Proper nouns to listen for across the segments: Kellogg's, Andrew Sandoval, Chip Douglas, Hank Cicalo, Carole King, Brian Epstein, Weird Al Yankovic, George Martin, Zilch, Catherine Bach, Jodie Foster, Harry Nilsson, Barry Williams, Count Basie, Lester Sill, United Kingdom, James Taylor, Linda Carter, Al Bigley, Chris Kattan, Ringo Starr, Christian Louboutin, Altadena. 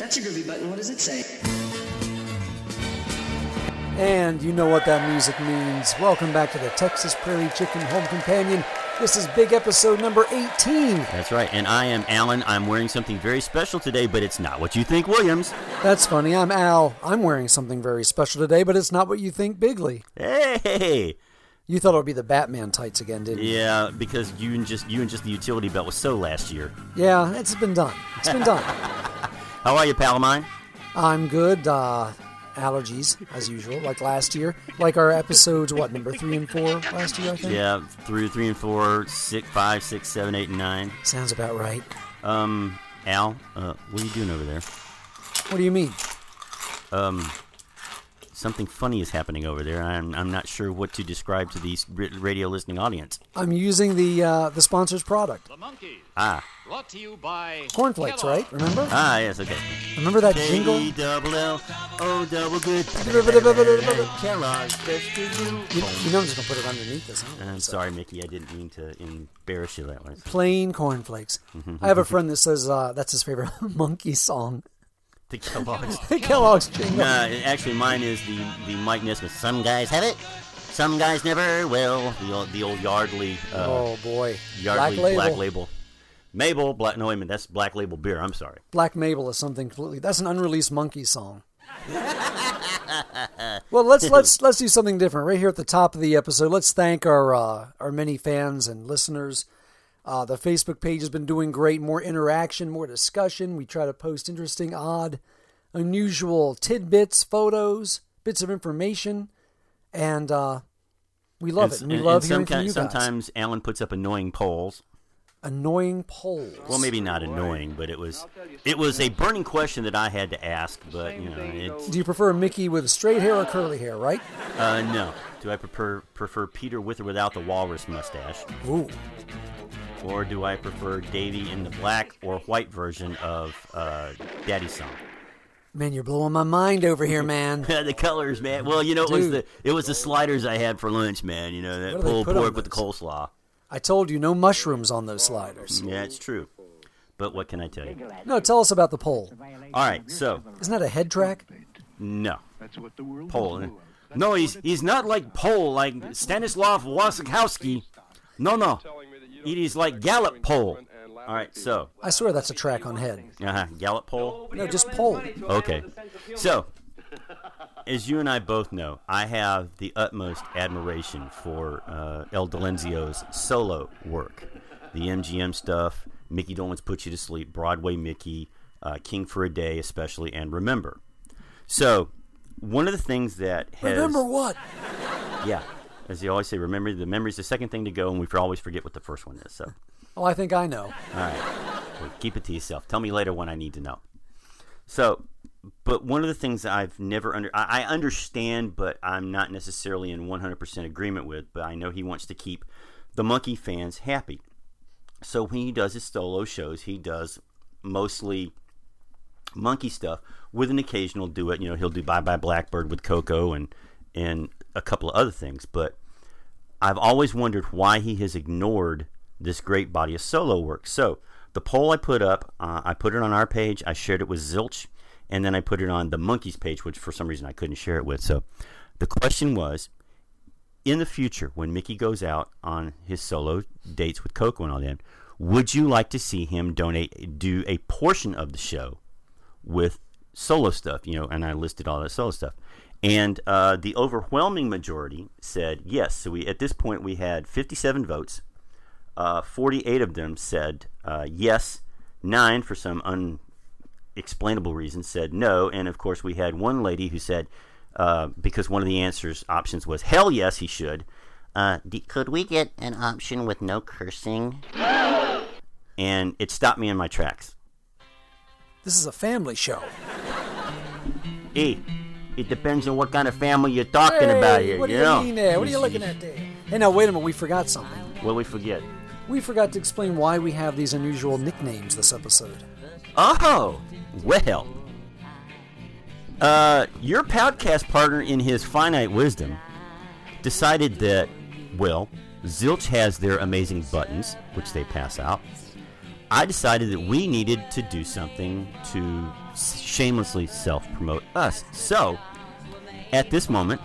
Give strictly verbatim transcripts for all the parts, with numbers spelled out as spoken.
That's a groovy button. What does it say? And you know what that music means. Welcome back to the Texas Prairie Chicken Home Companion. This is big episode number eighteen. That's right, and I am Alan. I'm wearing something very special today, but it's not what you think, Williams. That's funny. I'm Al. I'm wearing something very special today, but it's not what you think, Bigley. Hey! You thought it would be the Batman tights again, didn't you? Yeah, because you and just you and just the utility belt was so last year. Yeah, it's been done. It's been done. How are you, pal of mine? I'm good. Uh... Allergies, as usual, like last year. Like our episodes, what, number three and four last year, I think? Yeah, three, three and four, six, five, six, seven, eight, and nine. Sounds about right. Um, Al, uh, what are you doing over there? What do you mean? Um, something funny is happening over there. I'm I'm not sure what to describe to the radio listening audience. I'm using the uh, the sponsor's product. The Monkey. Ah. Brought to you by Cornflakes, right? Remember? Ah, yes, okay. Remember that jingle? K E double L O double good. Kellogg's best to you. You know I'm just going to put it underneath this. I'm sorry, Mickey. I didn't mean to embarrass you that way. Plain Cornflakes. I have a friend that says uh, that's his favorite Monkey song. The Kellogg's. The Kellogg's jingle. Nah, actually, mine is the, the Mike Nesmith. Some guys have it. Some guys never will. The old, the old Yardley. Uh, oh, boy. Yardley Black Label. Black Label. Mabel, black, no, wait a minute, that's Black Label beer, I'm sorry. Black Mabel is something completely, that's an unreleased Monkey song. Well, let's let's let's do something different. Right here at the top of the episode, let's thank our, uh, our many fans and listeners. Uh, the Facebook page has been doing great, more interaction, more discussion. We try to post interesting, odd, unusual tidbits, photos, bits of information, and uh, we love and, it. And we and, love and hearing from you guys. Sometimes Alan puts up annoying polls. Annoying polls. Well, maybe not annoying, but it was it was a burning question that I had to ask. But you know, it's... do you prefer Mickey with straight hair or curly hair? Right? Uh, no. Do I prefer prefer Peter with or without the walrus mustache? Ooh. Or do I prefer Davy in the black or white version of uh, Daddy's Song? Man, you're blowing my mind over here, man. The colors, man. Well, you know, it was the it was the sliders I had for lunch, man. You know, that pulled pork with the coleslaw. I told you, no mushrooms on those sliders. Yeah, it's true. But what can I tell you? No, tell us about the poll. All right, so... Isn't that a head track? No. Poll. No, he's he's not like Poll, like Stanislav Wasikowski. No, no. It is like Gallup Poll. All right, so... I swear that's a track on head. Uh-huh. Gallup Poll? No, just Poll. Okay. So, as you and I both know, I have the utmost admiration for uh, El Delenzio's solo work. The M G M stuff, Mickey Dolenz Puts You to Sleep, Broadway Mickey, uh, King for a Day especially, and Remember. So, one of the things that has... Remember what? Yeah. As they always say, remember the memory's the second thing to go, and we always forget what the first one is. So. Oh, I think I know. All right. Well, keep it to yourself. Tell me later when I need to know. So... But one of the things that I've never under I understand, but I'm not necessarily in one hundred percent agreement with, but I know he wants to keep the Monkey fans happy. So when he does his solo shows, he does mostly Monkey stuff with an occasional duet. You know, he'll do Bye Bye Blackbird with Coco and and a couple of other things. But I've always wondered why he has ignored this great body of solo work. So the poll I put up, uh, I put it on our page. I shared it with Zilch. And then I put it on the Monkeys page, which for some reason I couldn't share it with. So the question was, in the future, when Mickey goes out on his solo dates with Coco and all that, would you like to see him donate, do a portion of the show with solo stuff? You know, and I listed all that solo stuff. And uh, the overwhelming majority said yes. So we at this point we had fifty-seven votes. Uh, forty-eight of them said uh, yes. Nine for some un. explainable reasons said no, and of course we had one lady who said uh, because one of the answers options was hell yes he should. Uh, d- could we get an option with no cursing? And it stopped me in my tracks. This is a family show. Hey, it depends on what kind of family you're talking hey, about here. What do you, you know? mean there? What are you looking at there? Hey, now wait a minute, we forgot something. What did we forget? We forgot to explain why we have these unusual nicknames this episode. Oh, well, uh, your podcast partner in his finite wisdom decided that, well, Zilch has their amazing buttons, which they pass out. I decided that we needed to do something to shamelessly self-promote us. So, at this moment,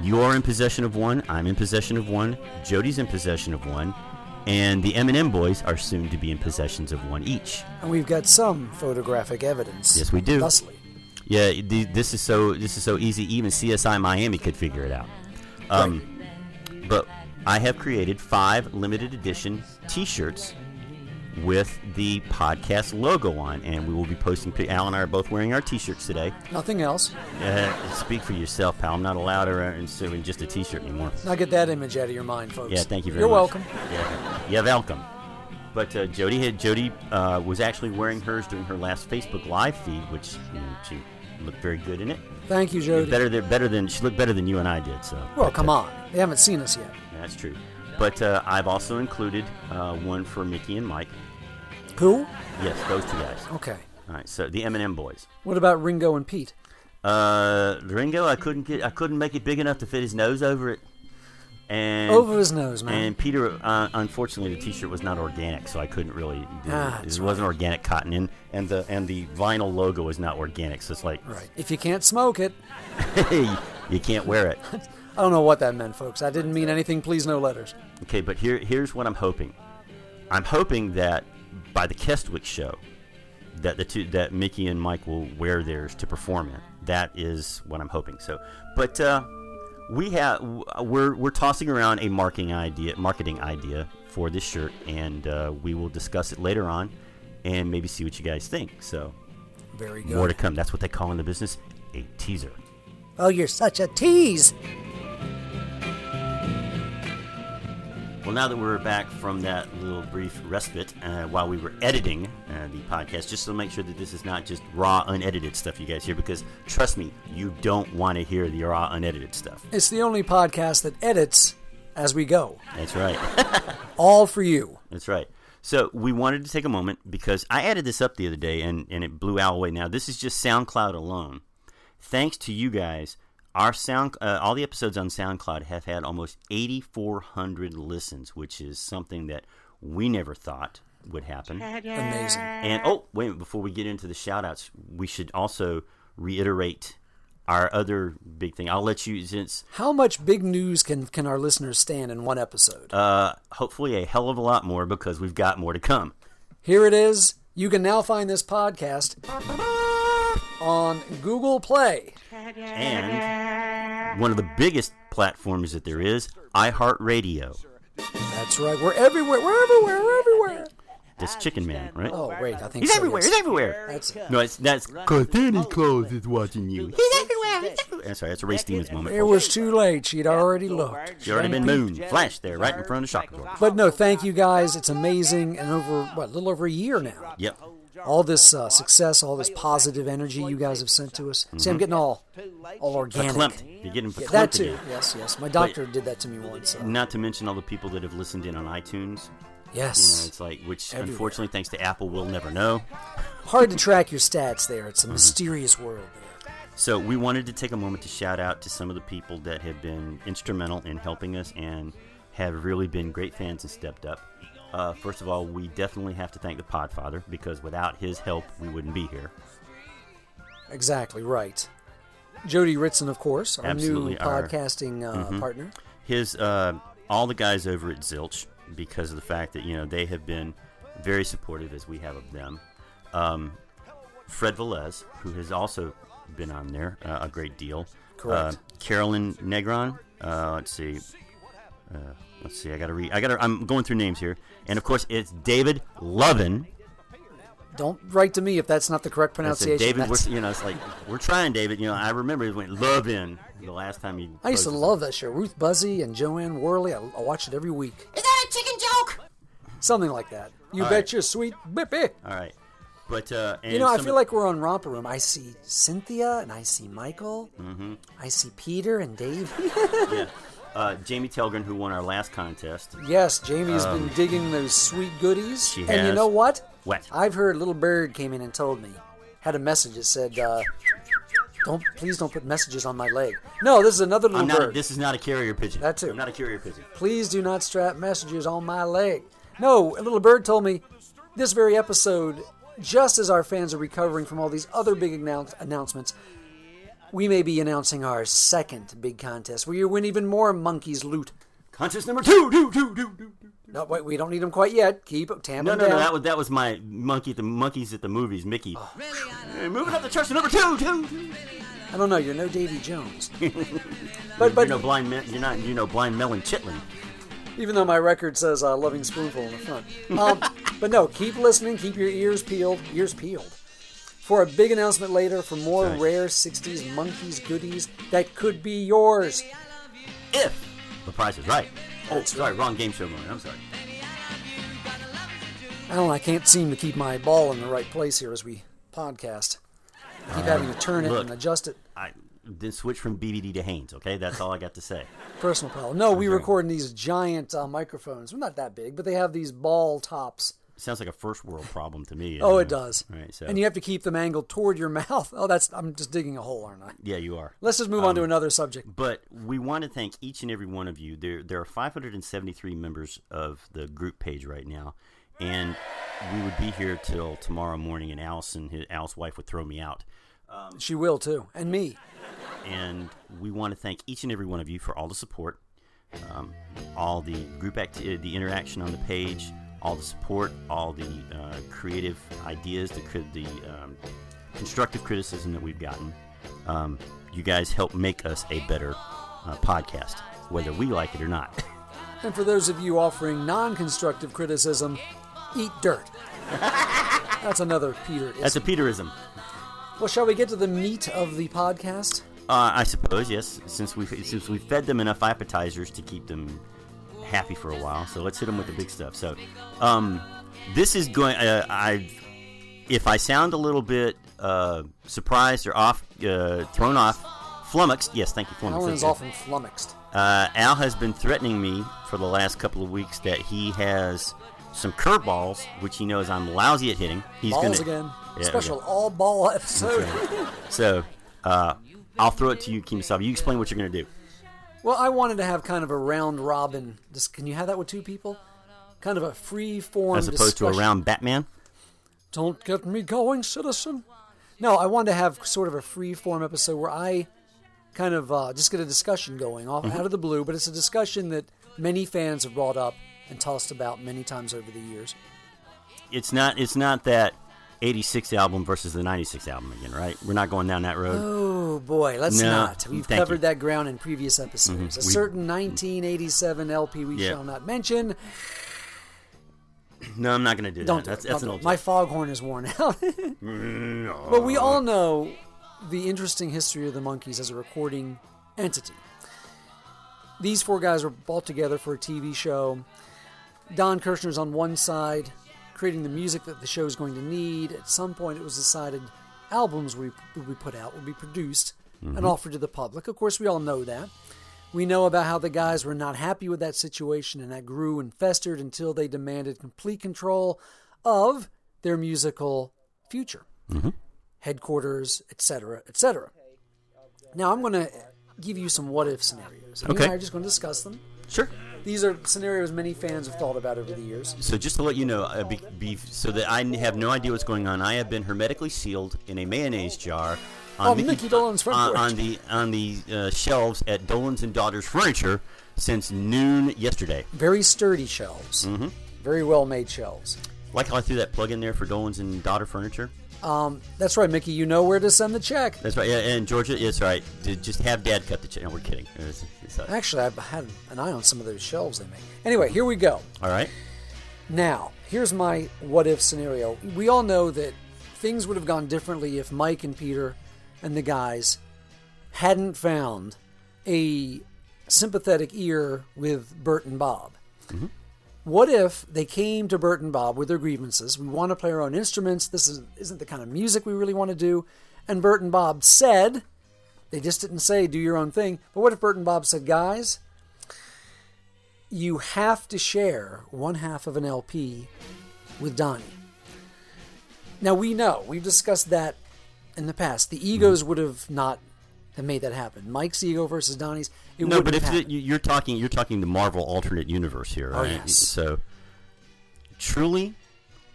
you're in possession of one, I'm in possession of one, Jody's in possession of one, and the M and M boys are soon to be in possessions of one each. And we've got some photographic evidence. Yes, we do. Thusly. Yeah, this is so this is so easy, even C S I Miami could figure it out. Um, right. But I have created five limited edition T-shirts with the podcast logo on, and we will be posting. Al and I are both wearing our T-shirts today. Nothing else. Uh, speak for yourself, pal. I'm not allowed around in just a T-shirt anymore. Now get that image out of your mind, folks. Yeah, thank you very You're much. You're welcome. Yeah, yeah, welcome. But uh, Jody had Jody uh, was actually wearing hers during her last Facebook Live feed, which you know, she looked very good in it. Thank you, Jody. Better than better than she looked better than you and I did. So. Well, but, come uh, on, they haven't seen us yet. That's true. But uh, I've also included uh, one for Mickey and Mike. Who? Yes, those two guys. Okay. All right. So the M and M boys. What about Ringo and Pete? Uh, Ringo, I couldn't get, I couldn't make it big enough to fit his nose over it. And over his nose, man. And Peter, uh, unfortunately, the T-shirt was not organic, so I couldn't really. Do ah, it it wasn't right. Organic cotton, and and the and the vinyl logo is not organic, so it's like. Right. If you can't smoke it, you can't wear it. I don't know what that meant, folks. I didn't mean anything. Please, no letters. Okay, but here, here's what I'm hoping. I'm hoping that by the Kestwick show, that the two, that Mickey and Mike will wear theirs to perform in. That is what I'm hoping. So, but uh, we have we're we're tossing around a marketing idea, marketing idea for this shirt, and uh, we will discuss it later on, and maybe see what you guys think. So, very good. More to come. That's what they call in the business a teaser. Oh, you're such a tease. Well, now that we're back from that little brief respite uh, while we were editing uh, the podcast, just to make sure that this is not just raw, unedited stuff you guys hear, because trust me, you don't want to hear the raw, unedited stuff. It's the only podcast that edits as we go. That's right. All for you. That's right. So we wanted to take a moment, because I added this up the other day, and, and it blew Al away. Now, this is just SoundCloud alone. Thanks to you guys. Our sound, uh, all the episodes on SoundCloud have had almost eighty-four hundred listens, which is something that we never thought would happen. Amazing. And, oh, wait a minute, before we get into the shout-outs, we should also reiterate our other big thing. I'll let you, since... How much big news can, can our listeners stand in one episode? Uh, hopefully a hell of a lot more, because we've got more to come. Here it is. You can now find this podcast on Google Play. And one of the biggest platforms that there is, iHeartRadio. That's right. We're everywhere. We're everywhere. We're everywhere. That's Chicken Man, right? Oh, wait. I think he's so, everywhere. Yes. He's everywhere. That's it. No, it's, that's Catherine's clothes is watching you. He's everywhere. He's everywhere. That's right. That's a Ray Stevens moment. It was too late. She'd already looked. She'd already been moon flashed there right in front of the shock absorber. But no, thank you guys. It's amazing. And over, what, a little over a year now. Yep. All this uh, success, all this positive energy you guys have sent to us. Mm-hmm. See, I'm getting all, all organic. Verklempt. You're getting verklempt. Yeah, that too. Again. Yes, yes. My doctor but did that to me once. So. Not to mention all the people that have listened in on iTunes. Yes. You know, it's like, which everywhere. Unfortunately, thanks to Apple, we'll never know. Hard to track your stats there. It's a mm-hmm. mysterious world there. So we wanted to take a moment to shout out to some of the people that have been instrumental in helping us and have really been great fans and stepped up. Uh, first of all, we definitely have to thank the Podfather, because without his help, we wouldn't be here. Exactly right. Jodi Ritzen, of course, our Absolutely new our, podcasting uh, mm-hmm. partner. His uh, all the guys over at Zilch, because of the fact that you know they have been very supportive, as we have of them. Um, Fred Velez, who has also been on there uh, a great deal. Correct. Uh, Carolyn Negron. Uh, let's see. Uh, Let's see, I gotta read. I gotta. I'm going through names here, and of course, it's David Lovin'. Don't write to me if that's not the correct pronunciation. David, that's... We're, you know, it's like we're trying, David. You know, I remember it went Lovin' the last time you. I used to love that show, Ruth Buzzy and Joanne Worley. I, I watched it every week. Is that a chicken joke? Something like that. You All bet right. your sweet bippy. All right, but uh, and you know, I feel of... like we're on Romper Room. I see Cynthia and I see Michael. Mm-hmm. I see Peter and Dave. Yeah. Uh, Jamie Telgren, who won our last contest. Yes, Jamie's um, been digging those sweet goodies. She has. And you know what? What? I've heard Little Bird came in and told me, had a message that said, uh, "Don't please don't put messages on my leg." No, this is another Little I'm not, Bird. This is not a carrier pigeon. That too. I'm not a carrier pigeon. Please do not strap messages on my leg. No, Little Bird told me, this very episode, just as our fans are recovering from all these other big announce- announcements, we may be announcing our second big contest, where you win even more monkeys loot. Contest number two, do, do, do, do, do. No, wait, we don't need them quite yet. Keep tamping no, no, down. No, no, that was, that was my monkey, the monkeys at the movies, Mickey. Oh. Really, moving up the church to number two, two, two. I don't know, you're no Davy Jones. but, but, you're no blind, you're not, you know, blind Melon Chitlin. Even though my record says uh, Loving Spoonful in the front. Um, but no, keep listening, keep your ears peeled, ears peeled, for a big announcement later for more right. rare sixties monkeys goodies that could be yours. If the price is right. Oh, That's sorry, right. wrong game show moment. I'm sorry. I don't know, I can't seem to keep my ball in the right place here as we podcast. I keep uh, having to turn it look, and adjust it. I then switch from B B D to Haynes, okay? That's all I got to say. Personal problem. No, I'm we record in these giant uh, microphones. Well, not that big, but they have these ball tops. Sounds like a first world problem to me. Oh, know? It does. Right, so. And you have to keep them angled toward your mouth. Oh, that's I'm just digging a hole, aren't I? Yeah, you are. Let's just move um, on to another subject. But we want to thank each and every one of you. There, there are five hundred seventy-three members of the group page right now. And we would be here till tomorrow morning, and Allison, his, Al's wife, would throw me out. Um, she will, too, and me. And we want to thank each and every one of you for all the support, um, all the group acti- the interaction on the page, all the support, all the uh, creative ideas, the, the um, constructive criticism that we've gotten. Um, you guys help make us a better uh, podcast, whether we like it or not. And for those of you offering non-constructive criticism, eat dirt. That's another Peterism. That's a Peterism. Well, shall we get to the meat of the podcast? Uh, I suppose, yes. Since we've, since we've fed them enough appetizers to keep them happy for a while, so let's hit them with the big stuff. So, um, this is going... Uh, I, if I sound a little bit uh, surprised or off, uh, thrown off, flummoxed... Yes, thank you, flummoxed. Alan is often flummoxed. Uh, Al has been threatening me for the last couple of weeks that he has... some curveballs, which he knows I'm lousy at hitting. He's Balls gonna, again. Yeah, Special okay. all-ball episode. So, uh, I'll throw it to you, Kemosabe. You explain what you're going to do. Well, I wanted to have kind of a round-robin. Can you have that with two people? Kind of a free-form As opposed discussion. To a round Batman? Don't get me going, citizen. No, I wanted to have sort of a free-form episode where I kind of uh, just get a discussion going off mm-hmm. out of the blue, but it's a discussion that many fans have brought up and tossed about many times over the years. It's not it's not that eighty-six album versus the ninety-six album again, right? We're not going down that road. Oh, boy, let's no, not. We've covered you. that ground in previous episodes. Mm-hmm. A we, certain nineteen eighty-seven L P we yeah. shall not mention. No, I'm not going to do don't that. Do that's, it, that's don't an old My joke. Foghorn is worn out. no. But we all know the interesting history of the Monkees as a recording entity. These four guys were brought together for a T V show. Don Kirshner's on one side, creating the music that the show's going to need. At some point, it was decided albums would be put out, would be produced, mm-hmm. and offered to the public. Of course, we all know that. We know about how the guys were not happy with that situation, and that grew and festered until they demanded complete control of their musical future. Mm-hmm. Headquarters, et cetera, et cetera. Now, I'm going to give you some what-if scenarios. Okay. You and I are just going to discuss them. Sure. These are scenarios many fans have thought about over the years. So just to let you know, uh, be, be, so that I have no idea what's going on, I have been hermetically sealed in a mayonnaise jar on, oh, Mickey, Mickey Dolan's front on, on the on the uh, shelves at Dolenz and Daughters Furniture since noon yesterday. Very sturdy shelves. Mm-hmm. Very well-made shelves. Like how I threw that plug in there for Dolenz and Daughters Furniture? Um, that's right, Mickey. You know where to send the check. That's right. Yeah, and Georgia, it's right. Just have Dad cut the check. No, we're kidding. It's, it's Actually, I've had an eye on some of those shelves they make. Anyway, here we go. All right. Now, here's my what-if scenario. We all know that things would have gone differently if Mike and Peter and the guys hadn't found a sympathetic ear with Bert and Bob. Mm-hmm. What if they came to Bert and Bob with their grievances? We want to play our own instruments. This is, isn't the kind of music we really want to do. And Bert and Bob said, they just didn't say, do your own thing. But what if Bert and Bob said, guys, you have to share one half of an L P with Donnie. Now, we know, we've discussed that in the past. The egos would have not have made that happen. Mike's ego versus Donnie's. It no, but if the, you're talking, you're talking the Marvel alternate universe here, right? Oh, yes. So, truly,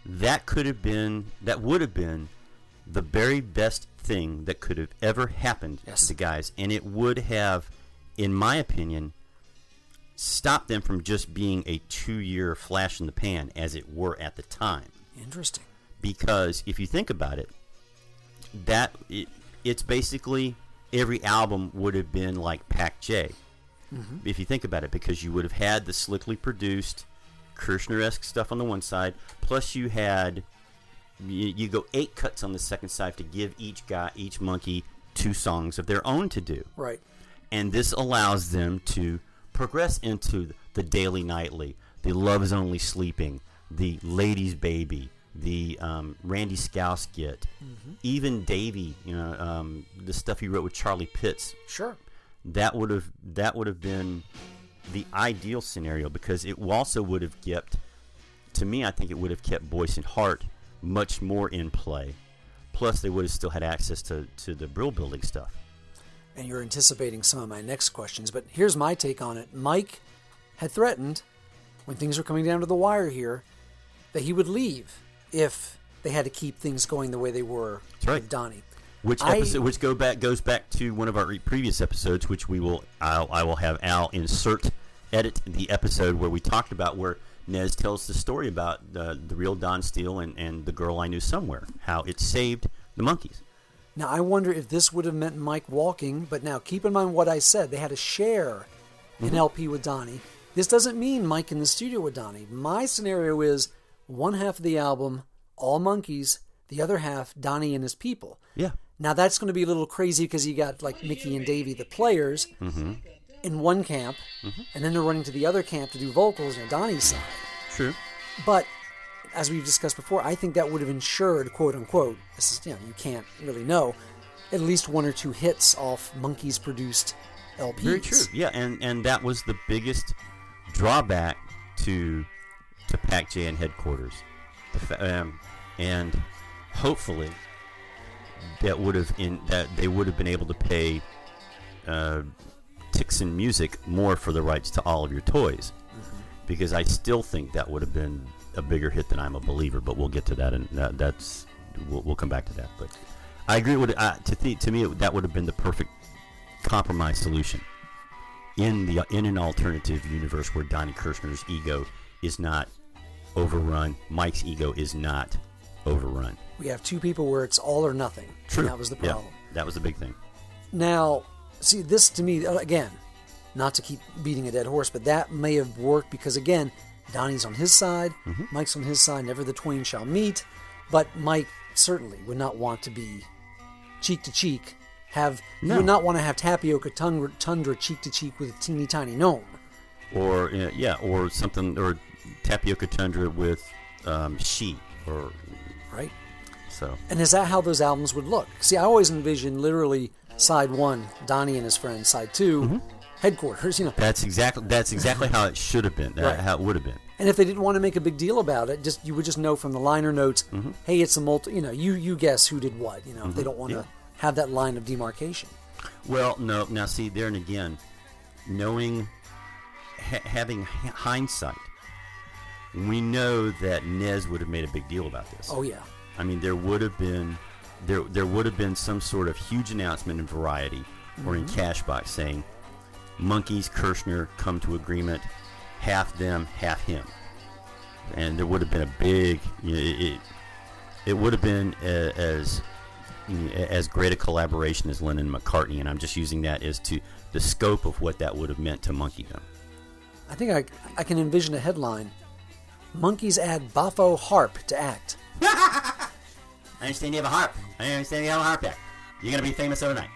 that could have been, that would have been the very best thing that could have ever happened yes. to the guys. And it would have, in my opinion, stopped them from just being a two-year flash in the pan, as it were, at the time. Interesting. Because if you think about it, that it, it's basically every album would have been like Pac J. Mm-hmm. If you think about it, because you would have had the slickly produced Kirshner-esque stuff on the one side, plus you had you, you go eight cuts on the second side to give each guy, each monkey, two songs of their own to do. Right. And this allows them to progress into the Daily Nightly, the Love Is Only Sleeping, the Ladies Baby, the um, Randy Scouse Git, mm-hmm. even Davey, you know, um, the stuff he wrote with Charlie Pitts. Sure. That would have that would have been the ideal scenario, because it also would have kept, to me, I think it would have kept Boyce and Hart much more in play. Plus, they would have still had access to, to the Brill Building stuff. And you're anticipating some of my next questions, but here's my take on it. Mike had threatened, when things were coming down to the wire here, that he would leave if they had to keep things going the way they were That's right. with Donnie. Which episode? I, which go back goes back to one of our previous episodes, which we will. I'll, I will have Al insert, edit the episode where we talked about where Nez tells the story about uh, the real Don Steele and, and The Girl I Knew Somewhere, how it saved the monkeys. Now I wonder if this would have meant Mike walking. But now keep in mind what I said. They had to share an mm-hmm. L P with Donnie. This doesn't mean Mike in the studio with Donnie. My scenario is one half of the album all monkeys, the other half Donnie and his people. Yeah. Now, that's going to be a little crazy because you got, like, Mickey and Davey, the players, mm-hmm. in one camp, mm-hmm. and then they're running to the other camp to do vocals on Donnie's side. True. But, as we've discussed before, I think that would have ensured, quote-unquote, this is, you know, you can't really know, at least one or two hits off Monkeys-produced L Ps. Very true, yeah, and, and that was the biggest drawback to to Pac J and Headquarters. Um, and hopefully... that would have in that they would have been able to pay uh, Tixon Music more for the rights to all of your toys, mm-hmm. because I still think that would have been a bigger hit than I'm a Believer. But we'll get to that, and that, that's we'll, we'll come back to that. But I agree with uh, to th- to me it, that would have been the perfect compromise solution in the in an alternative universe where Donnie Kirshner's ego is not overrun, Mike's ego is not overrun. We have two people where it's all or nothing. True. And that was the problem. Yeah, that was the big thing. Now, see, this to me, again, not to keep beating a dead horse, but that may have worked because, again, Donnie's on his side, mm-hmm. Mike's on his side, never the twain shall meet, but Mike certainly would not want to be cheek to cheek, have, no. He would not want to have Tapioca Tundra cheek to cheek with a teeny tiny gnome. Or, uh, yeah, or something, or Tapioca Tundra with um, She, or... Right? So. And is that how those albums would look? See, I always envision literally side one, Donnie and his friends, side two, mm-hmm. Headquarters. You know, that's exactly that's exactly how it should have been. Right. How it would have been. And if they didn't want to make a big deal about it, just you would just know from the liner notes, mm-hmm. hey, it's a multi. You know, you you guess who did what. You know, mm-hmm. if they don't want yeah. to have that line of demarcation. Well, no. Now, see, there and again, knowing, ha- having h- hindsight, we know that Nez would have made a big deal about this. Oh yeah. I mean, there would have been, there there would have been some sort of huge announcement in Variety or mm-hmm. in Cashbox saying, "Monkeys, Kirshner come to agreement, half them, half him," and there would have been a big, you know, it it would have been a, as you know, as great a collaboration as Lennon and McCartney, and I'm just using that as to the scope of what that would have meant to monkeydom. I think I I can envision a headline: "Monkeys add Bafo harp to act." I understand you have a harp. I understand you have a harp act. You're going to be famous overnight.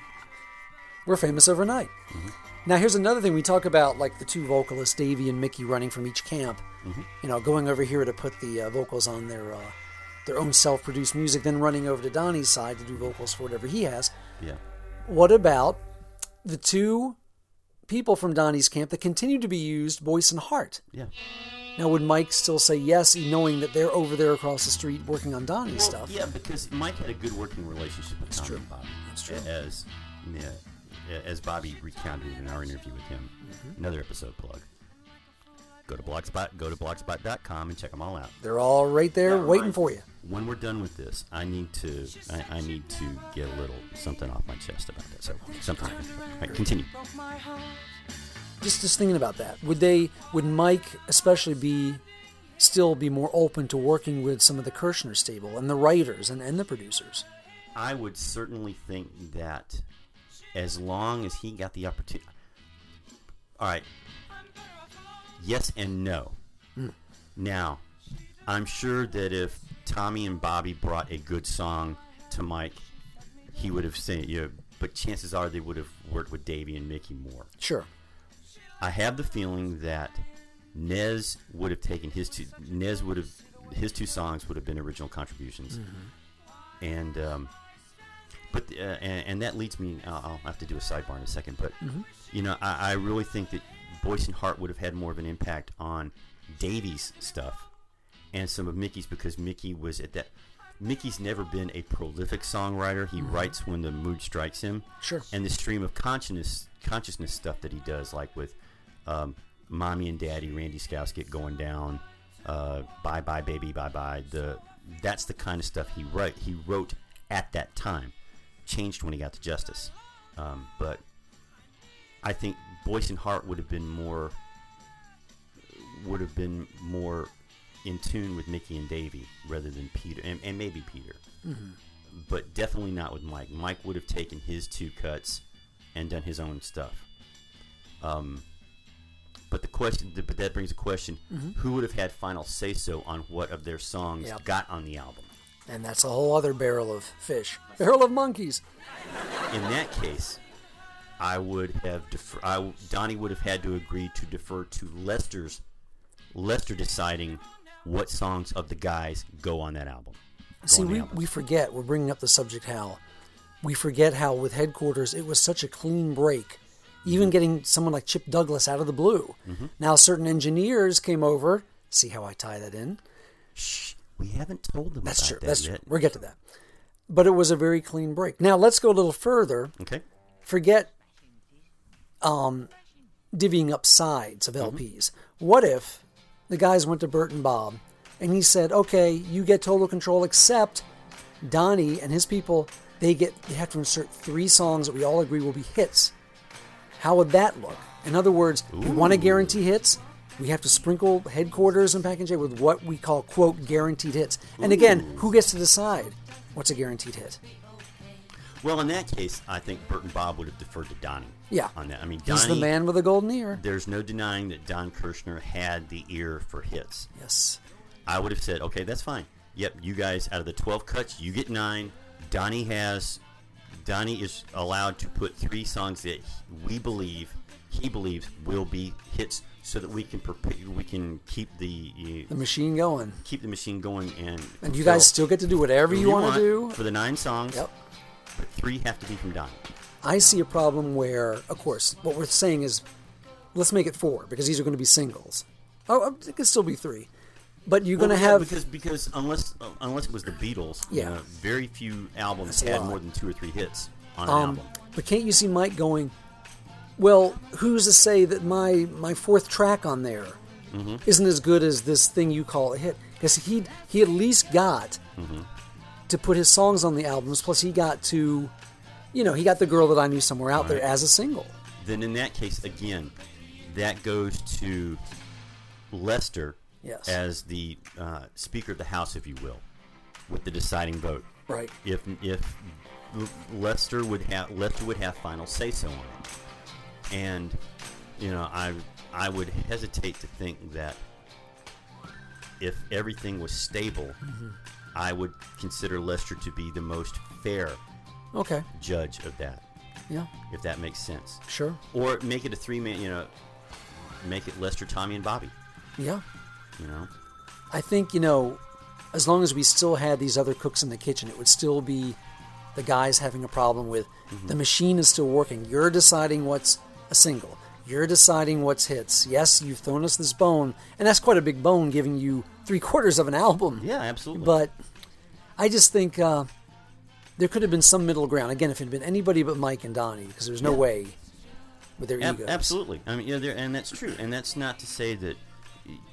We're famous overnight. Mm-hmm. Now, here's another thing we talk about, like the two vocalists, Davey and Mickey, running from each camp, mm-hmm. you know, going over here to put the uh, vocals on their uh, their own self-produced music, then running over to Donnie's side to do vocals for whatever he has. Yeah. What about the two people from Donnie's camp that continue to be used, Boyce and Hart? Yeah. Now, would Mike still say yes, knowing that they're over there across the street working on Donnie's well, stuff? Yeah, because Mike had a good working relationship with Tommy and Bobby. That's true. As, yeah, as Bobby recounted in our interview with him. Mm-hmm. Another episode plug. Go to Blogspot, go to blogspot dot com and check them all out. They're all right there that waiting reminds, for you. When we're done with this, I need to I, I need to get a little something off my chest about that. So something. All right, continue. Just just thinking about that. Would they would Mike especially be still be more open to working with some of the Kirshner stable and the writers and, and the producers? I would certainly think that as long as he got the opportunity. All right. Yes and no. Mm. Now, I'm sure that if Tommy and Bobby brought a good song to Mike, he would have seen it. You know, but chances are they would have worked with Davey and Mickey more. Sure. I have the feeling that Nez would have taken his two. Nez would have his two songs would have been original contributions, mm-hmm. and um, but uh, and, and that leads me. I'll, I'll have to do a sidebar in a second, but mm-hmm. you know, I, I really think that Boyce and Hart would have had more of an impact on Davey's stuff and some of Mickey's, because Mickey was at that. Mickey's never been a prolific songwriter. He mm-hmm. writes when the mood strikes him. Sure. And the stream of consciousness consciousness stuff that he does, like with um, Mommy and Daddy, Randy Scouse, Get Going Down, uh, Bye Bye Baby, Bye Bye. The that's the kind of stuff he write. He wrote at that time. Changed when he got to Justice, um, but I think Boyce and Hart would have been more would have been more in tune with Mickey and Davey rather than Peter and, and maybe Peter, mm-hmm. but definitely not with Mike. Mike would have taken his two cuts and done his own stuff. Um, but the question, but that brings a question: mm-hmm. who would have had final say so on what of their songs yep. got on the album? And that's a whole other barrel of fish, barrel of monkeys. In that case, I would have defer, I, Donnie would have had to agree to defer to Lester's Lester deciding what songs of the guys go on that album. Go See, we, album. we forget, we're bringing up the subject, Hal. We forget how with Headquarters, it was such a clean break. Even mm-hmm. getting someone like Chip Douglas out of the blue. Mm-hmm. Now, certain engineers came over. See how I tie that in? Shh, we haven't told them that's about true, that that's yet. That's true, we'll get to that. But it was a very clean break. Now, let's go a little further. Okay. Forget um, divvying up sides of mm-hmm. L Ps. What if the guys went to Bert and Bob, and he said, okay, you get total control, except Donnie and his people, they get they have to insert three songs that we all agree will be hits. How would that look? In other words, Ooh. If we want to guarantee hits, we have to sprinkle Headquarters and Pac and J with what we call, quote, guaranteed hits. And Ooh. Again, who gets to decide what's a guaranteed hit? Well, in that case, I think Bert and Bob would have deferred to Donnie. Yeah. On that. I mean, Donnie, he's the man with the golden ear. There's no denying that Don Kirshner had the ear for hits. Yes. I would have said, okay, that's fine. Yep, you guys, out of the twelve cuts, you get nine. Donnie has, Donnie is allowed to put three songs that we believe, he believes, will be hits, so that we can prepare, we can keep the you, the machine going. Keep the machine going, and and you guys still get to do whatever you, you want to do for the nine songs. Yep. But three have to be from Donnie. I see a problem where, of course, what we're saying is, let's make it four, because these are going to be singles. Oh, it could still be three, but you're well, going to yeah, have because because unless uh, unless it was the Beatles, yeah, you know, very few albums had more than two or three hits on um, an album. But can't you see Mike going, well, who's to say that my my fourth track on there mm-hmm. isn't as good as this thing you call a hit? Because he he at least got. Mm-hmm. to put his songs on the albums, plus he got to, you know, he got The Girl That I Knew Somewhere Out right. there as a single. Then in that case, again, that goes to Lester yes. as the uh, Speaker of the House, if you will, with the deciding vote. Right. If if Lester would have Lester would have final say so on it, and you know, I I would hesitate to think that if everything was stable. Mm-hmm. I would consider Lester to be the most fair okay. judge of that. Yeah. If that makes sense. Sure. Or make it a three-man, you know, make it Lester, Tommy, and Bobby. Yeah. You know? I think, you know, as long as we still had these other cooks in the kitchen, it would still be the guys having a problem with mm-hmm. the machine is still working. You're deciding what's a single. You're deciding what's hits. Yes, you've thrown us this bone, and that's quite a big bone, giving you three quarters of an album. Yeah, absolutely. But I just think uh, there could have been some middle ground. Again, if it had been anybody but Mike and Donnie, because there's no yeah. way with their Ab- egos. Absolutely. I mean, yeah, and that's true. And that's not to say that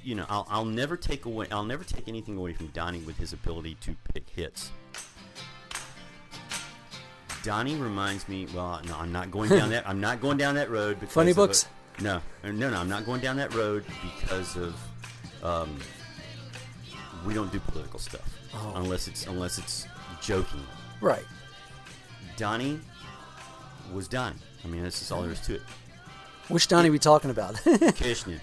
you know, I'll, I'll never take away, I'll never take anything away from Donnie with his ability to pick hits. Donnie reminds me. Well, no, I'm not going down that. I'm not going down that road. Because Funny Books. A, no, no, no. I'm not going down that road because of. Um, we don't do political stuff oh, unless it's yeah. unless it's joking. Right. Donnie was Donnie. I mean, that's just all there is to it. Which Donnie are we talking about? Kirshner.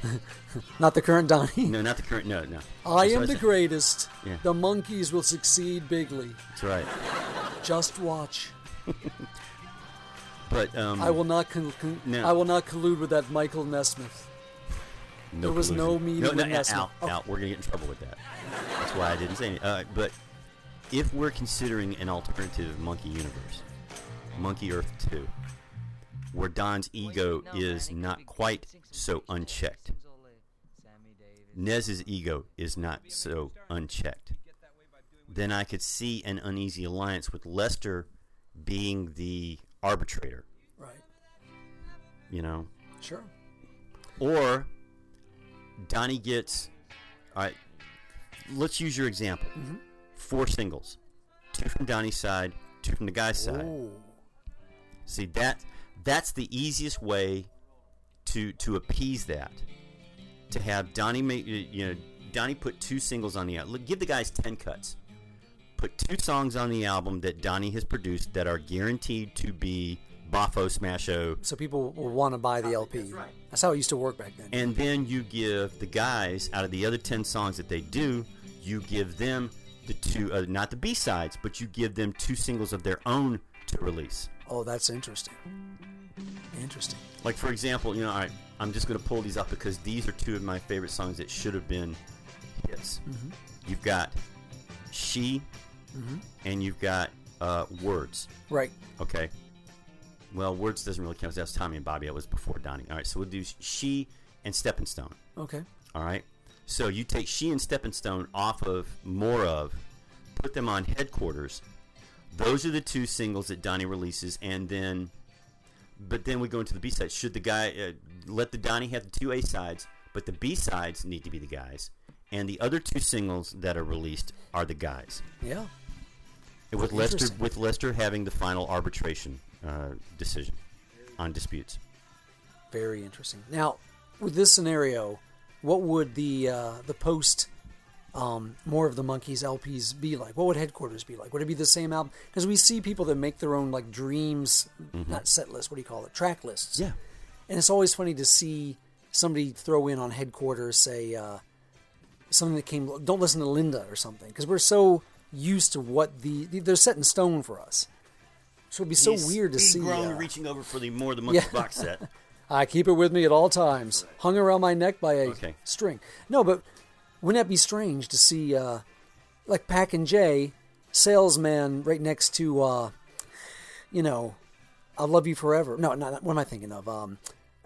Not the current Donnie. No, not the current. No, no. I that's am the I greatest. Yeah. The monkeys will succeed bigly. That's right. Just watch. But um, I will not. Con- con- no. I will not collude with that Michael Nesmith. No there was collusion. no meeting no, no, with Nesmith. Out, oh. out. We're gonna get in trouble with that. That's why I didn't say anything. Uh, but if we're considering an alternative Monkey universe, Monkey Earth two, where Don's ego is not quite so unchecked, Nez's ego is not so unchecked, then I could see an uneasy alliance with Lester being the arbitrator. Right. You know? Sure. Or Donnie gets, all right, let's use your example. Mm-hmm. Four singles. Two from Donnie's side, two from the guy's side. Ooh. See, that that's the easiest way to to appease that. To have Donnie make, you know, Donnie put two singles on the album. Give the guys ten cuts. Put two songs on the album that Donnie has produced that are guaranteed to be boffo smasho. So people will want to buy the L P. That's right. That's how it used to work back then. And then you give the guys, out of the other ten songs that they do, you give them the two, uh, not the B-sides, but you give them two singles of their own to release. Oh, that's interesting. Interesting. Like, for example, you know, all right, I'm just going to pull these up because these are two of my favorite songs that should have been hits. Mm-hmm. You've got She... Mm-hmm. And you've got uh, Words. Right. Okay. Well, Words doesn't really count. That was Tommy and Bobby. That was before Donnie. All right, so we'll do She and Stepping Stone. Okay. All right. So you take She and Stepping Stone off of More Of, put them on Headquarters. Those are the two singles that Donnie releases, and then, but then we go into the B-side. Should the guy, uh, let the Donnie have the two A-sides, but the B-sides need to be the guys. And the other two singles that are released are the guys. Yeah. With Lester, with Lester having the final arbitration uh, decision on disputes. Very interesting. Now, with this scenario, what would the uh, the post um, More of the Monkeys L Ps be like? What would Headquarters be like? Would it be the same album? Because we see people that make their own like dreams, mm-hmm. not set lists. What do you call it? Track lists. Yeah. And it's always funny to see somebody throw in on Headquarters, say uh, something that came. Don't listen to Linda or something, because we're so used to what the, the they're set in stone for us, so it'd be so He's weird to see. Grown uh, reaching over for the More of the Monkeys yeah. box set. I keep it with me at all times, right. hung around my neck by a okay. string. No, but wouldn't that be strange to see, uh, like Pac and Jay, Salesman right next to, uh, you know, I Love You Forever. No, not what am I thinking of? Um,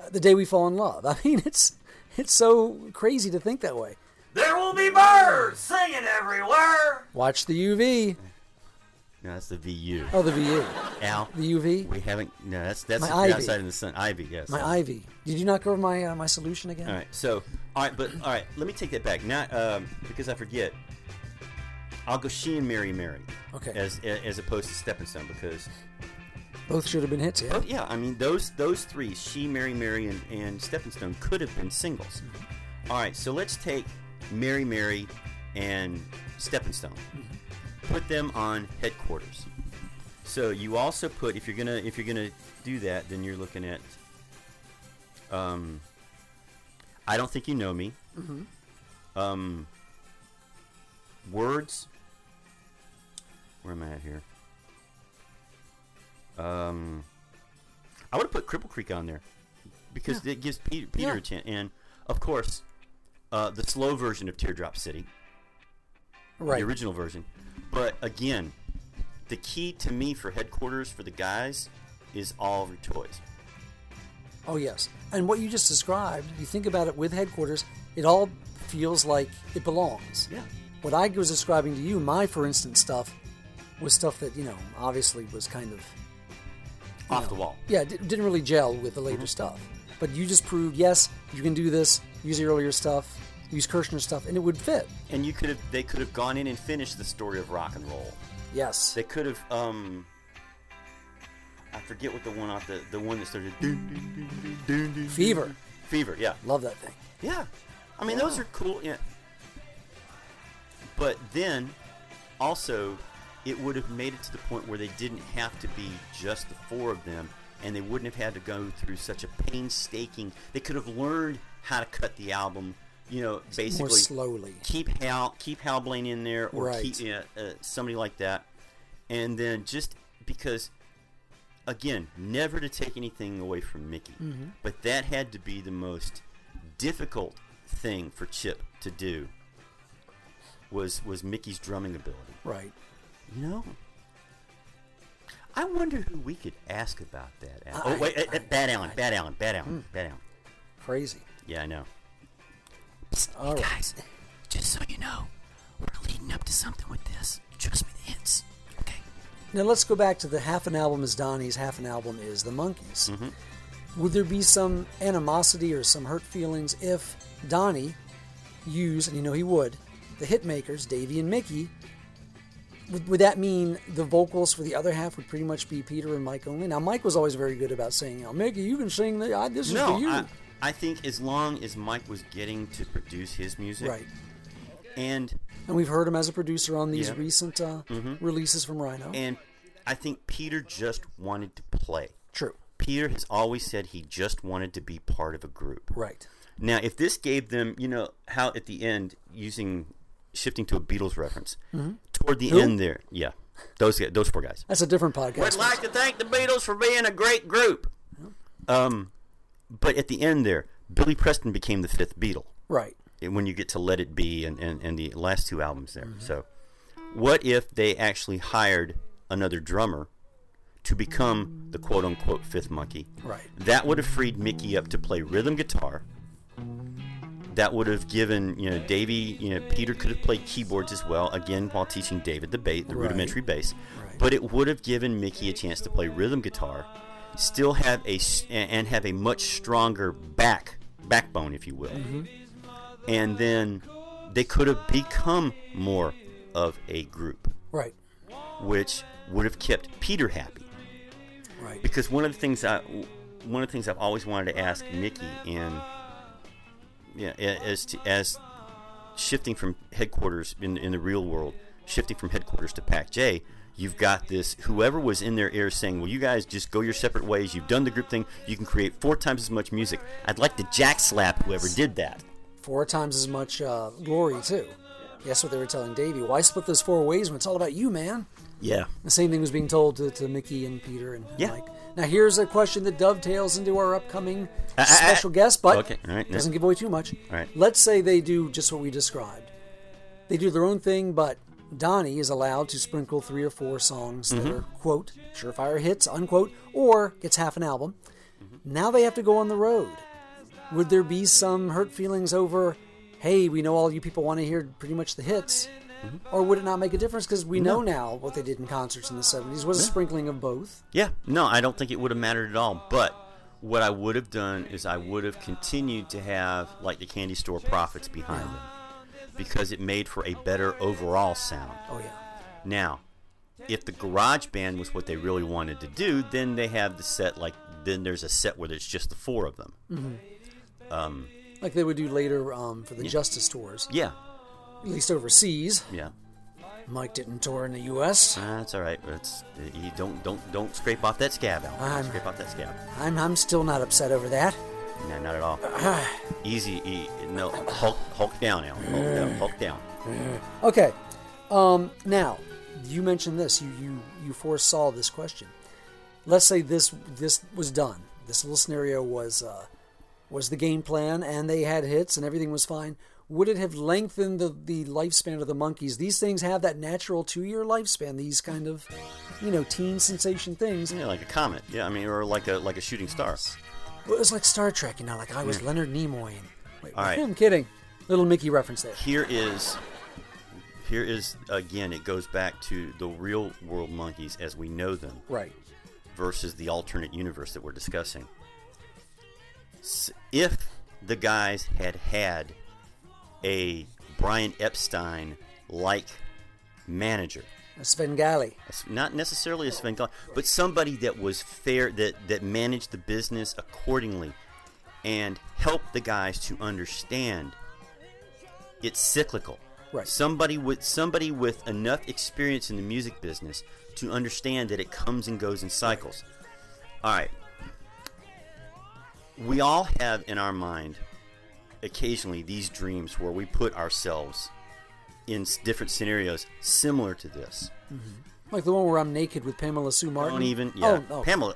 The Day We Fall in Love. I mean, it's it's so crazy to think that way. There will be birds singing everywhere. Watch the U V. No, that's the V U. Oh, the V U. Al. The U V. We haven't. No, that's that's the outside in the sun. Ivy, yes. My Ivy. ivy. Did you not go over my uh, my solution again? All right. So, all right, but all right. Let me take that back. Not um, because I forget. I'll go She and Mary Mary. Okay. As as opposed to Stepping Stone, because both should have been hits. Yeah. Oh, yeah. I mean, those those three, She, Mary Mary, and and Stepping Stone, could have been singles. Mm-hmm. All right. So let's take Mary Mary and Stepping Stone. Put them on Headquarters. So you also put, if you're gonna if you're gonna do that, then you're looking at um I Don't Think You Know Me. Mm-hmm. Um Words. Where am I at here? Um I would have put Cripple Creek on there because yeah. it gives Peter, Peter yeah. a chance, and of course Uh, the slow version of Teardrop City, right? The original version. But again, the key to me for Headquarters for the guys is All of Your Toys. Oh yes, and what you just described, you think about it with Headquarters, it all feels like it belongs. Yeah. What I was describing to you, my for instance stuff, was stuff that you know obviously was kind of off know, the wall. Yeah, d- didn't really gel with the later mm-hmm. stuff. But you just proved, yes, you can do this. Use the earlier stuff. use Kirshner stuff, and it would fit. And you could have, they could have gone in and finished the story of rock and roll. Yes, they could have. Um, I forget what the one off the the one that started. Fever. Fever. Yeah, love that thing. Yeah, I mean yeah. those are cool. Yeah. But then, also, it would have made it to the point where they didn't have to be just the four of them, and they wouldn't have had to go through such a painstaking. They could have learned how to cut the album, you know, basically more slowly. Keep Hal, keep Hal Blaine in there, or right. keep uh, uh, somebody like that, and then just because, again, never to take anything away from Mickey, mm-hmm. but that had to be the most difficult thing for Chip to do. Was was Mickey's drumming ability. Right. You know? I wonder who we could ask about that. I, oh, wait. I, I, Bad I, Allen. I, Bad Allen. Bad Allen. Mm. Bad Allen. Crazy. Yeah, I know. Psst, all right. Guys, just so you know, we're leading up to something with this. Trust me, the hints. Okay. Now, let's go back to the half an album is Donnie's, half an album is the Monkees. Mm-hmm. Would there be some animosity or some hurt feelings if Donnie used, and you know he would, the Hitmakers, Davey and Mickey, would, would that mean the vocals for the other half would pretty much be Peter and Mike only? Now, Mike was always very good about saying, oh, Mickey, you can sing, the, I, this no, is for you. I, I think as long as Mike was getting to produce his music. Right. And and we've heard him as a producer on these yeah. recent uh, mm-hmm. releases from Rhino. And I think Peter just wanted to play. True. Peter has always said he just wanted to be part of a group. Right. Now, if this gave them, you know, how at the end, using... shifting to a Beatles reference mm-hmm. toward the Who? end there. Yeah, those those four guys. That's a different podcast. We'd like to thank the Beatles for being a great group. Mm-hmm. Um, but at the end there, Billy Preston became the fifth Beatle. Right. When you get to Let It Be and, and, and the last two albums there. Mm-hmm. So what if they actually hired another drummer to become the quote-unquote fifth monkey? Right. That would have freed Mickey up to play rhythm guitar. That would have given, you know, Davey, you know, Peter could have played keyboards as well, again, while teaching David the bass, the right. rudimentary bass. Right. But it would have given Mickey a chance to play rhythm guitar, still have a, and have a much stronger back, backbone, if you will. Mm-hmm. And then they could have become more of a group. Right. Which would have kept Peter happy. Right. Because one of the things I, one of the things I've always wanted to ask Mickey in... Yeah, as to, as shifting from headquarters in in the real world, shifting from headquarters to Pac J, you've got this. Whoever was in their ear saying, "Well, you guys just go your separate ways. You've done the group thing. You can create four times as much music." I'd like to jack slap whoever did that. Four times as much uh, glory too. That's what they were telling Davey. Why split those four ways when it's all about you, man? Yeah. The same thing was being told to, to Mickey and Peter and, and yeah. Mike. Now, here's a question that dovetails into our upcoming I, I, special I, I, guest, but okay. All right. doesn't give away too much. All right. Let's say they do just what we described. They do their own thing, but Donnie is allowed to sprinkle three or four songs mm-hmm. that are, quote, surefire hits, unquote, or gets half an album. Mm-hmm. Now they have to go on the road. Would there be some hurt feelings over, hey, we know all you people want to hear pretty much the hits? Mm-hmm. Or would it not make a difference? Because we no. know now what they did in concerts in the seventies was yeah. a sprinkling of both. Yeah. No, I don't think it would have mattered at all. But what I would have done is I would have continued to have, like, the Candy Store Prophets behind yeah. them. Because it made for a better overall sound. Oh, yeah. Now, if the Garage Band was what they really wanted to do, then they have the set, like, then there's a set where there's just the four of them. Mm-hmm. Um, like they would do later um, for the yeah. Justice Tours. Yeah. At least overseas. Yeah. Mike didn't tour in the U S Uh, that's all right. It's, you don't don't don't scrape off that scab, Al. Don't scrape off that scab. I'm I'm still not upset over that. No, not at all. Uh, Easy. E, no, Hulk Hulk down, Al. Hulk uh, down. Hulk down. Uh, okay. Um. Now, you mentioned this. You you you foresaw this question. Let's say this this was done. This little scenario was uh was the game plan, and they had hits, and everything was fine. Would it have lengthened the, the lifespan of the Monkees? These things have that natural two-year lifespan. These kind of, you know, teen sensation things. Yeah, like a comet. Yeah, I mean, or like a like a shooting star. Well, it was like Star Trek, you know. Like I was yeah. Leonard Nimoy. And, wait, all right. I'm kidding. Little Mickey reference there. Here is, here is again. It goes back to the real world Monkees as we know them, right? Versus the alternate universe that we're discussing. If the guys had had a Brian Epstein-like manager. A Svengali. Not necessarily a Svengali, but somebody that was fair, that, that managed the business accordingly and helped the guys to understand it's cyclical. Right. Somebody with somebody with enough experience in the music business to understand that it comes and goes in cycles. All right. We all have in our mind occasionally these dreams where we put ourselves in different scenarios similar to this. Mm-hmm. Like the one where I'm naked with Pamela Sue Martin. Don't even, yeah. Oh, oh. Pamela.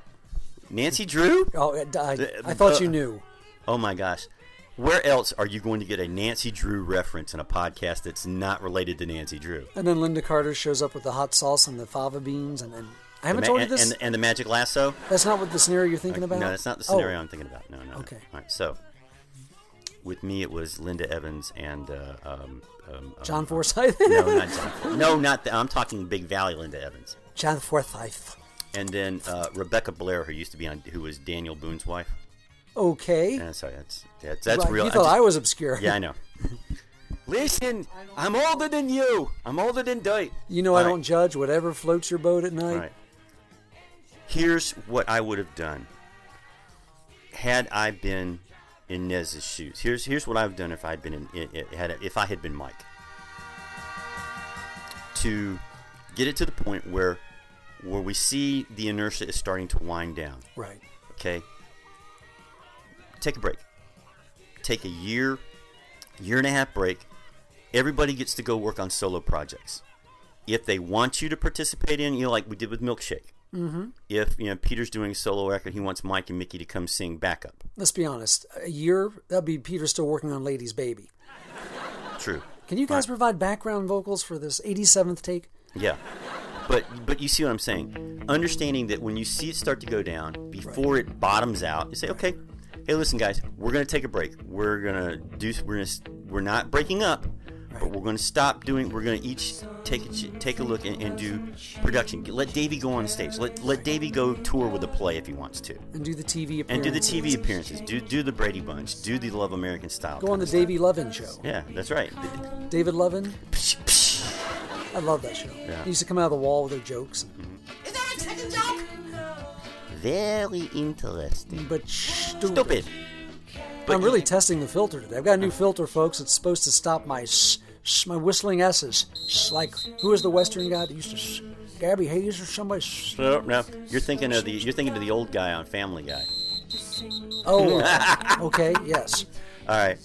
Nancy Drew? Oh, I, I, I thought uh, you knew. Oh, my gosh. Where else are you going to get a Nancy Drew reference in a podcast that's not related to Nancy Drew? And then Linda Carter shows up with the hot sauce and the fava beans, and then I haven't ma- told you this. And, and the magic lasso? That's not what the scenario you're thinking about? No, that's not the scenario oh. I'm thinking about. No, no, okay. No. All right, so with me, it was Linda Evans and uh, um, um, John um, Forsythe. No, not John. Forsythe. No, not the, I'm talking Big Valley Linda Evans. John Forsythe. And then uh, Rebecca Blair, who used to be on, who was Daniel Boone's wife. Okay. Uh, sorry, that's that's, that's right. real. You thought I, just, I was obscure. Yeah, I know. Listen, I'm older than you. I'm older than Dave. You know All I right. don't judge whatever floats your boat at night. All right. Here's what I would have done had I been in Nez's shoes. Here's here's what I've done if I'd been in, in, in had if I had been Mike. To get it to the point where where we see the inertia is starting to wind down. Right. Okay. Take a break. Take a year, year and a half break. Everybody gets to go work on solo projects. If they want you to participate in, you know, like we did with Milkshake. Mm-hmm. If, you know, Peter's doing a solo record, he wants Mike and Mickey to come sing backup. Let's be honest. A year, that'd be Peter still working on Lady's Baby. True. Can you guys right. provide background vocals for this eighty-seventh take? Yeah. But but you see what I'm saying. Understanding that when you see it start to go down, before right. it bottoms out, you say, okay, hey, listen, guys. We're gonna take a break. We're gonna do. We're gonna. We're not breaking up, right. but we're gonna stop doing. We're gonna each take a, take a look and, and do production. Let Davey go on stage. Let let Davey go tour with a play if he wants to. And do the T V appearances. And do the T V appearances. Do do the Brady Bunch. Do the Love American Style. Go on the Davey Lovin' show. Yeah, that's right. David Lovin'. I love that show. Yeah. They used to come out of the wall with their jokes. Mm-hmm. Is that a chicken joke? Very interesting. But stupid. stupid. But I'm really testing the filter today. I've got a new filter, folks. It's supposed to stop my sh- sh- my whistling S's. Sh- like, who is the Western guy that used to sh- Gabby Hayes or somebody? Sh- no, no, you're thinking of the you're thinking of the old guy on Family Guy. Oh, uh, okay, yes. All right.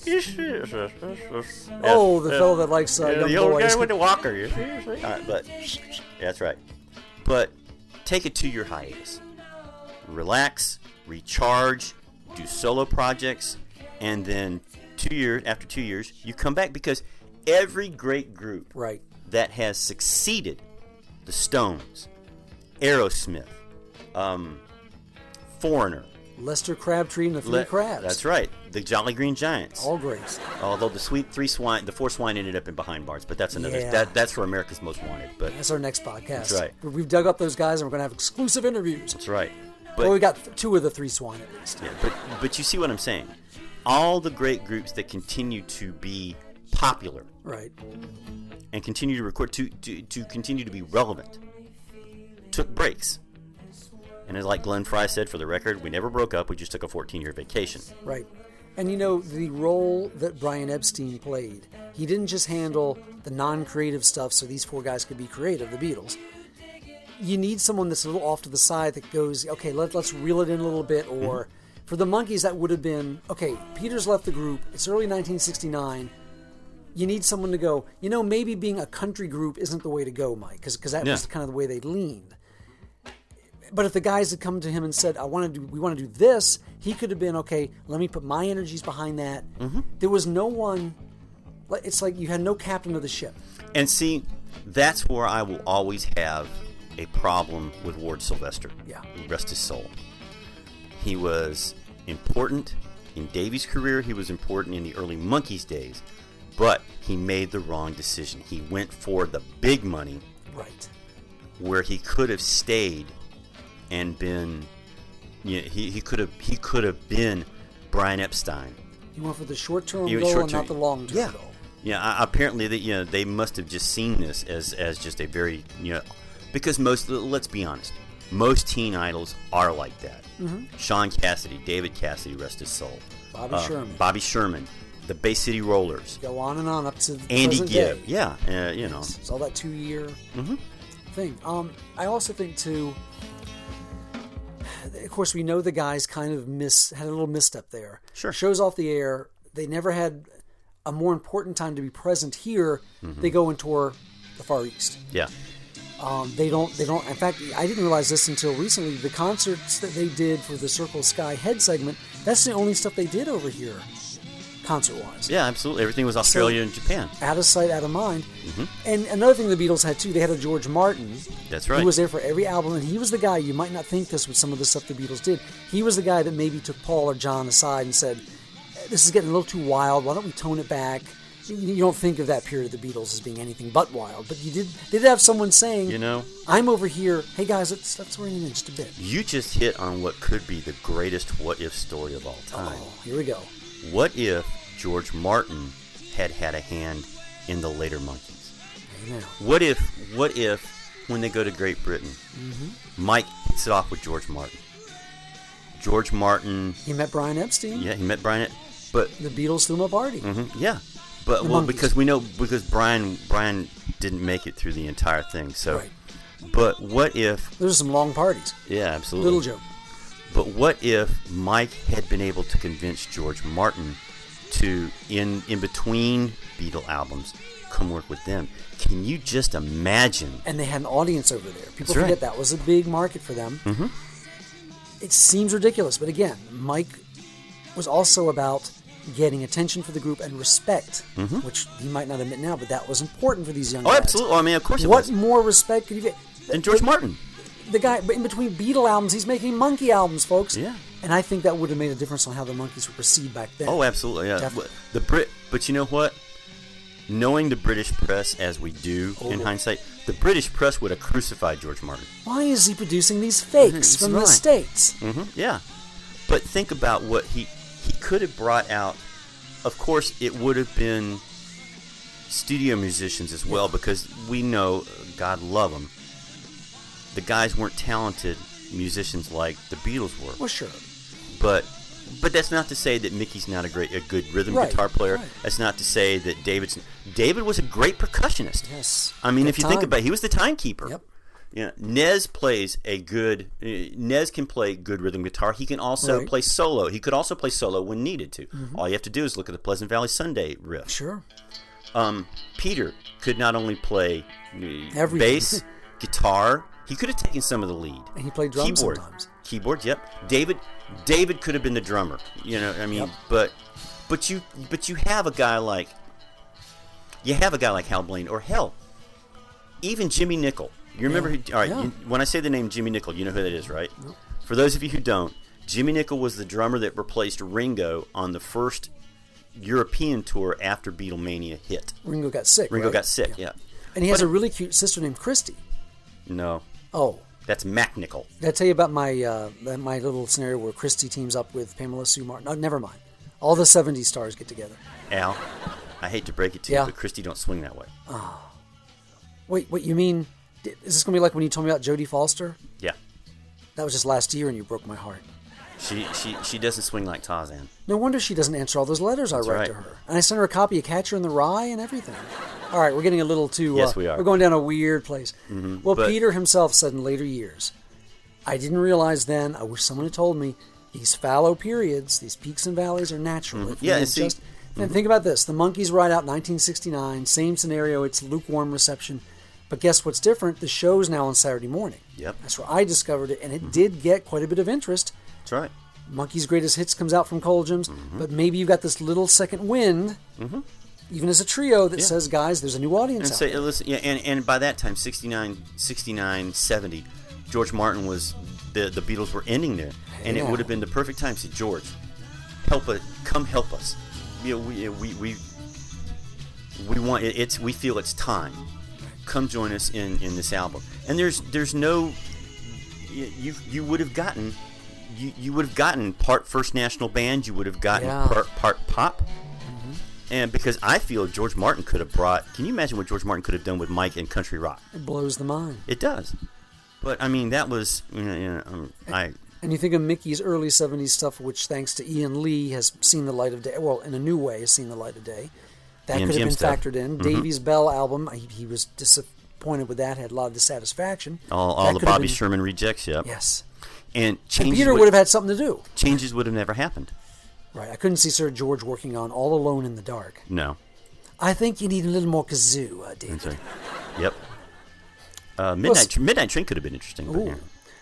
Oh, the fellow that likes uh, young the old boys. Guy with the walker. All right, but yeah, that's right. But take it to your hiatus. Relax, recharge, do solo projects, and then two years after two years, you come back because every great group right. that has succeeded, the Stones, Aerosmith, um, Foreigner, Lester Crabtree and the Three Le- Crabs. That's right, the Jolly Green Giants. All greats. Although the sweet three swine, the four swine ended up in Behind Bars, but that's another. Yeah. That, that's for America's Most Wanted. But that's our next podcast. That's right. We've dug up those guys, and we're going to have exclusive interviews. That's right. But, well, we got th- two of the three swine at least. Yeah, but but you see what I'm saying? All the great groups that continue to be popular, right, and continue to record to to, to continue to be relevant, took breaks. And it's like Glenn Frey said, for the record, we never broke up. We just took a fourteen-year vacation. Right. And, you know, the role that Brian Epstein played, he didn't just handle the non-creative stuff so these four guys could be creative, the Beatles. You need someone that's a little off to the side that goes, okay, let, let's reel it in a little bit. Or mm-hmm. for the Monkees, that would have been, okay, Peter's left the group. It's early nineteen sixty-nine. You need someone to go, you know, maybe being a country group isn't the way to go, Mike, because that yeah. was kind of the way they leaned. But if the guys had come to him and said, "I want to do, we want to do this," he could have been, okay, let me put my energies behind that. Mm-hmm. There was no one. It's like you had no captain of the ship. And see, that's where I will always have a problem with Ward Sylvester. Yeah. Rest his soul. He was important in Davy's career. He was important in the early Monkees days. But he made the wrong decision. He went for the big money. Right. Where he could have stayed and been, you know, he he could have he could have been Brian Epstein. You went for the short term goal and not the long term yeah. goal. Yeah, I, apparently that you know they must have just seen this as as just a very you know because most let's be honest, most teen idols are like that. Mm-hmm. Sean Cassidy, David Cassidy, rest his soul. Bobby uh, Sherman. Bobby Sherman. The Bay City Rollers. Go on and on up to the Andy Gibb. Yeah, uh, you know. It's all that two-year mm-hmm. thing. Um, I also think too. Of course, we know the guys kind of miss had a little misstep there. Sure. Shows off the air. They never had a more important time to be present here. Mm-hmm. They go and tour the Far East. Yeah. Um, they don't. They don't. In fact, I didn't realize this until recently. The concerts that they did for the Circle Sky Head segment. That's the only stuff they did over here. Concert-wise. Yeah, absolutely. Everything was Australia so, and Japan. Out of sight, out of mind. Mm-hmm. And another thing the Beatles had, too, they had a George Martin. That's right. Who was there for every album, and he was the guy, you might not think this with some of the stuff the Beatles did, he was the guy that maybe took Paul or John aside and said, this is getting a little too wild, why don't we tone it back? You don't think of that period of the Beatles as being anything but wild, but you did they did have someone saying, you know, I'm over here, hey guys, let's, let's rein in just a bit. You just hit on what could be the greatest what-if story of all time. Oh, here we go. What if George Martin had had a hand in the later Monkees? Yeah. What if, what if, when they go to Great Britain, mm-hmm. Mike hits it off with George Martin? George Martin. He met Brian Epstein. Yeah, he met Brian. But the Beatles threw him a party. Mm-hmm, yeah, but the well, Monkees. Because we know because Brian Brian didn't make it through the entire thing. So, right. But what if there's some long parties? Yeah, absolutely. Little joke. But what if Mike had been able to convince George Martin to, in, in between Beatle albums, come work with them? Can you just imagine? And they had an audience over there. People That's forget right. that was a big market for them. Mm-hmm. It seems ridiculous, but again, Mike was also about getting attention for the group and respect, mm-hmm. which he might not admit now, but that was important for these young oh, guys. Oh, absolutely. I mean, of course it what was. What more respect could you get? Than George but, Martin. The guy, in between Beatle albums, he's making Monkey albums, folks. Yeah. And I think that would have made a difference on how the Monkees would proceed back then. Oh, absolutely. Yeah. Definitely. The Brit, but you know what? Knowing the British press as we do, oh, in Lord. hindsight, the British press would have crucified George Martin. Why is he producing these fakes mm-hmm. from right. the States? Mm-hmm. Yeah. But think about what he, he could have brought out. Of course, it would have been studio musicians as well, yeah. because we know, God love them, the guys weren't talented musicians like the Beatles were. Well, sure. But but that's not to say that Mickey's not a great, a good rhythm right, guitar player. Right. That's not to say that David's... David was a great percussionist. Yes. I mean, good if you time. think about it, he was the timekeeper. Yep. Yeah. Nez plays a good... Uh, Nez can play good rhythm guitar. He can also right. play solo. He could also play solo when needed to. Mm-hmm. All you have to do is look at the Pleasant Valley Sunday riff. Sure. Um, Peter could not only play uh, bass, guitar... He could have taken some of the lead. And he played drums Keyboard. sometimes. Keyboard, yep. David, David could have been the drummer. You know, I mean, yep. but, but you, but you have a guy like, you have a guy like Hal Blaine, or hell, even Jimmy Nicol. You remember? Yeah. Who, all right, yeah. you, when I say the name Jimmy Nicol, you know who that is, right? Yep. For those of you who don't, Jimmy Nicol was the drummer that replaced Ringo on the first European tour after Beatlemania hit. Ringo got sick. Ringo right? got sick. Yeah. yeah. And he has but, a really cute sister named Kristy. No. Oh. That's McNichol. Did I tell you about my uh, my little scenario where Kristy teams up with Pamela Sue Martin? Oh, never mind. All the seventies stars get together. Al, I hate to break it to yeah. you, but Kristy don't swing that way. Oh. Wait, what you mean? Is this going to be like when you told me about Jodie Foster? Yeah. That was just last year and you broke my heart. She she she doesn't swing like Tarzan. No wonder she doesn't answer all those letters I That's write right. to her. And I sent her a copy of Catcher in the Rye and everything. All right, we're getting a little too... Yes, uh, we are. We're going down a weird place. Mm-hmm, well, but... Peter himself said in later years, I didn't realize then, I wish someone had told me, these fallow periods, these peaks and valleys are natural. Mm-hmm. If yeah, it's just... Mm-hmm. And think about this. The Monkees ride out nineteen sixty-nine, same scenario, it's lukewarm reception. But guess what's different? The show's now on Saturday morning. Yep. That's where I discovered it, and it mm-hmm. did get quite a bit of interest. That's right. Monkees' Greatest Hits comes out from Cole Jim's, mm-hmm. but maybe you've got this little second wind... Mm-hmm. Even as a trio that yeah. says, guys, there's a new audience and out say, there. Listen, yeah, and, and by that time, sixty-nine, sixty-nine, seventy, George Martin was, the, the Beatles were ending there. And yeah. it would have been the perfect time to say, George, help us, come help us. You know, we, we, we, we want, it, it's, we feel it's time. Come join us in, in this album. And there's there's no, you you would have gotten, you, you would have gotten part First National Band, you would have gotten yeah. part, part pop. And And because I feel George Martin could have brought, can you imagine what George Martin could have done with Mike and country rock? It blows the mind. It does. But, I mean, that was, you know, you know um, I... And you think of Mickey's early seventies stuff, which, thanks to Ian Lee, has seen the light of day. Well, in a new way, has seen the light of day. That could have been factored in. Mm-hmm. Davies' Bell album, he, he was disappointed with that, had a lot of dissatisfaction. All, all the Bobby Sherman rejects, yeah. Yes. And changes. Peter would have had something to do. Changes would have never happened. Right. I couldn't see Sir George working on All Alone in the Dark. No. I think you need a little more kazoo, uh, David. Yep. Uh, Midnight, well, Midnight Train could have been interesting. But, yeah.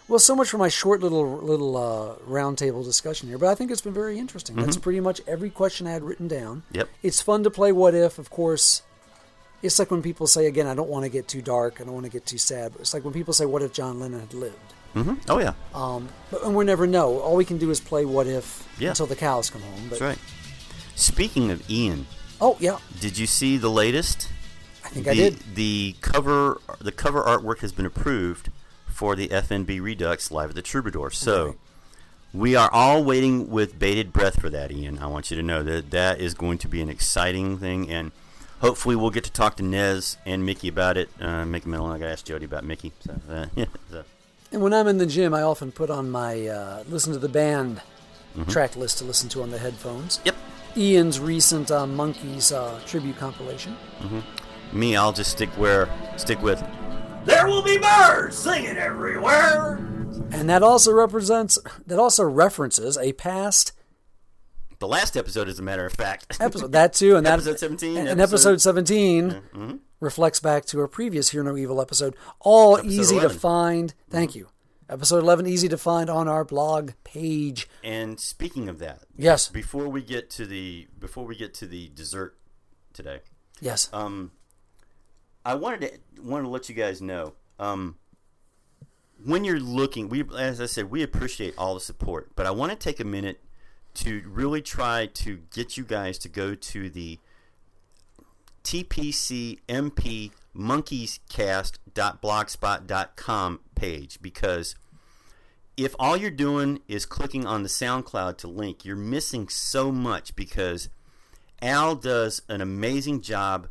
Well, so much for my short little little uh, roundtable discussion here, but I think it's been very interesting. Mm-hmm. That's pretty much every question I had written down. Yep. It's fun to play What If, of course. It's like when people say, again, I don't want to get too dark, I don't want to get too sad, but it's like when people say, what if John Lennon had lived? Mm-hmm. Oh, yeah. Um, but, and we'll never know. All we can do is play What If yeah. until the cows come home. But... That's right. Speaking of Ian. Oh, yeah. Did you see the latest? I think the, I did. The cover, the cover artwork has been approved for the F N B Redux Live at the Troubadour. So okay. We are all waiting with bated breath for that, Ian. I want you to know that that is going to be an exciting thing, and hopefully we'll get to talk to Nez and Mickey about it. Uh, Mickey Mellon, I got to ask Jody about Mickey. So, uh, yeah, so. And when I'm in the gym, I often put on my uh, listen to the band mm-hmm. track list to listen to on the headphones. Yep. Ian's recent uh, Monkees uh, tribute compilation. Mm-hmm. Me, I'll just stick where stick with. There will be birds singing everywhere. And that also represents, that also references a past. The last episode, as a matter of fact. Episode, that too. And episode that, seventeen. And episode, episode seventeen mm-hmm. reflects back to a previous Hear No Evil episode. All episode easy eleven. To find. Thank mm-hmm. you. Episode eleven, easy to find on our blog page. And speaking of that. Yes. Before we get to the, before we get to the dessert today. Yes. Um. I wanted to wanted to let you guys know um, when you're looking. We, as I said, we appreciate all the support, but I want to take a minute to really try to get you guys to go to the T P C M P monkeys cast dot blogspot dot com page, because if all you're doing is clicking on the SoundCloud to link, you're missing so much, because Al does an amazing job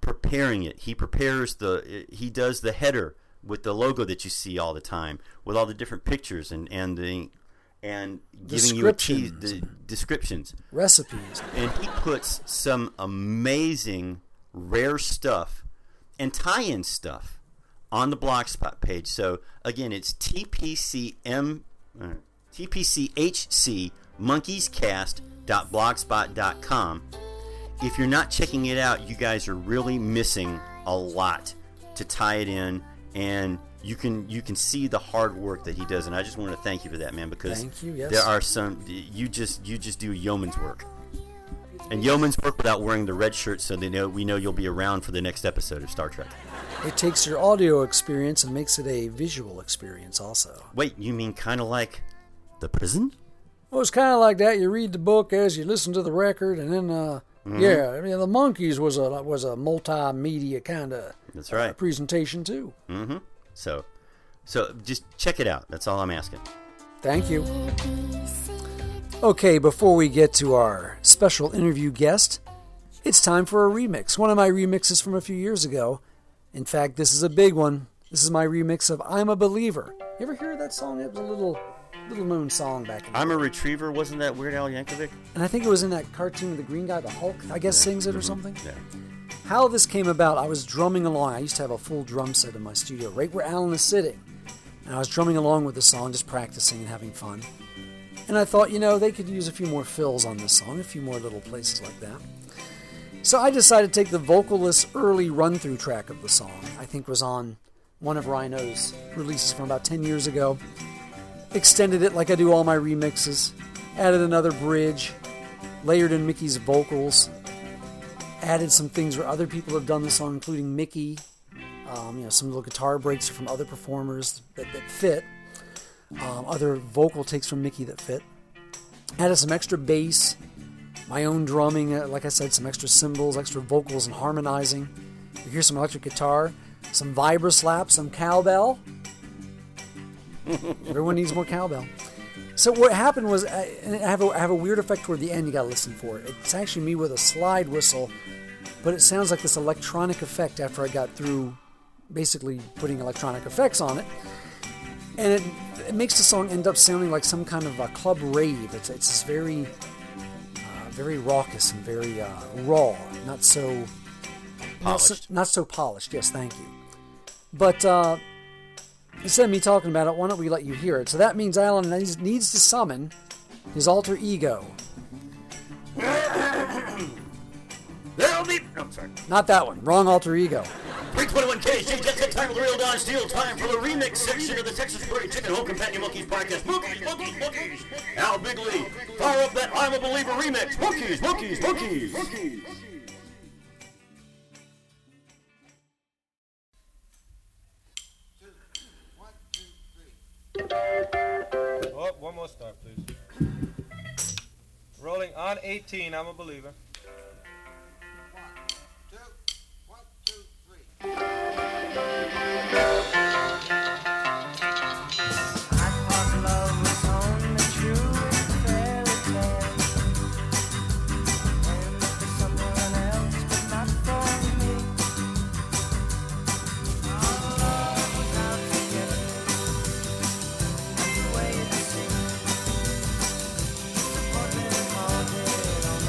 preparing it. He prepares the he does the header with the logo that you see all the time, with all the different pictures and and the and giving you a tease, the descriptions, recipes, and he puts some amazing rare stuff and tie-in stuff on the Blogspot page. So again, it's tpcm uh, tpchc monkeys cast dot blogspot dot com. If you're not checking it out, you guys are really missing a lot to tie it in, and you can you can see the hard work that he does, and I just want to thank you for that, man, because thank you, yes. There are some you just you just do yeoman's work, and yeoman's work without wearing the red shirt, so they know we know you'll be around for the next episode of Star Trek. It takes your audio experience and makes it a visual experience, also. Wait, you mean kind of like The Prison? Well, it's kind of like that. You read the book as you listen to the record, and then. Uh, Mm-hmm. Yeah, I mean, the Monkees was a was a multimedia kind of that's right. uh, presentation too. Mm-hmm. So, so just check it out. That's all I'm asking. Thank you. Okay, before we get to our special interview guest, it's time for a remix. One of my remixes from a few years ago. In fact, this is a big one. This is my remix of "I'm a Believer." You ever hear that song? It was a little. Little known song back in the I'm a Retriever, wasn't that Weird Al Yankovic? And I think it was in that cartoon of the green guy, the Hulk, I guess, yeah. sings it or something. Yeah. How this came about, I was drumming along. I used to have a full drum set in my studio, right where Alan is sitting. And I was drumming along with the song, just practicing and having fun. And I thought, you know, they could use a few more fills on this song, a few more little places like that. So I decided to take the vocalist's early run-through track of the song, I think was on one of Rhino's releases from about ten years ago. Extended it like I do all my remixes, added another bridge, layered in Mickey's vocals, added some things where other people have done the song, including Mickey, um, you know, some little guitar breaks from other performers that, that fit, um, other vocal takes from Mickey that fit, added some extra bass, my own drumming, like I said, some extra cymbals, extra vocals and harmonizing. You hear some electric guitar, some vibra slap, some cowbell. Everyone needs more cowbell. So what happened was, I have, a, I have a weird effect toward the end. You gotta listen for it. It's actually me with a slide whistle, but it sounds like this electronic effect after I got through basically putting electronic effects on it. And it, it makes the song end up sounding like some kind of a club rave. It's it's this very, uh, very raucous and very uh, raw, not so polished. Not so, not so polished, yes, thank you. But uh, instead of me talking about it, why don't we let you hear it? So that means Alan needs to summon his alter ego. There'll be... No, I'm sorry. Not that one. Wrong alter ego. three twenty-one K, Jay Jet Set, time for the real Don Steele, time for the remix section of the Texas Prairie Chicken Home Companion Monkeys podcast. Monkeys, monkeys, monkeys. Al Bigley, fire up that I'm a Believer remix. Monkeys, monkeys, monkeys. Monkeys. Oh, one more start, please. Rolling on eighteen, I'm a believer. One, two, one, two, three. I thought love was only true in fairy tales, and for someone else, but not for me. Our love was out to get me, way to see. Supported and haunted on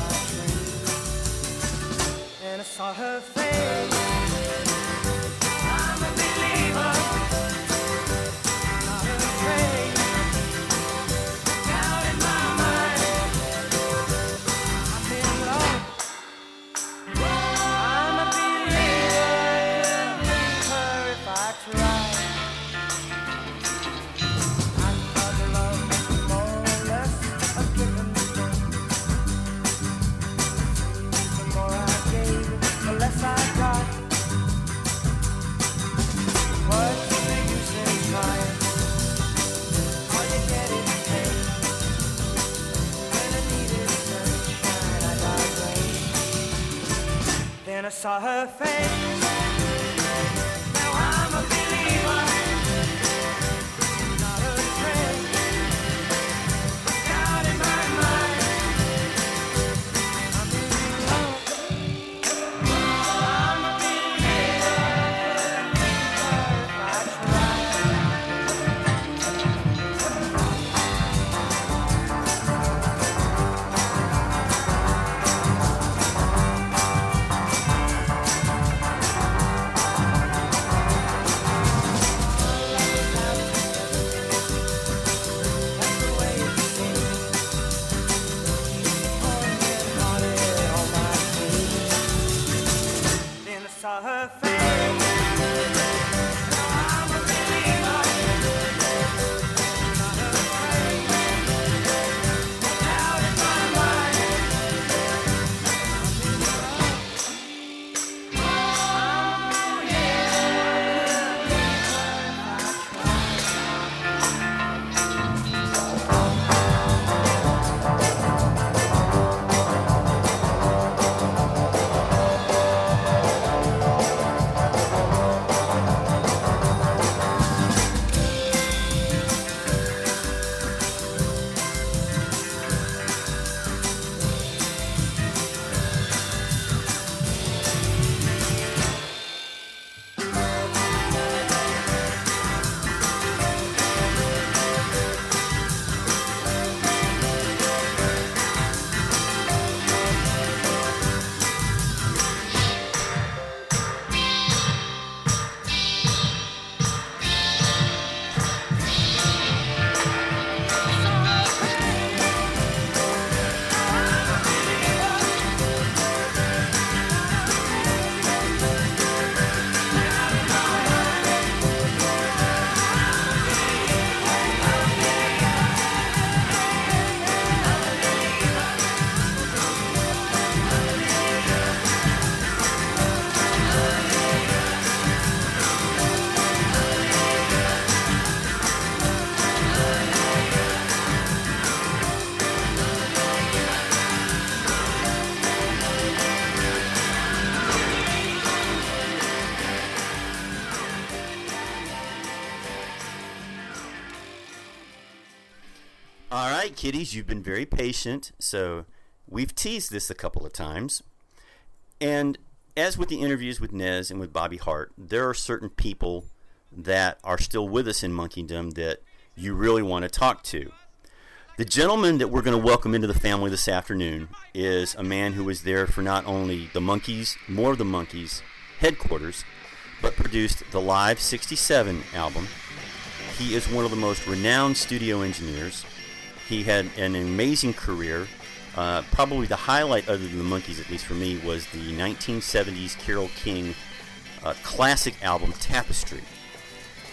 my dreams, and I saw her face. I saw her face. Now I'm a believer, not a friend, but doubt in my mind. I'm in love. I'm a believer, I try. All right, kiddies, you've been very patient. So we've teased this a couple of times. And as with the interviews with Nez and with Bobby Hart, there are certain people that are still with us in monkeydom that you really want to talk to. The gentleman that we're going to welcome into the family this afternoon is a man who was there for not only the Monkees, more of the Monkees, headquarters, but produced the Live sixty-seven album. He is one of the most renowned studio engineers. He had an amazing career. Uh, probably the highlight, other than the Monkees, at least for me, was the nineteen seventies Carole King uh, classic album, Tapestry.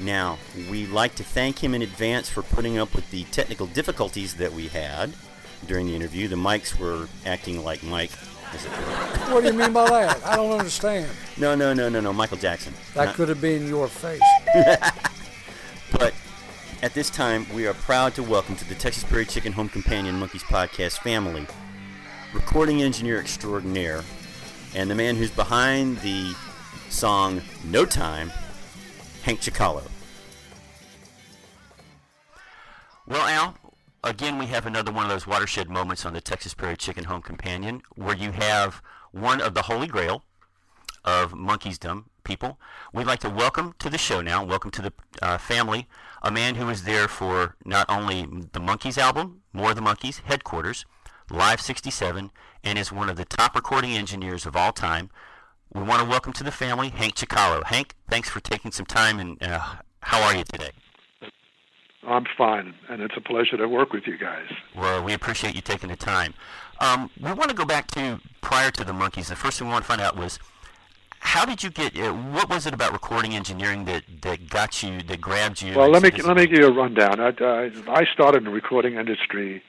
Now, we'd like to thank him in advance for putting up with the technical difficulties that we had during the interview. The mics were acting like Mike. Is it? What do you mean by that? I don't understand. No, no, no, no, no, Michael Jackson. That Not... could have been your face. But at this time, we are proud to welcome to the Texas Prairie Chicken Home Companion Monkees podcast family, recording engineer extraordinaire, and the man who's behind the song No Time, Hank Cicalo. Well, Al, again, we have another one of those watershed moments on the Texas Prairie Chicken Home Companion where you have one of the holy grail of monkeysdom people. We'd like to welcome to the show now, welcome to the uh, family, a man who was there for not only the Monkees album, More of the Monkees, Headquarters, Live sixty-seven, and is one of the top recording engineers of all time. We want to welcome to the family Hank Cicalo. Hank, thanks for taking some time, and uh, how are you today? I'm fine, and it's a pleasure to work with you guys. Well, we appreciate you taking the time. Um, we want to go back to prior to the Monkees. The first thing we want to find out was, how did you get? Uh, what was it about recording engineering that, that got you, that grabbed you? Well, let me let me give you a rundown. I, I, I started in the recording industry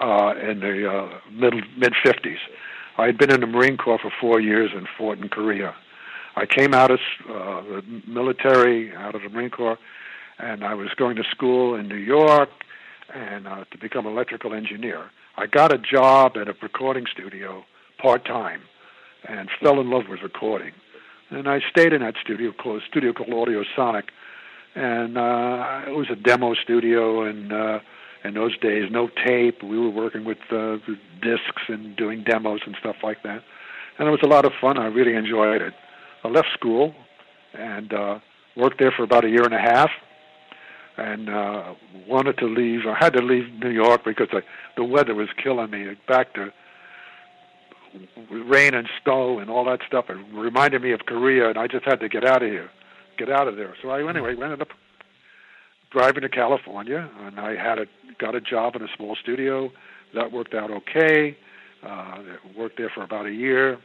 uh, in the uh, mid mid fifties. I had been in the Marine Corps for four years in fought in Korea. I came out of uh, the military, out of the Marine Corps, and I was going to school in New York and uh, to become an electrical engineer. I got a job at a recording studio part-time and fell in love with recording. And I stayed in that studio called, studio called Audio Sonic, and uh, it was a demo studio, and uh, in those days, no tape. We were working with uh, discs and doing demos and stuff like that. And it was a lot of fun. I really enjoyed it. I left school and uh, worked there for about a year and a half and uh, wanted to leave. I had to leave New York because I, the weather was killing me. Back to rain and snow and all that stuff. It reminded me of Korea, and I just had to get out of here, get out of there. So I, anyway, ended up driving to California, and I had a got a job in a small studio. That worked out okay. Uh, worked there for about a year.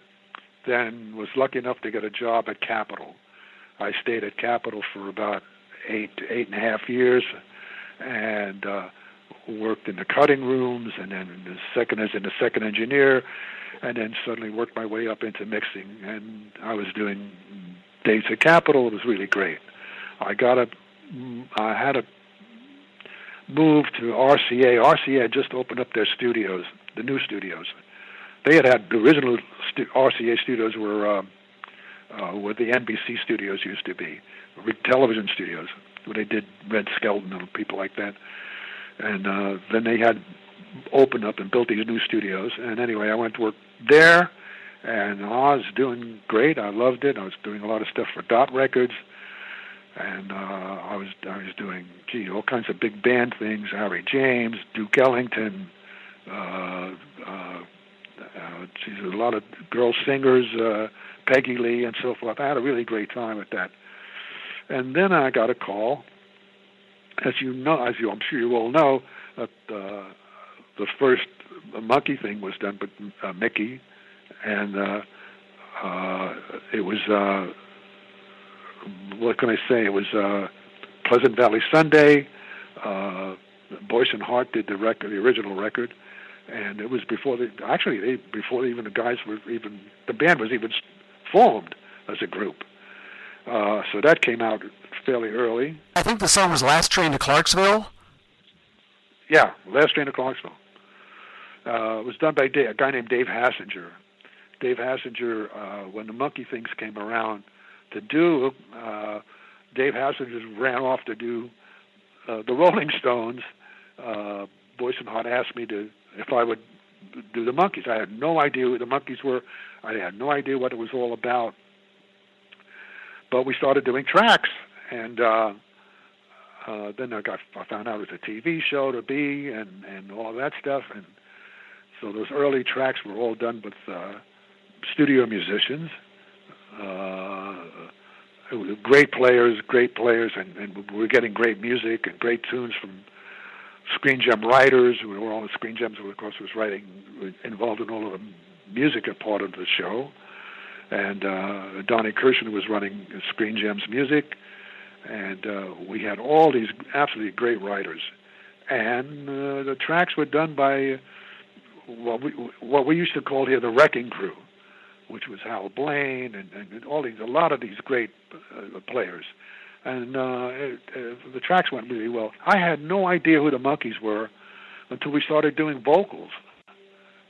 Then was lucky enough to get a job at Capitol. I stayed at Capitol for about eight eight and a half years, and uh, worked in the cutting rooms, and then in the second as in the second engineer, and then suddenly worked my way up into mixing. And I was doing dates at Capitol. It was really great. I got a I had a move to R C A. R C A had just opened up their studios, the new studios. They had had the original stu- R C A studios were uh, uh, what the N B C studios used to be, television studios, where they did Red Skelton and people like that. And uh, then they had opened up and built these new studios. And anyway, I went to work there, and I was doing great. I loved it. I was doing a lot of stuff for Dot Records. And uh, I was I was doing, gee, all kinds of big band things, Harry James, Duke Ellington, uh, uh, uh, geez, a lot of girl singers, uh, Peggy Lee and so forth. I had a really great time with that. And then I got a call, as you know, as you, I'm sure you all know, that uh, the first monkey thing was done with uh, Mickey, and uh, uh, it was... Uh, what can I say? It was uh, Pleasant Valley Sunday. Uh, Boyce and Hart did the record, the original record, and it was before the actually they, before even the guys were even the band was even formed as a group. Uh, so that came out fairly early. I think the song was "Last Train to Clarksville." Yeah, "Last Train to Clarksville." Uh, it was done by Dave, a guy named Dave Hassinger. Dave Hassinger, uh, when the Monkey things came around to do, uh, Dave Hassinger ran off to do uh, the Rolling Stones, uh, Boyce and Hart asked me to if I would do the Monkees. I had no idea who the Monkees were. I had no idea what it was all about. But we started doing tracks, and uh, uh, then I got I found out it was a T V show to be, and, and all that stuff. And so those early tracks were all done with uh, studio musicians, uh, great players, great players, and, and we were getting great music and great tunes from Screen Gem writers. We were all Screen Gems, who of course was writing, involved in all of the music and part of the show. And uh, Don Kirshner was running Screen Gems music, and uh, we had all these absolutely great writers, and uh, the tracks were done by what we what we used to call here the Wrecking Crew, which was Hal Blaine and, and all these a lot of these great uh, players, and uh, it, uh, the tracks went really well. I had no idea who the Monkees were until we started doing vocals.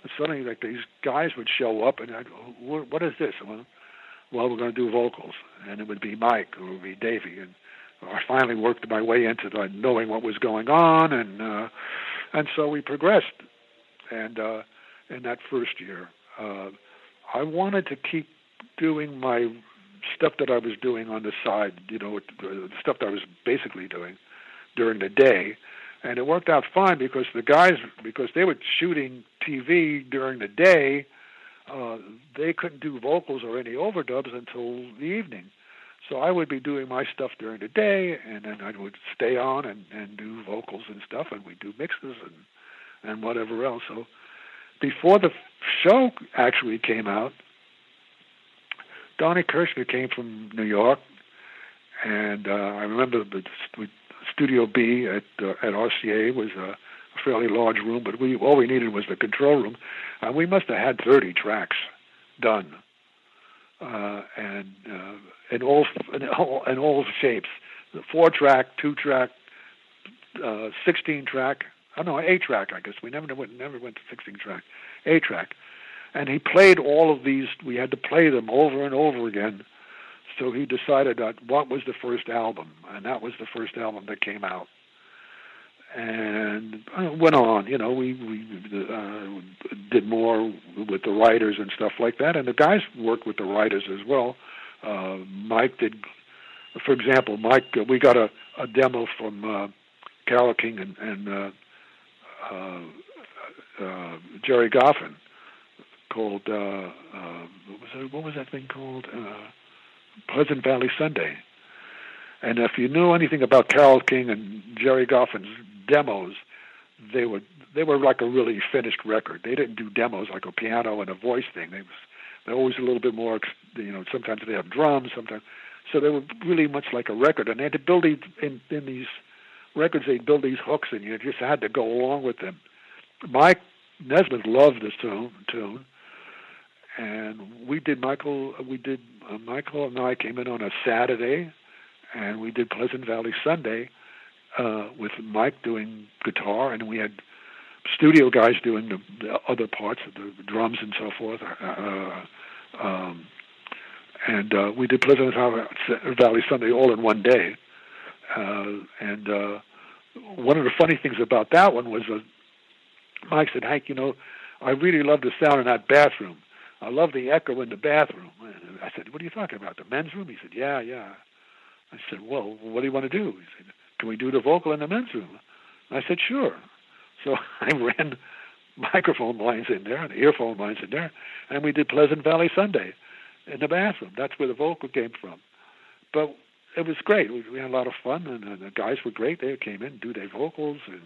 And suddenly, like, these guys would show up, and I'd go, what is this? Well, well, we're going to do vocals. And it would be Mike, or it would be Davey. And I finally worked my way into the, knowing what was going on, and uh, and so we progressed. And uh, in that first year, uh, I wanted to keep doing my stuff that I was doing on the side, you know, the stuff that I was basically doing during the day. And it worked out fine because the guys, because they were shooting T V during the day, uh, they couldn't do vocals or any overdubs until the evening. So I would be doing my stuff during the day, and then I would stay on and, and do vocals and stuff, and we'd do mixes and, and whatever else. So before the show actually came out, Don Kirshner came from New York, and uh, I remember the we Studio B at uh, at R C A was a fairly large room, but we all we needed was the control room, and we must have had thirty tracks done, uh, and uh, in all in all in all shapes: four track, two track, uh, sixteen track. I don't know, eight track. I guess we never went never went to sixteen track, eight track, and he played all of these. We had to play them over and over again. So he decided that what was the first album, and that was the first album that came out, and went on. You know, we we uh, did more with the writers and stuff like that, and the guys worked with the writers as well. Uh, Mike did, for example, Mike. Uh, we got a, a demo from uh, Carole King and, and uh, uh, uh, Jerry Goffin called uh, uh, what was that, what was that thing called? Uh, Pleasant Valley Sunday. And if you knew anything about Carole King and Jerry Goffin's demos, they were they were like a really finished record. They didn't do demos like a piano and a voice thing. They was they're always a little bit more, you know, sometimes they have drums, sometimes. So they were really much like a record. And they had to build these, in, in these records, they'd build these hooks, and you just had to go along with them. Mike Nesmith loved this tune, tune. And we did Michael. We did uh, Michael and I came in on a Saturday, and we did Pleasant Valley Sunday uh, with Mike doing guitar, and we had studio guys doing the, the other parts, of the drums and so forth. Uh, um, and uh, we did Pleasant Valley Sunday all in one day. Uh, and uh, one of the funny things about that one was uh, Mike said, "Hank, you know, I really love the sound in that bathroom. I love the echo in the bathroom." And I said, "What are you talking about, the men's room?" He said, yeah, yeah. I said, "Well, what do you want to do?" He said, "Can we do the vocal in the men's room?" And I said, "Sure." So I ran microphone lines in there and earphone lines in there, and we did Pleasant Valley Sunday in the bathroom. That's where the vocal came from. But it was great. We had a lot of fun, and the guys were great. They came in and do their vocals, and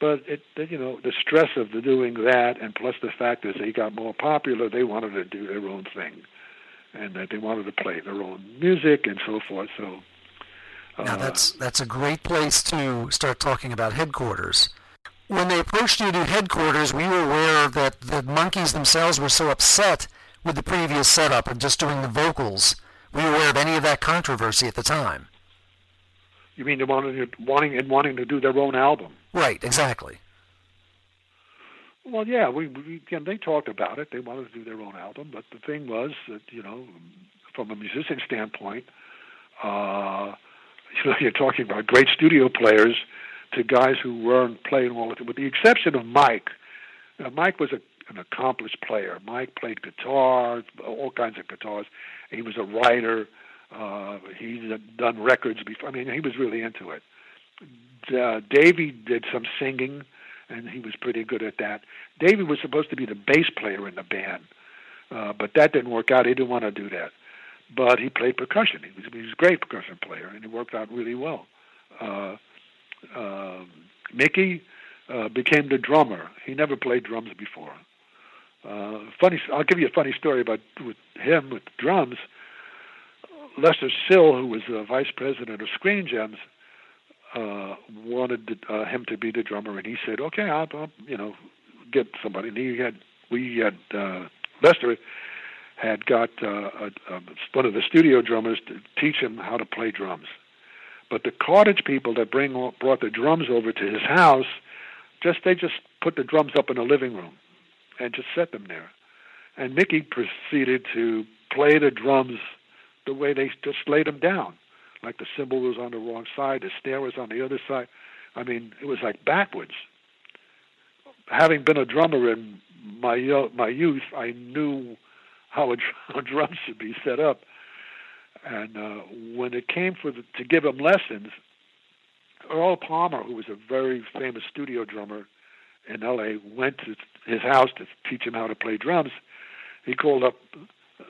But, it, you know, the stress of the doing that, and plus the fact that they got more popular, they wanted to do their own thing, and that they wanted to play their own music and so forth. So, uh, now, that's, that's a great place to start talking about headquarters. When they approached you to headquarters, we were aware that the Monkees themselves were so upset with the previous setup of just doing the vocals. Were you aware of any of that controversy at the time? You mean they wanted, wanting and wanting to do their own album? Right, exactly. Well, yeah, we, we and they talked about it. They wanted to do their own album, but the thing was that, you know, from a musician standpoint, uh, you know, you're talking about great studio players to guys who weren't playing all the time, with the exception of Mike. Now, Mike was a, an accomplished player. Mike played guitar, all kinds of guitars. He was a writer. Uh, he'd done records before. I mean, he was really into it. Uh, Davey did some singing, and he was pretty good at that. Davey was supposed to be the bass player in the band, uh, but that didn't work out. He didn't want to do that. But he played percussion. He was, he was a great percussion player, and it worked out really well. Uh, uh, Mickey uh, became the drummer. He never played drums before. Uh, funny. I'll give you a funny story about with him with drums. Lester Sill, who was the vice president of Screen Gems, uh, wanted uh, him to be the drummer, and he said, "Okay, I'll, I'll you know get somebody." And he had we had uh, Lester had got uh, a, a, one of the studio drummers to teach him how to play drums. But the Cartage people that bring brought the drums over to his house, just they just put the drums up in the living room and just set them there. And Mickey proceeded to play the drums the way they just laid them down, like the cymbal was on the wrong side, the snare was on the other side. I mean, it was like backwards. Having been a drummer in my my youth, I knew how a, a drum should be set up. And uh, when it came for the, to give him lessons, Earl Palmer, who was a very famous studio drummer in L A, went to his house to teach him how to play drums. He called up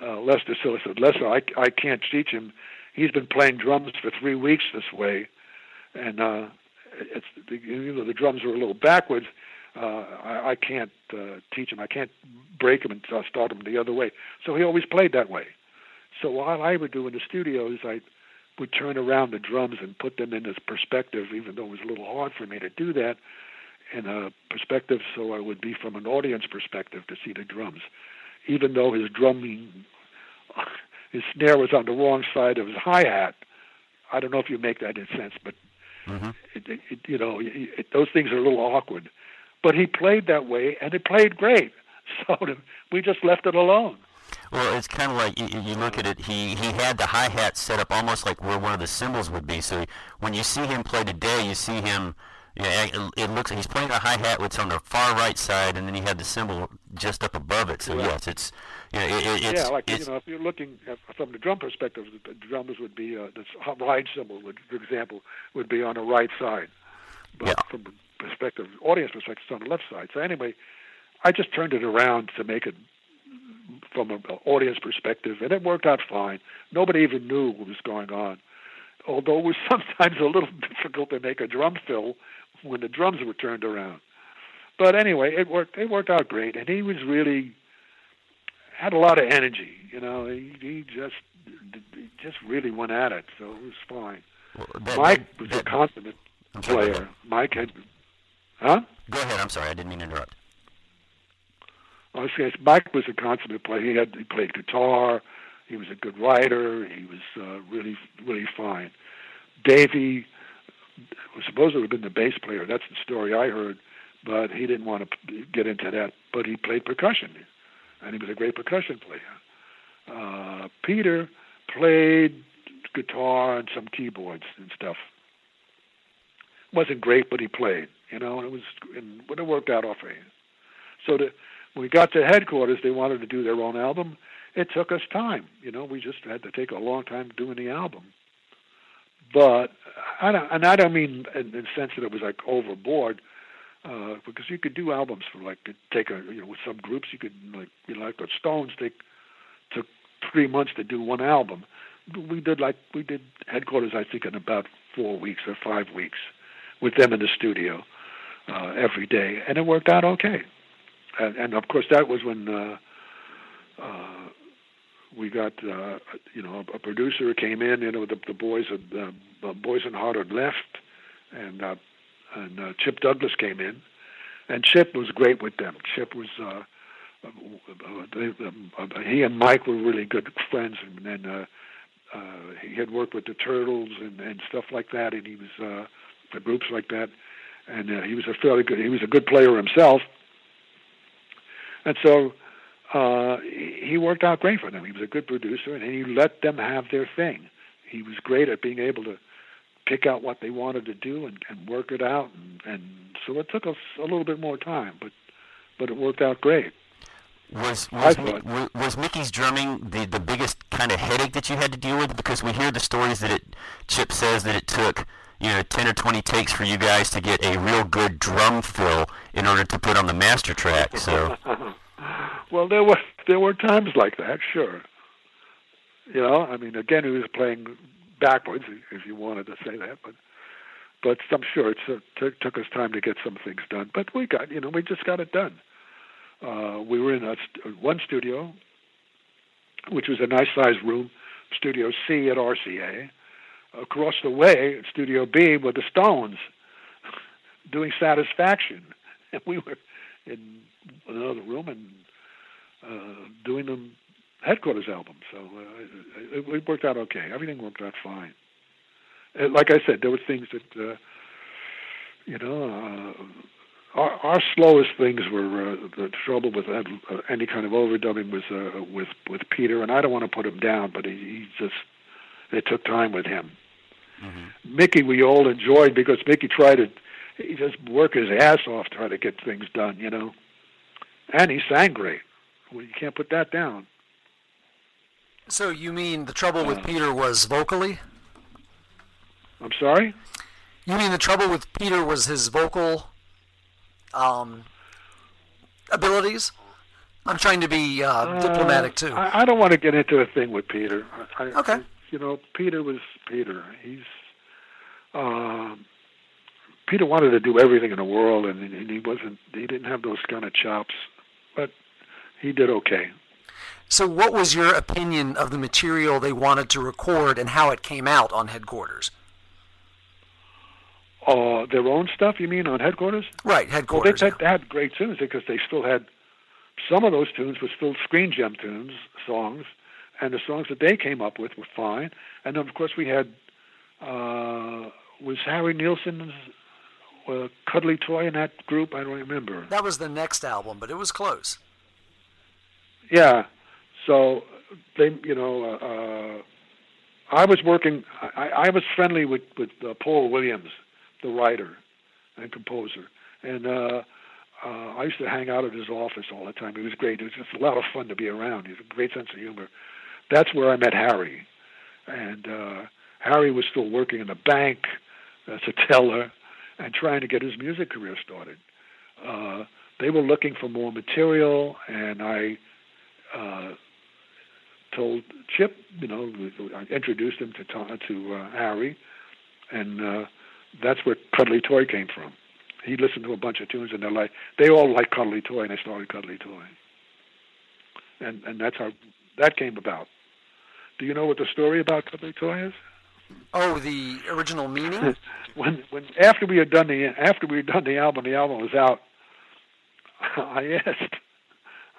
uh, Lester Sill and said, "Lester, I, I can't teach him. He's been playing drums for three weeks this way, and uh, it's you know the drums are a little backwards. Uh, I, I can't uh, teach him. I can't break him and start him the other way." So he always played that way. So what I would do in the studio is I would turn around the drums and put them in this perspective, even though it was a little hard for me to do that, in a perspective so I would be from an audience perspective to see the drums. Even though his drumming, his snare was on the wrong side of his hi-hat, I don't know if you make that in sense, but, mm-hmm. it, it, you know, it, it, those things are a little awkward. But he played that way, and he played great. So we just left it alone. Well, it's kind of like you, you look at it, he, he had the hi-hat set up almost like where one of the cymbals would be. So when you see him play today, you see him, you know, it, it looks like he's playing a hi-hat which on the far right side, and then he had the cymbal just up above it. So, right. yes, it's, you know, it, it's... Yeah, like, it's, you know, if you're looking at, from the drum perspective, the drums would be, uh, the ride cymbal, would, for example, would be on the right side. But yeah. From perspective, audience perspective, it's on the left side. So anyway, I just turned it around to make it from an audience perspective, and it worked out fine. Nobody even knew what was going on, although it was sometimes a little difficult to make a drum fill when the drums were turned around. But anyway, it worked It worked out great, and he was really, had a lot of energy, you know. He, he just he just really went at it, so it was fine. Well, that, Mike was that, a consummate player. Mike had... Huh? Go ahead, I'm sorry, I didn't mean to interrupt. Mike was a consummate player. He had he played guitar. He was a good writer. He was uh, really, really fine. Davey was supposed to have been the bass player. That's the story I heard, but he didn't want to get into that. But he played percussion, and he was a great percussion player. Uh, Peter played guitar and some keyboards and stuff. Wasn't great, but he played. You know, and it was, and it worked out all for him. So the When we got to headquarters, they wanted to do their own album. It took us time. You know, we just had to take a long time doing the album. But, I don't, and I don't mean in the sense that it was like overboard, uh, because you could do albums for like, take a, you know, with some groups, you could, like, you know, like the Stones, they took three months to do one album. We did like, we did headquarters, I think, in about four weeks or five weeks with them in the studio uh, every day. And it worked out okay. And, and of course, that was when uh, uh, we got, uh, you know, a producer came in. You know, the, the boys, had, uh, Boyce and Hart had left, and uh, and uh, Chip Douglas came in, and Chip was great with them. Chip was, uh, they, uh, he and Mike were really good friends, and, and uh, uh, he had worked with the Turtles and, and stuff like that, and he was uh, for groups like that, and uh, he was a fairly good, he was a good player himself. And so uh, he worked out great for them. He was a good producer, and he let them have their thing. He was great at being able to pick out what they wanted to do and, and work it out. And, and so it took us a little bit more time, but but it worked out great. Was was, was, was Mickey's drumming the, the biggest kind of headache that you had to deal with? Because we hear the stories that it, Chip says that it took, you know, ten or twenty takes for you guys to get a real good drum fill in order to put on the master track. So, well, there were there were times like that, sure. You know, I mean, again, he was playing backwards, if you wanted to say that, but but I'm sure it took took us time to get some things done. But we got, you know, we just got it done. Uh, we were in a st- one studio, which was a nice-sized room, Studio C at R C A. Across the way, at Studio B, were the Stones doing Satisfaction. And we were in another room and uh, doing the Headquarters album. So uh, it, it worked out okay. Everything worked out fine. And like I said, there were things that, uh, you know... Uh, Our, our slowest things were uh, the trouble with uh, any kind of overdubbing was uh, with with Peter, and I don't want to put him down, but he, he just it took time with him. Mm-hmm. Mickey, we all enjoyed because Mickey tried to he just work his ass off trying to get things done, you know. And he sang great. Well, you can't put that down. So you mean the trouble uh, with Peter was vocally? I'm sorry? You mean the trouble with Peter was his vocal? Um, abilities. I'm trying to be uh, uh, diplomatic too. I, I don't want to get into a thing with Peter. I, okay. I, you know, Peter was Peter. He's uh, Peter wanted to do everything in the world, and, and he wasn't. He didn't have those kind of chops, but he did okay. So, what was your opinion of the material they wanted to record and how it came out on Headquarters? Uh, their own stuff, you mean, on Headquarters? Right, Headquarters. Well, they, yeah. they had great tunes because they still had, some of those tunes were still Screen Gem tunes, songs, and the songs that they came up with were fine. And then, of course, we had, uh, was Harry Nilsson's uh, Cuddly Toy in that group? I don't remember. That was the next album, but it was close. Yeah, so they, you know, uh, I was working, I, I was friendly with, with uh, Paul Williams, the writer and composer. And uh, uh, I used to hang out at his office all the time. He was great. It was just a lot of fun to be around. He had a great sense of humor. That's where I met Harry. And uh, Harry was still working in the bank as a teller and trying to get his music career started. Uh, they were looking for more material, and I uh, told Chip, you know, I introduced him to, to uh, Harry, and uh, that's where Cuddly Toy came from. He listened to a bunch of tunes, and they're like, they all like Cuddly Toy, and they started Cuddly Toy. And and that's how that came about. Do you know what the story about Cuddly Toy is? Oh, the original meaning? when when after we had done the after we had done the album, the album was out. I asked,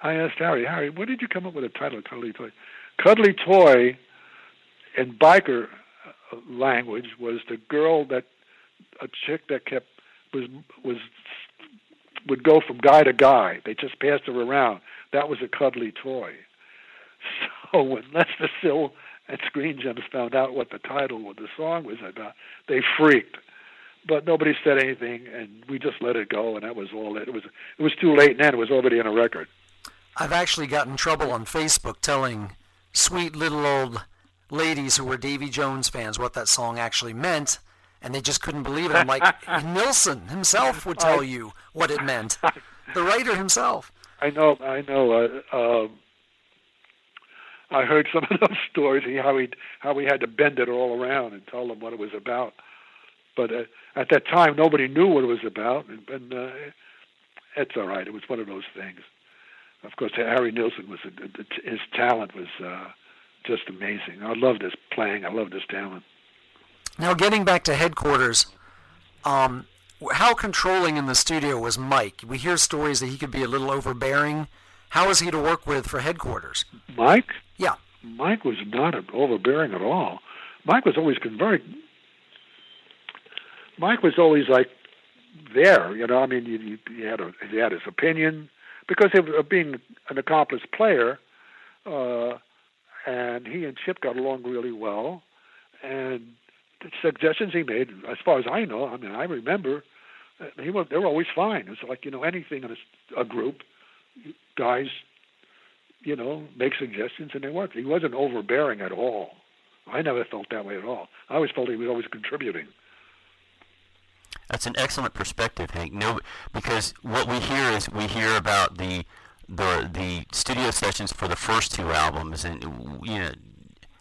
I asked Harry, Harry, where did you come up with the title Cuddly Toy? Cuddly Toy, in biker language, was the girl that. A chick that kept was was would go from guy to guy. They just passed her around. That was a cuddly toy. So when Lester Sill and Screen Gems found out what the title of the song was about, they freaked. But nobody said anything, and we just let it go, and that was all. It was it was too late, and then it was already in a record. I've actually gotten in trouble on Facebook telling sweet little old ladies who were Davy Jones fans what that song actually meant. And they just couldn't believe it. I'm like, Nilsson himself would tell you what it meant. The writer himself. I know, I know. Uh, uh, I heard some of those stories, how he how we had to bend it all around and tell them what it was about. But uh, at that time, nobody knew what it was about, and, and uh, it's all right. It was one of those things. Of course, Harry Nilsson, was a, his talent was uh, just amazing. I loved his playing. I loved his talent. Now, getting back to Headquarters, um, how controlling in the studio was Mike? We hear stories that he could be a little overbearing. How was he to work with for Headquarters? Mike? Yeah. Mike was not overbearing at all. Mike was always very. Mike was always like there, you know. I mean, he, he had a, he had his opinion because of being an accomplished player, uh, and he and Chip got along really well, and. suggestions he made, as far as I know, I mean, I remember, he was, they were always fine. It was like, you know, anything in a, a group, guys, you know, make suggestions and they worked. He wasn't overbearing at all. I never felt that way at all. I always felt he was always contributing. That's an excellent perspective, Hank. No, because what we hear is we hear about the the the studio sessions for the first two albums, and you know,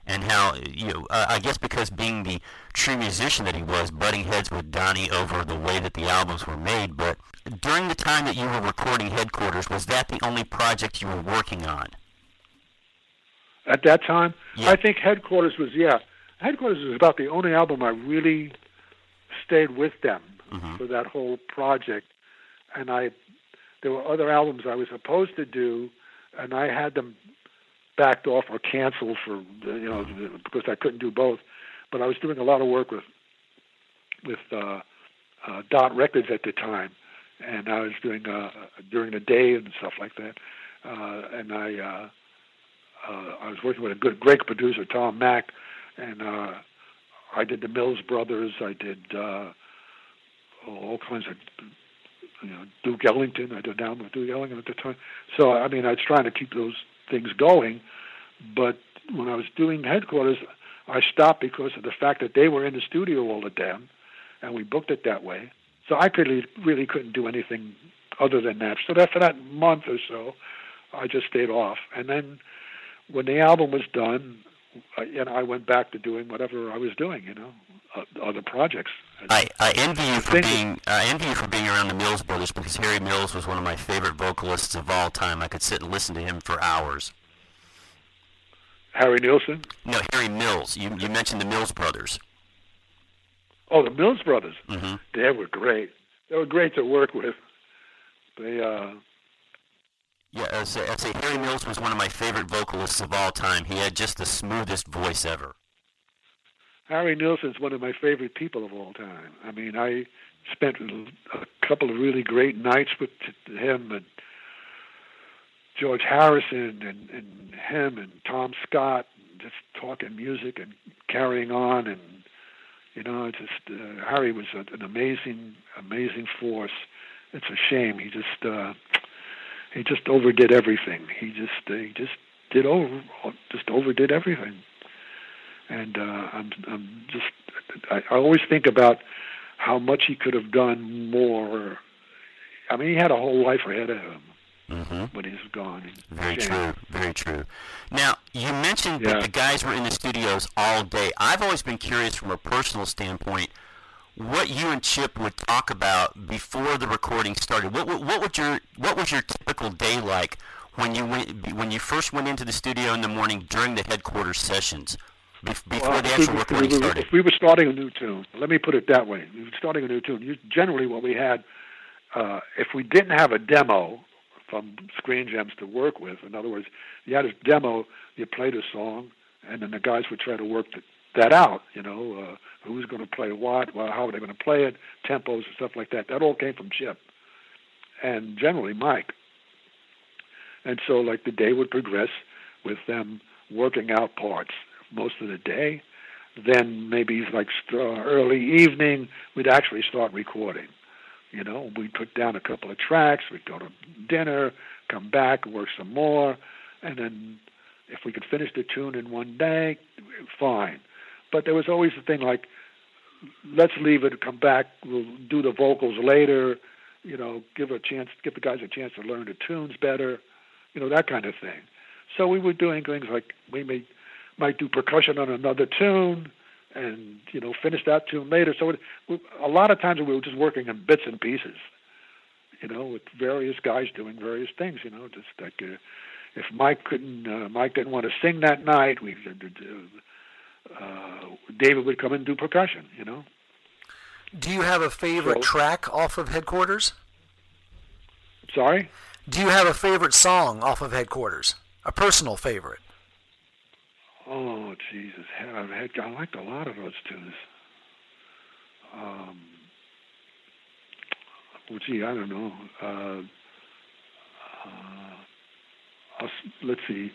and how you know, uh, I guess because being the true musician that he was, butting heads with Donnie over the way that the albums were made. But during the time that you were recording Headquarters, was that the only project you were working on? At that time, yeah. I think Headquarters was yeah. Headquarters was about the only album I really stayed with them mm-hmm. for that whole project, and I there were other albums I was supposed to do, and I had them backed off or canceled for you know mm-hmm. because I couldn't do both. But I was doing a lot of work with with uh, uh, Dot Records at the time, and I was doing uh, during the day and stuff like that, uh, and I uh, uh, I was working with a good great producer, Tom Mack, and. Uh, I did the Mills Brothers. I did uh, all kinds of, you know, Duke Ellington. I did down with Duke Ellington at the time. So, I mean, I was trying to keep those things going. But when I was doing Headquarters, I stopped because of the fact that they were in the studio all the damn, and we booked it that way. So I really, really couldn't do anything other than that. So after that month or so, I just stayed off. And then when the album was done, I, and I went back to doing whatever I was doing, you know, uh, other projects. I, I envy you for being I envy you for being around the Mills Brothers, because Harry Mills was one of my favorite vocalists of all time. I could sit and listen to him for hours. Harry Nilsson? No, Harry Mills. You you mentioned the Mills Brothers. Oh, the Mills Brothers. Mm-hmm. They were great. They were great to work with. They. Uh, Yeah, I say, I say Harry Nilsson was one of my favorite vocalists of all time. He had just the smoothest voice ever. Harry Nilsson's one of my favorite people of all time. I mean, I spent a couple of really great nights with him and George Harrison and, and him and Tom Scott, and just talking music and carrying on. And, you know, just uh, Harry was a, an amazing, amazing force. It's a shame. He just... Uh, He just overdid everything. He just he just did over just overdid everything, and uh, I'm I'm just I, I always think about how much he could have done more. I mean, he had a whole life ahead of him mm-hmm. when he was gone. Very true, very true. Now you mentioned yeah. that the guys were in the studios all day. I've always been curious from a personal standpoint what you and Chip would talk about before the recording started. What, what, what would your what was your typical day like when you went when you first went into the studio in the morning during the Headquarters sessions before well, the actual we, recording we, started? If we were starting a new tune, let me put it that way. If we were starting a new tune, you, generally what we had, uh, if we didn't have a demo from Screen Gems to work with, in other words, you had a demo, you played a song, and then the guys would try to work the that out, you know, uh, who's going to play what, well, how are they going to play it, tempos and stuff like that. That all came from Chip and generally Mike. And so, like, the day would progress with them working out parts most of the day. Then maybe, like, uh, early evening, we'd actually start recording. You know, we'd put down a couple of tracks, we'd go to dinner, come back, work some more, and then if we could finish the tune in one day, fine. But there was always the thing like, let's leave it, come back, we'll do the vocals later, you know, give a chance, give the guys a chance to learn the tunes better, you know, that kind of thing. So we were doing things like we may, might do percussion on another tune and, you know, finish that tune later. So it, we, a lot of times we were just working in bits and pieces, you know, with various guys doing various things, you know, just like uh, if Mike couldn't, uh, Mike didn't want to sing that night, we uh, Uh, David would come and do percussion, you know. Do you have a favorite so, track off of Headquarters? Sorry? Do you have a favorite song off of Headquarters? A personal favorite? Oh, Jesus. I, I liked a lot of those tunes. Um, well, gee, I don't know. Uh, uh, let's see.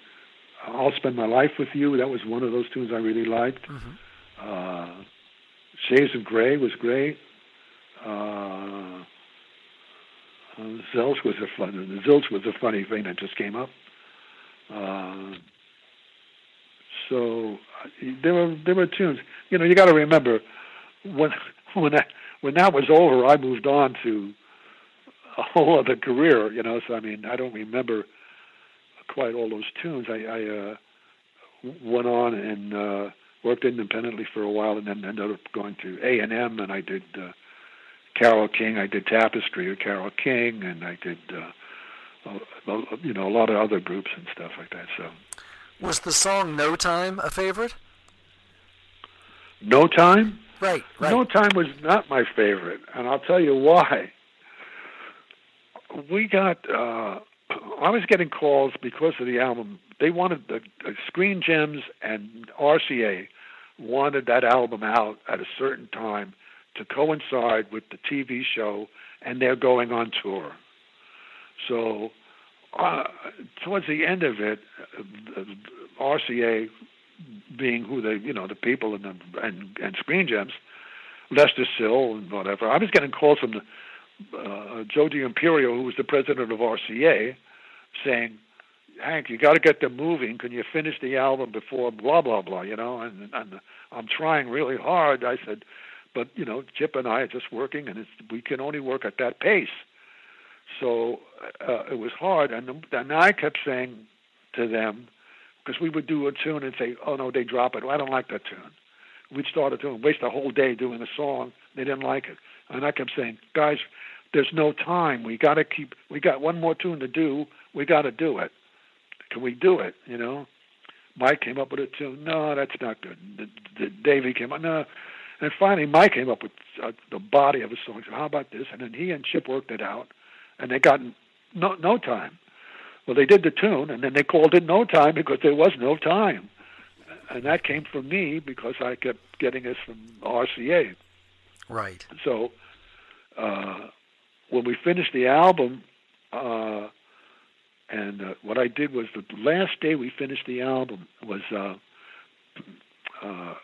I'll Spend My Life With You. That was one of those tunes I really liked. Mm-hmm. Uh, Shades of Grey was great. Uh, Zilch was a fun. Zilch was a funny thing that just came up. Uh, so there were there were tunes. You know, you got to remember when when that when that was over, I moved on to a whole other career. You know, so I mean, I don't remember quite all those tunes. I, I uh, went on and uh, worked independently for a while, and then ended up going to A and M, and I did uh, Carole King. I did Tapestry with Carole King, and I did uh, a, you know a lot of other groups and stuff like that. So, was the song "No Time" a favorite? No Time? Right, right. No Time was not my favorite, and I'll tell you why. We got. Uh, I was getting calls because of the album. They wanted the uh, Screen Gems and R C A wanted that album out at a certain time to coincide with the T V show, and they're going on tour. So uh, towards the end of it, uh, R C A being who they, you know, the people and the, and, and Screen Gems, Lester Sill and whatever. I was getting calls from the. Uh, Jodi Imperio, who was the president of R C A, saying, "Hank, you got to get them moving. Can you finish the album before blah blah blah?" You know, and, and I'm trying really hard. I said, "But you know, Chip and I are just working, and it's, we can only work at that pace." So uh, it was hard, and and I kept saying to them, because we would do a tune and say, "Oh no, they drop it. Well, I don't like that tune." We'd start a tune, waste a whole day doing a song. They didn't like it. And I kept saying, guys, there's no time. We got to keep, we got one more tune to do. We got to do it. Can we do it? You know, Mike came up with a tune. No, that's not good. The, the Davey came up. No. And finally, Mike came up with uh, the body of a song. So how about this? And then he and Chip worked it out, and they got no, no time. Well, they did the tune, and then they called it No Time because there was no time. And that came from me because I kept getting this from R C A. Right. So uh, when we finished the album, uh, and uh, what I did was the last day we finished the album was uh, uh,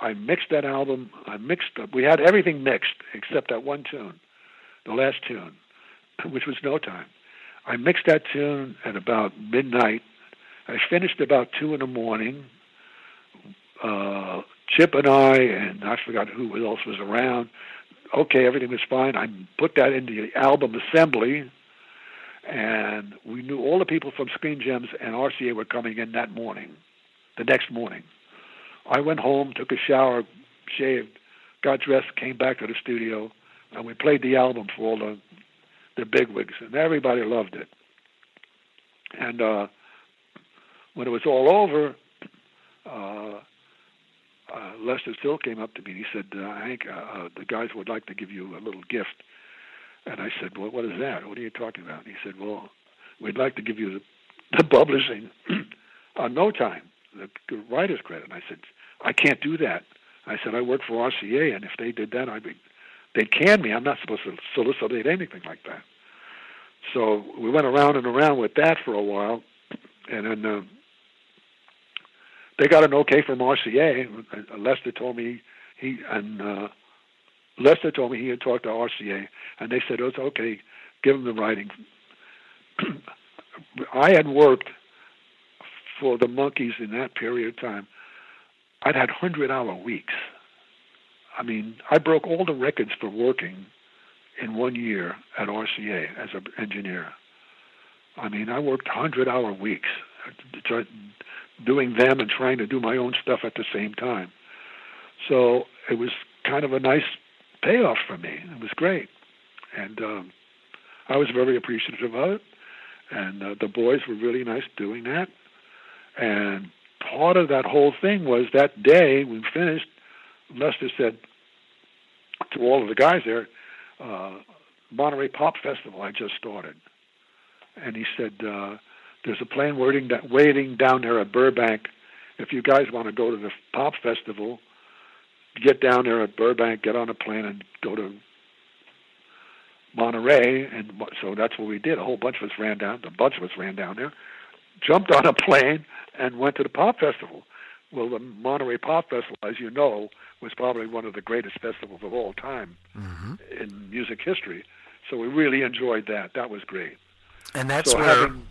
I mixed that album. I mixed up. We had everything mixed except that one tune, the last tune, which was No Time. I mixed that tune at about midnight. I finished about two in the morning. Uh, Chip and I, and I forgot who else was around. Okay, everything was fine. I put that into the album assembly, and we knew all the people from Screen Gems and R C A were coming in that morning, the next morning. I went home, took a shower, shaved, got dressed, came back to the studio, and we played the album for all the, the bigwigs, and everybody loved it. And uh, when it was all over, uh, Uh, Lester Sill came up to me and he said, uh, Hank, uh, uh, the guys would like to give you a little gift. And I said, well, what is that? What are you talking about? And he said, well, we'd like to give you the, the publishing on No Time, the writer's credit. And I said, I can't do that. I said, I work for R C A, and if they did that, I'd be, they'd can me. I'm not supposed to solicitate anything like that. So we went around and around with that for a while, and then uh, they got an okay from R C A. Lester told me he and uh, Lester told me he had talked to R C A, and they said, oh, it's okay, give him the writing. I had worked for the Monkees in that period of time. I'd had one hundred hour weeks. I mean, I broke all the records for working in one year at R C A as an engineer. I mean, I worked one hundred hour weeks. Doing them and trying to do my own stuff at the same time. So it was kind of a nice payoff for me. It was great. And um, I was very appreciative of it. And uh, the boys were really nice doing that. And part of that whole thing was that day we finished, Lester said to all of the guys there, uh, Monterey Pop Festival I just started. And he said, uh, there's a plane waiting waiting down there at Burbank. If you guys want to go to the pop festival, get down there at Burbank, get on a plane, and go to Monterey. And so that's what we did. A whole bunch of us ran down. The bunch of us ran down there, jumped on a plane, and went to the pop festival. Well, the Monterey Pop Festival, as you know, was probably one of the greatest festivals of all time mm-hmm. in music history. So we really enjoyed that. That was great. And that's so where... Having,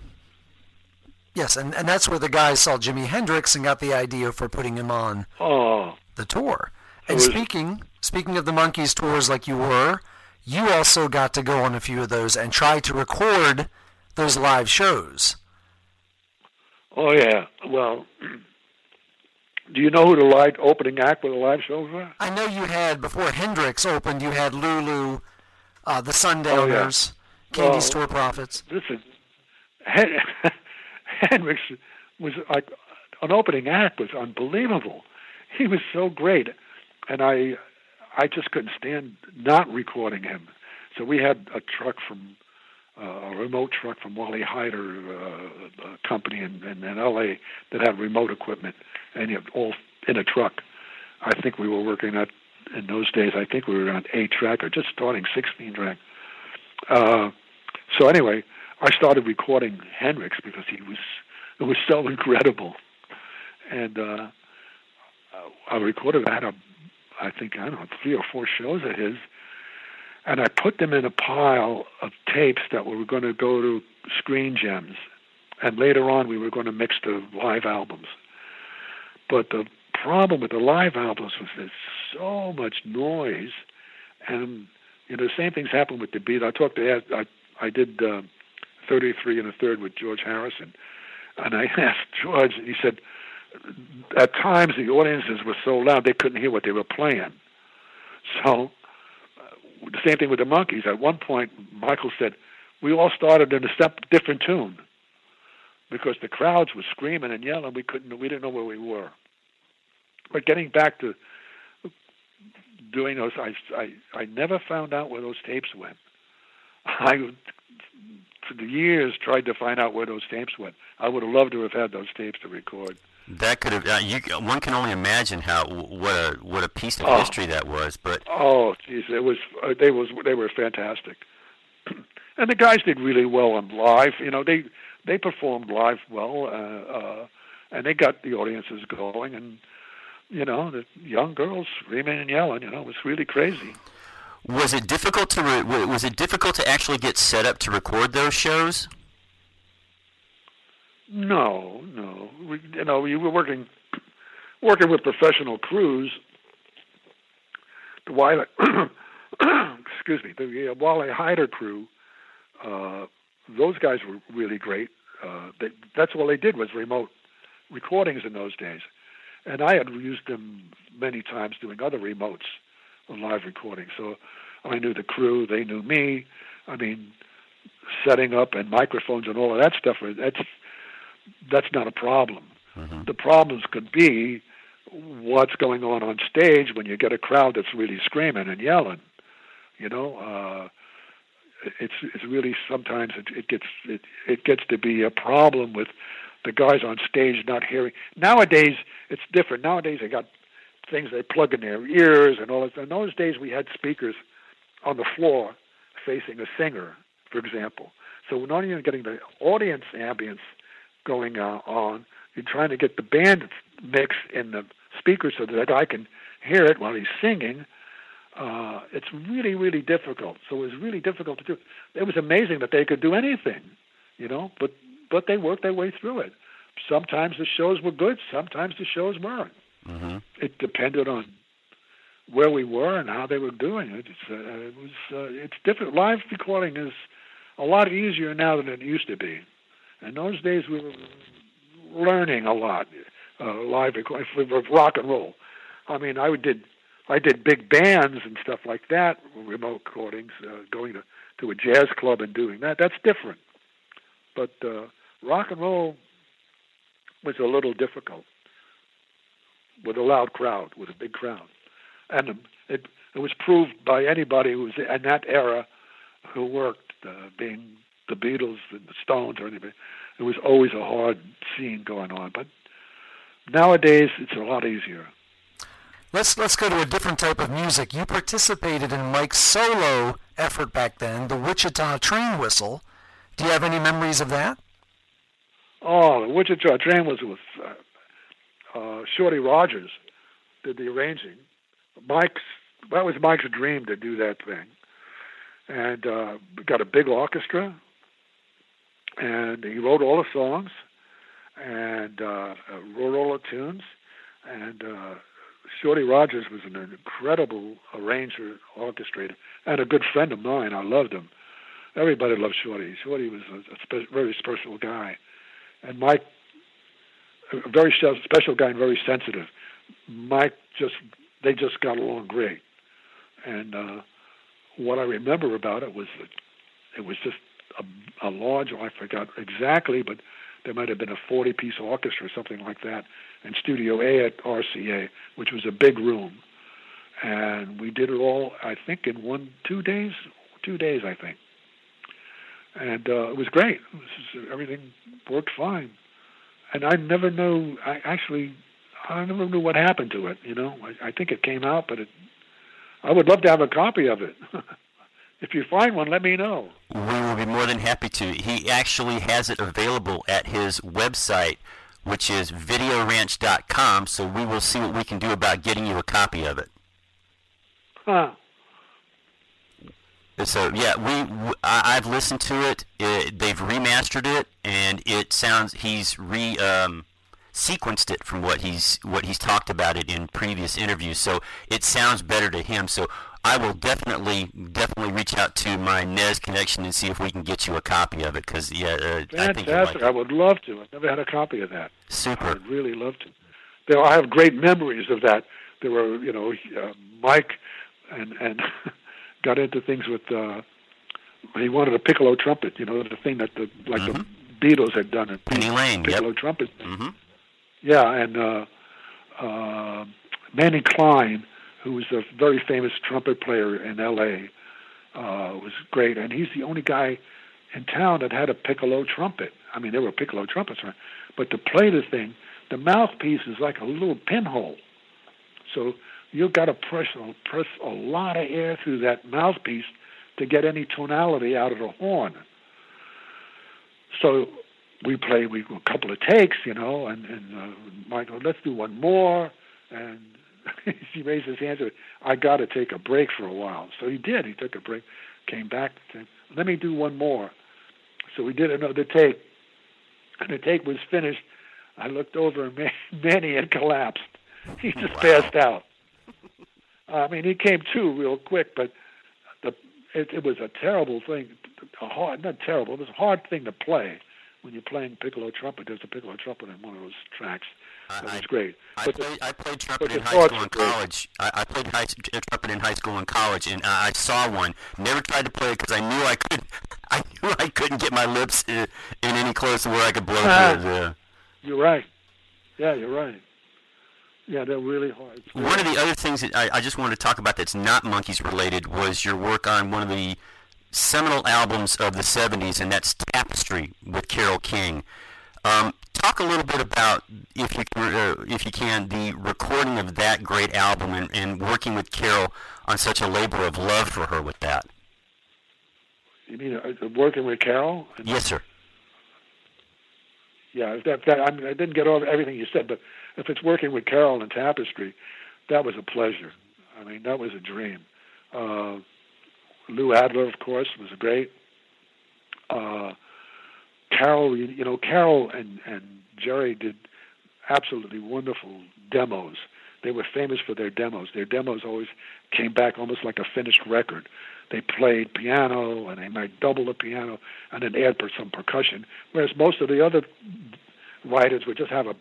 yes, and, and that's where the guys saw Jimi Hendrix and got the idea for putting him on oh, the tour. And was, speaking speaking of the Monkees tours like you were, you also got to go on a few of those and try to record those live shows. Oh, yeah. Well... Do you know who the live opening act with the live shows were? I know you had, before Hendrix opened, you had Lulu, uh, the Sundowners, oh, yeah. Candy well, Store Prophets. This is, Hendrix was like, an opening act was unbelievable. He was so great. And I I just couldn't stand not recording him. So we had a truck from, uh, a remote truck from Wally Hyder uh, company in, in, in L A that had remote equipment. And all in a truck. I think we were working at, in those days, I think we were on eight track or just starting sixteen track. Uh, so anyway, I started recording Hendrix because he was, it was so incredible. And uh, I recorded, I had, a, I think, I don't know, three or four shows of his. And I put them in a pile of tapes that were going to go to Screen Gems. And later on, we were going to mix the live albums. But the problem with the live albums was there's so much noise, and you know the same things happened with the Beatles. I talked to I I did uh, thirty-three and a third with George Harrison, and I asked George, and he said at times the audiences were so loud they couldn't hear what they were playing. So uh, the same thing with the Monkees. At one point, Michael said we all started in a step different tune. Because the crowds were screaming and yelling, we couldn't, we didn't know where we were. But getting back to doing those, I, I, I never found out where those tapes went. I, for the years, tried to find out where those tapes went. I would have loved to have had those tapes to record. That could have. Uh, you, one can only imagine how what a what a piece of oh. history that was. But oh, geez, it was. Uh, they was they were fantastic, and the guys did really well on live. You know they. They performed live well, uh, uh, and they got the audiences going, and, you know, the young girls screaming and yelling, you know, it was really crazy. Was it difficult to re- was it difficult to actually get set up to record those shows? No, no. We, you know, you were working working with professional crews. The Wiley, excuse me, the uh, Wally Hyder crew, uh, those guys were really great. Uh, they, that's all they did was remote recordings in those days. And I had used them many times doing other remotes on live recordings. So I knew the crew, they knew me. I mean, setting up and microphones and all of that stuff, that's, that's not a problem. Mm-hmm. The problems could be what's going on on stage when you get a crowd that's really screaming and yelling, you know, uh, It's it's really sometimes it, it gets it, it gets to be a problem with the guys on stage not hearing. Nowadays it's different. Nowadays they got things they plug in their ears and all that. In those days we had speakers on the floor facing a singer, for example. So not even getting the audience ambience going on, you're trying to get the band mix in the speaker so that I can hear it while he's singing. Uh, it's really, really difficult. So it was really difficult to do. It was amazing that they could do anything, you know, but, but they worked their way through it. Sometimes the shows were good. Sometimes the shows weren't. Mm-hmm. It depended on where we were and how they were doing it. It's, uh, it was, uh, it's different. Live recording is a lot easier now than it used to be. In those days, we were learning a lot, uh, live recording, rock and roll. I mean, I did... I did big bands and stuff like that, remote recordings, uh, going to, to a jazz club and doing that. That's different. But uh, rock and roll was a little difficult with a loud crowd, with a big crowd. And um, it, it was proved by anybody who was in that era who worked, uh, being the Beatles and the Stones or anybody. It was always a hard scene going on. But nowadays, it's a lot easier. Let's let's go to a different type of music. You participated in Mike's solo effort back then, the Wichita Train Whistle. Do you have any memories of that? Oh, the Wichita Train Whistle was uh, uh, Shorty Rogers did the arranging. Mike's that was Mike's dream to do that thing, and uh, got a big orchestra, and he wrote all the songs, and uh, wrote all the tunes, and uh, Shorty Rogers was an incredible arranger, orchestrator, and a good friend of mine. I loved him. Everybody loved Shorty. Shorty was a, a spe- very special guy, and Mike, a very special guy and very sensitive. Mike just they just got along great, and uh, what I remember about it was that it was just a, a large. I forgot exactly, but there might have been a forty-piece orchestra or something like that in Studio A at R C A, which was a big room, and we did it all. I think in one, two days, two days, I think. And uh, it was great. It was, everything worked fine. And I never knew, I actually, I never knew what happened to it, you know. I, I think it came out, but it, I would love to have a copy of it. If you find one, let me know. We will be more than happy to. He actually has it available at his website, which is video ranch dot com, so we will see what we can do about getting you a copy of it. Huh. So yeah, we I've listened to it. it. They've remastered it, and it sounds he's re um, sequenced it from what he's what he's talked about it in previous interviews. So it sounds better to him. So I will definitely definitely reach out to my N E S connection and see if we can get you a copy of it. Because yeah, uh, I think you'll like it. I would love to. I've never had a copy of that. Super. I would really love to. There, I have great memories of that. There were you know uh, Mike and and. Got into things with uh, he wanted a piccolo trumpet, you know, the thing that the like mm-hmm. the Beatles had done in Penny Lane, piccolo yep. trumpet. Mm-hmm. Yeah, and uh, uh, Manny Klein, who was a very famous trumpet player in L A, uh, was great, and he's the only guy in town that had a piccolo trumpet. I mean, there were piccolo trumpets, right? But to play the thing, the mouthpiece is like a little pinhole, so. You've got to press, press a lot of air through that mouthpiece to get any tonality out of the horn. So we played we, a couple of takes, you know, and, and uh, Mike goes, let's do one more. And he raised his hand and said, I got to take a break for a while. So he did. He took a break, came back, said, let me do one more. So we did another take. And the take was finished. I looked over and Manny had collapsed. He just wow. passed out. I mean, he came to real quick, but the, it, it was a terrible thing, a hard, not terrible, it was a hard thing to play when you're playing piccolo trumpet. There's a piccolo trumpet in one of those tracks. That I, was great. I, but played, the, I played trumpet in high school and college. I, I played high, trumpet in high school and college, and I saw one. Never tried to play it because I knew I couldn't. I knew I couldn't get my lips in, in any close to where I could blow ah, through it. Yeah. You're right. Yeah, you're right. Yeah, they're really hard. One of the other things that I, I just wanted to talk about that's not Monkees related was your work on one of the seminal albums of the seventies, and that's Tapestry with Carole King. Um, talk a little bit about, if you can, uh, if you can, the recording of that great album and, and working with Carole on such a labor of love for her with that. You mean uh, working with Carole? Yes, sir. Yeah, that, that, I, mean, I didn't get all everything you said, but if it's working with Carole and Tapestry, that was a pleasure. I mean, that was a dream. Uh, Lou Adler, of course, was great. Uh, Carole, you, you know, Carole and, and Jerry did absolutely wonderful demos. They were famous for their demos. Their demos always came back almost like a finished record. They played piano, and they might double the piano and then add some percussion, whereas most of the other writers would just have a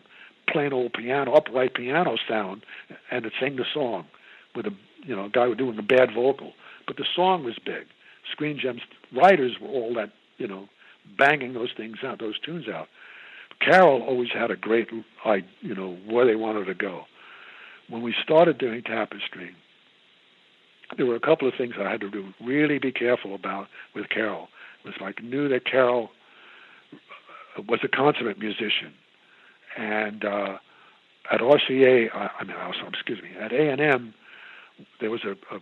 plain old piano, upright piano sound, and it sang the song with a you know guy doing a bad vocal. But the song was big. Screen Gems writers were all that you know banging those things out, those tunes out. Carole always had a great idea, you know, where they wanted to go. When we started doing Tapestry, there were a couple of things I had to do, really be careful about with Carole. It was like knew that Carole was a consummate musician. And uh, at R C A, I, I mean, also, excuse me, at A and M, there was a, a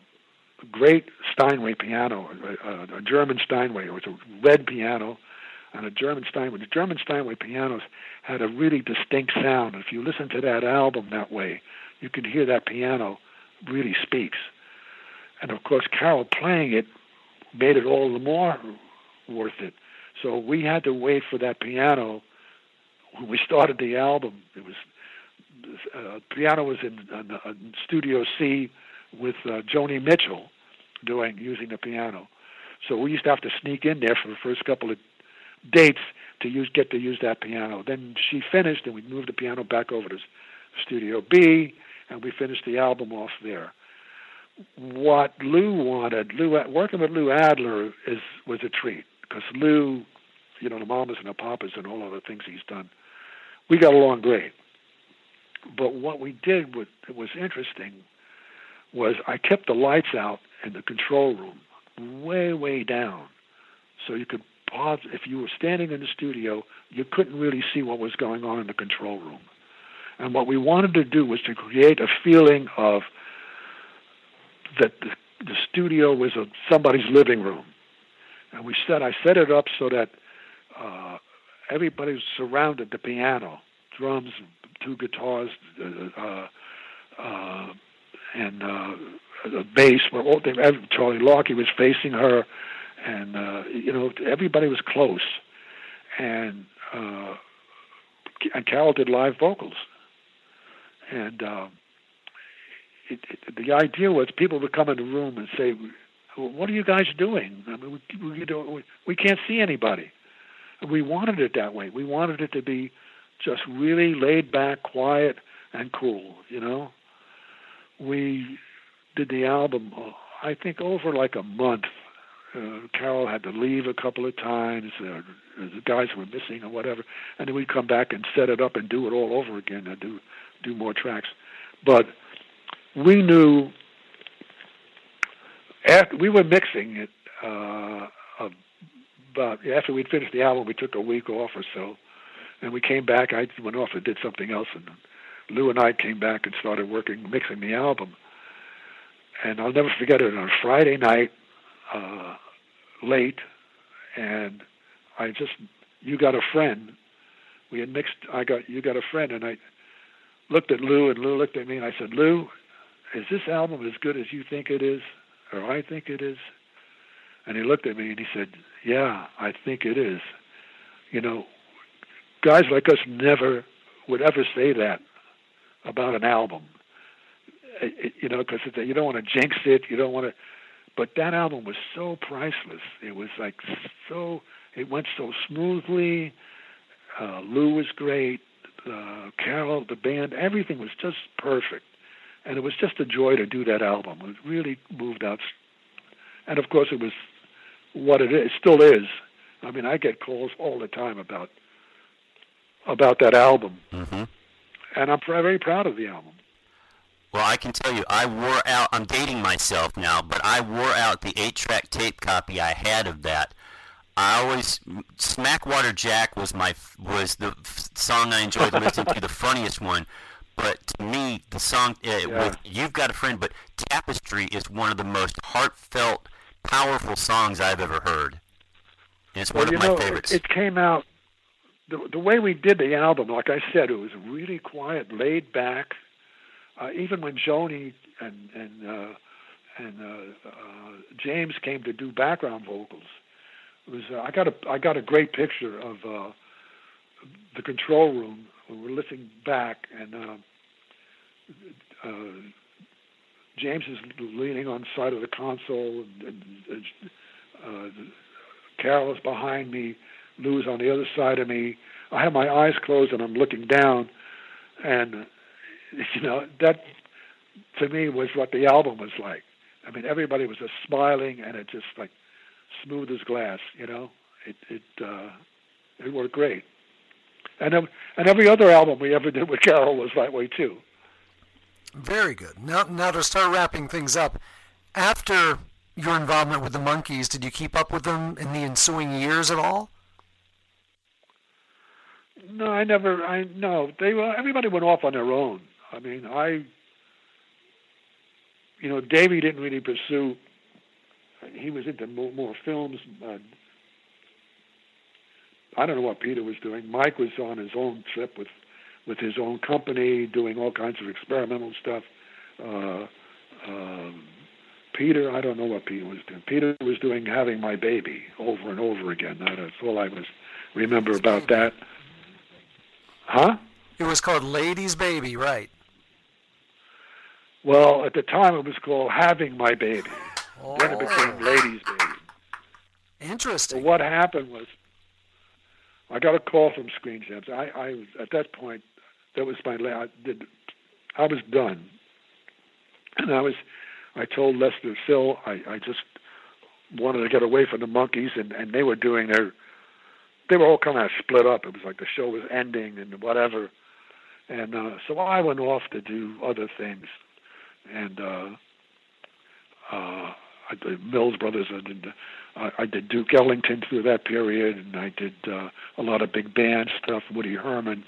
great Steinway piano, a, a German Steinway. It was a red piano. on a German Steinway. The German Steinway pianos had a really distinct sound. If you listen to that album that way, you can hear that piano really speaks. And, of course, Carole playing it made it all the more worth it. So we had to wait for that piano. When we started the album, it was uh, piano was in, in, in Studio C with uh, Joni Mitchell doing using the piano. So we used to have to sneak in there for the first couple of dates to use get to use that piano. Then she finished, and we moved the piano back over to Studio B, and we finished the album off there. What Lou wanted, Lou working with Lou Adler is was a treat, because Lou, you know, the Mamas and the Papas and all other things he's done, we got along great. But what we did was, was interesting was I kept the lights out in the control room, way, way down. So you could pause. If you were standing in the studio, you couldn't really see what was going on in the control room. And what we wanted to do was to create a feeling of that the, the studio was a, somebody's living room. And we set, I set it up so that Uh, everybody surrounded the piano, drums, two guitars, uh, uh, uh, and uh, a bass. Were all, they, Charlie Larkey was facing her, and uh, you know everybody was close. And uh, and Carole did live vocals, and uh, it, it, the idea was people would come in the room and say, "What are you guys doing? I mean, we we, we, we can't see anybody." We wanted it that way. We wanted it to be just really laid back, quiet, and cool, you know? We did the album, I think, over like a month. Uh, Carole had to leave a couple of times. Uh, the guys were missing or whatever. And then we'd come back and set it up and do it all over again and do, do more tracks. But we knew, after we were mixing it, uh, a But after we'd finished the album, we took a week off or so, and we came back. I went off and did something else, and Lou and I came back and started working, mixing the album. And I'll never forget it. On Friday night, uh, late, and I just, you got a friend. We had mixed. I got you got a friend, and I looked at Lou, and Lou looked at me, and I said, "Lou, is this album as good as you think it is, or I think it is?" And he looked at me and he said, "Yeah, I think it is." You know, guys like us never would ever say that about an album. It, it, you know, because you don't want to jinx it. You don't want to. But that album was so priceless. It was like so. It went so smoothly. Uh, Lou was great. Uh, Carole, the band, everything was just perfect. And it was just a joy to do that album. It really moved out. And of course, it was what it is, still is. I mean, I get calls all the time about about that album, mm-hmm. and I'm very proud of the album. Well, I can tell you, I wore out. I'm dating myself now, but I wore out the eight-track tape copy I had of that. I always Smackwater Jack was my was the song I enjoyed listening to, the funniest one. But to me, the song uh, yeah. with "You've Got a Friend," but "Tapestry" is one of the most heartfelt, powerful songs I've ever heard. And it's well, one of my know, favorites. It came out, the, the way we did the album, like I said, it was really quiet, laid back. Uh, even when Joni and and uh, and uh, uh, James came to do background vocals, it was uh, I got a I got a great picture of uh, the control room. We were listening back, and uh, uh, James is leaning on the side of the console, and, and uh, Carole is behind me, Lou is on the other side of me. I have my eyes closed, and I'm looking down, and you know that to me was what the album was like. I mean, everybody was just smiling, and it just like smooth as glass. You know, it it uh, it worked great. And and every other album we ever did with Carole was that way too. Very good. Now, now to start wrapping things up, after your involvement with the Monkees, did you keep up with them in the ensuing years at all? No, I never. I no. They were, everybody went off on their own. I mean, I. You know, Davey didn't really pursue. He was into more, more films. Uh, I don't know what Peter was doing. Mike was on his own trip with with his own company, doing all kinds of experimental stuff. Uh, um, Peter, I don't know what Peter was doing. Peter was doing Having My Baby over and over again. That's all I was remember about that. Huh? It was called Ladies' Baby, right? Well, at the time it was called Having My Baby. Oh. Then it became Ladies' Baby. Interesting. So what happened was, I got a call from Screen Gems. I, I at that point, that was my I did, I was done, and I was, I told Lester Sill I, I just wanted to get away from the Monkees, and, and they were doing their, they were all kind of split up. It was like the show was ending and whatever, and uh, so I went off to do other things, and uh, uh, I did Mills Brothers and. I did Duke Ellington through that period, and I did uh, a lot of big band stuff, Woody Herman,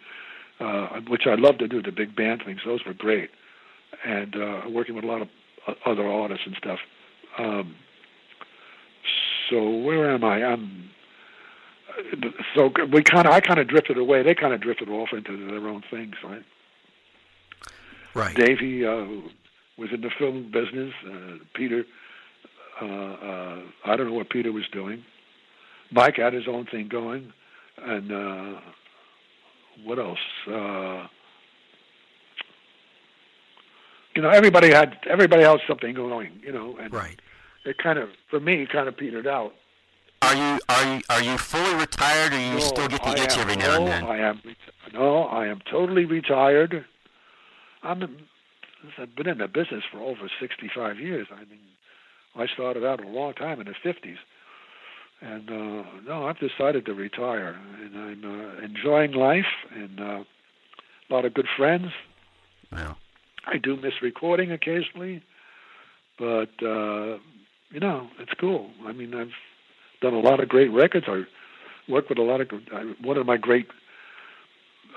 uh, which I loved to do, the big band things. Those were great. And uh, working with a lot of other artists and stuff. Um, so where am I? I'm, so we kind of, I kind of drifted away. They kind of drifted off into their own things, right? Right. Davey uh, was in the film business. Uh, Peter... Uh, uh, I don't know what Peter was doing. Mike had his own thing going, and uh, what else? Uh, you know, everybody had everybody else something going. You know, and right. It kind of, for me, it kind of petered out. Are you are you are you fully retired, or you no, still get the itch am, every now no, and then? I am. No, I am totally retired. I'm. I've been in the business for over sixty-five years. I mean. I started out a long time in the fifties, and uh, no, I've decided to retire, and I'm uh, enjoying life and uh, a lot of good friends. Yeah. I do miss recording occasionally, but uh, you know, it's cool. I mean, I've done a lot of great records. I worked with a lot of I, one of my great.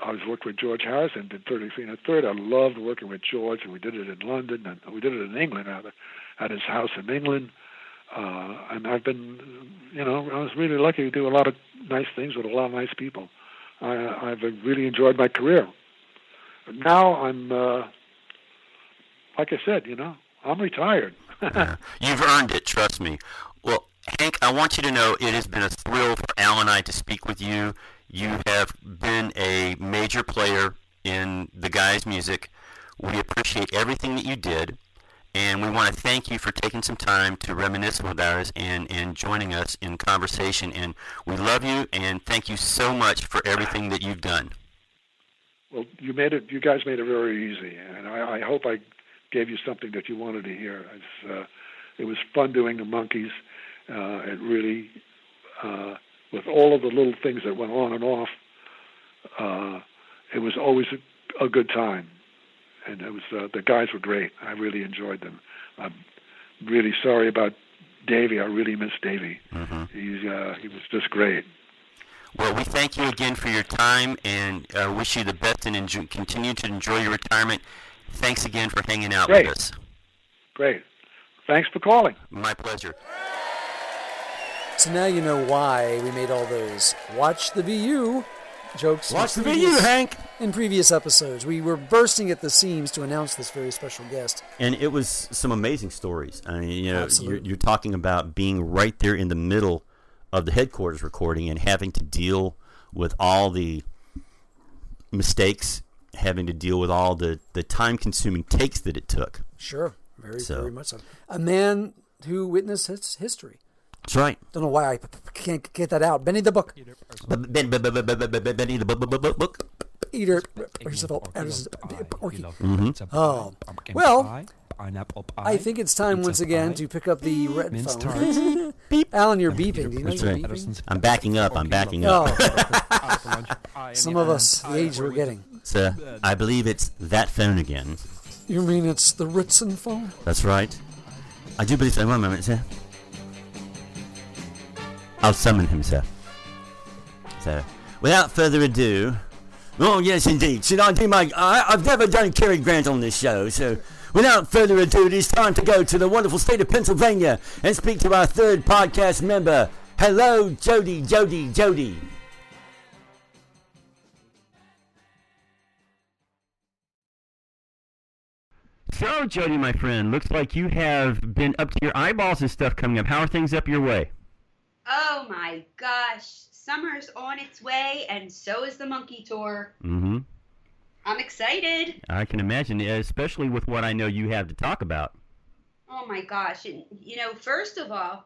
I was worked with George Harrison, did thirty-three and a third. I loved working with George, and we did it in London, and we did it in England rather. At his house in England, uh, and I've been, you know, I was really lucky to do a lot of nice things with a lot of nice people. I, I've really enjoyed my career. Now I'm, uh, like I said, you know, I'm retired. Yeah. You've earned it, trust me. Well, Hank, I want you to know it has been a thrill for Al and I to speak with you. You have been a major player in the guys' music. We appreciate everything that you did. And we want to thank you for taking some time to reminisce with us and, and joining us in conversation. And we love you, and thank you so much for everything that you've done. Well, you made it. You guys made it very easy, and I, I hope I gave you something that you wanted to hear. It's, uh, it was fun doing the Monkees. Uh, it really, uh, with all of the little things that went on and off, uh, it was always a, a good time. And it was uh, the guys were great. I really enjoyed them. I'm really sorry about Davey. I really miss Davey. Mm-hmm. He's uh, he was just great. Well, we thank you again for your time, and uh, wish you the best, and enjoy, continue to enjoy your retirement. Thanks again for hanging out great. with us. Great. Thanks for calling. My pleasure. So now you know why we made all those Watch the V U jokes. Watch the video, Hank. In previous episodes, we were bursting at the seams to announce this very special guest, and it was some amazing stories. I mean, you know, you're, you're talking about being right there in the middle of the headquarters recording and having to deal with all the mistakes, having to deal with all the, the time-consuming takes that it took. Sure, very, so. very much so. A man who witnessed his history. That's right. Don't know why I can't get that out. Benny the Book. Benny the Book. Eater. Oh. Well, I think it's time once again to pick up the red phone. Alan, you're beeping. That's right. I'm backing up. I'm backing up. Some of us, the age we're getting. So I believe it's that phone again. You mean it's the Ritzen phone? That's right. I do believe so. One moment, sir. I'll summon him, sir. So, without further ado... Oh, yes, indeed. Should I do my... I, I've never done Cary Grant on this show, so... Without further ado, it is time to go to the wonderful state of Pennsylvania and speak to our third podcast member. Hello, Jody, Jody, Jody. So, Jodi, my friend, looks like you have been up to your eyeballs and stuff coming up. How are things up your way? Oh, my gosh. Summer's on its way, and so is the Monkey Tour. Mm-hmm. I'm excited. I can imagine, especially with what I know you have to talk about. Oh, my gosh. And, you know, first of all,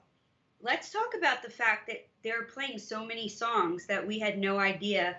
let's talk about the fact that they're playing so many songs that we had no idea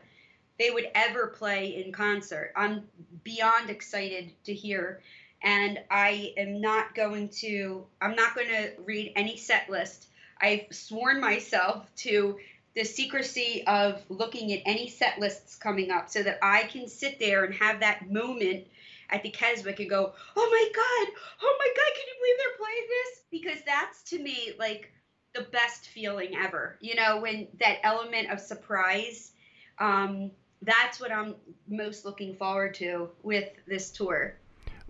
they would ever play in concert. I'm beyond excited to hear, and I am not going to, I'm not going to read any set list. I've sworn myself to the secrecy of looking at any set lists coming up so that I can sit there and have that moment at the Keswick and go, oh my God, oh my God, can you believe they're playing this? Because that's, to me, like the best feeling ever. You know, when that element of surprise, um, that's what I'm most looking forward to with this tour.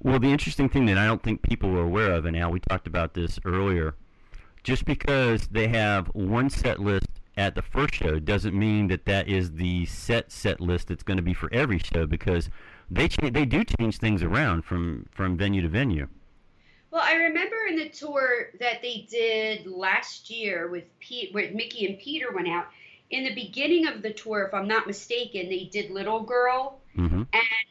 Well, the interesting thing that I don't think people were aware of, and Al, we talked about this earlier, just because they have one set list at the first show doesn't mean that that is the set set list that's going to be for every show, because they cha- they do change things around from, from venue to venue. Well, I remember in the tour that they did last year with Pete, where Mickey and Peter went out, in the beginning of the tour, if I'm not mistaken, they did Little Girl, mm-hmm.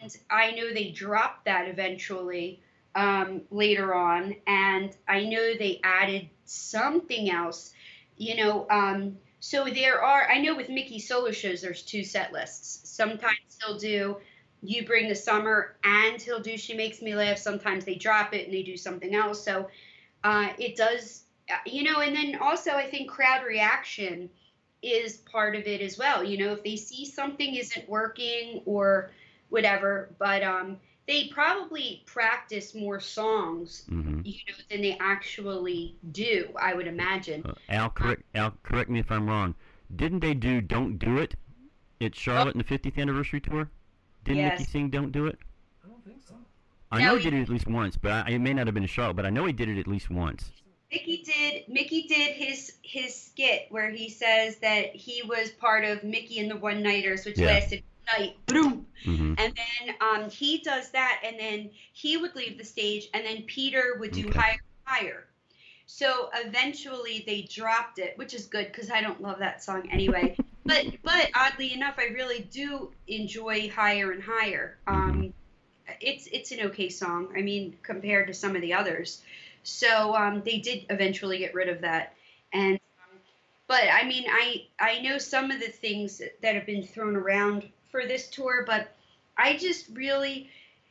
and I know they dropped that eventually um, later on, and I know they added something else, you know, um so there are, I know with Mickey's solo shows there's two set lists. Sometimes he'll do You Bring the Summer and he'll do She Makes Me Laugh. Sometimes they drop it and they do something else, so uh it does, you know. And then also I think crowd reaction is part of it as well, you know, if they see something isn't working or whatever. But um they probably practice more songs, mm-hmm. you know, than they actually do, I would imagine. Uh, Al, correct, Al, correct me if I'm wrong. Didn't they do Don't Do It at Charlotte oh. in the fiftieth anniversary tour? Didn't yes. Mickey sing Don't Do It? I don't think so. I no, know he did it at least once, but I, it may not have been in Charlotte, but I know he did it at least once. Mickey did Mickey did his his skit where he says that he was part of Mickey and the One-Nighters, which yeah. lasted night, boom, mm-hmm. and then um he does that, and then he would leave the stage, and then Peter would do okay. higher higher so eventually they dropped it, which is good because I don't love that song anyway. but but oddly enough, I really do enjoy Higher and Higher. um it's it's an okay song, I mean, compared to some of the others. So um they did eventually get rid of that. And um, but I mean, I I know some of the things that have been thrown around for this tour, but I just really,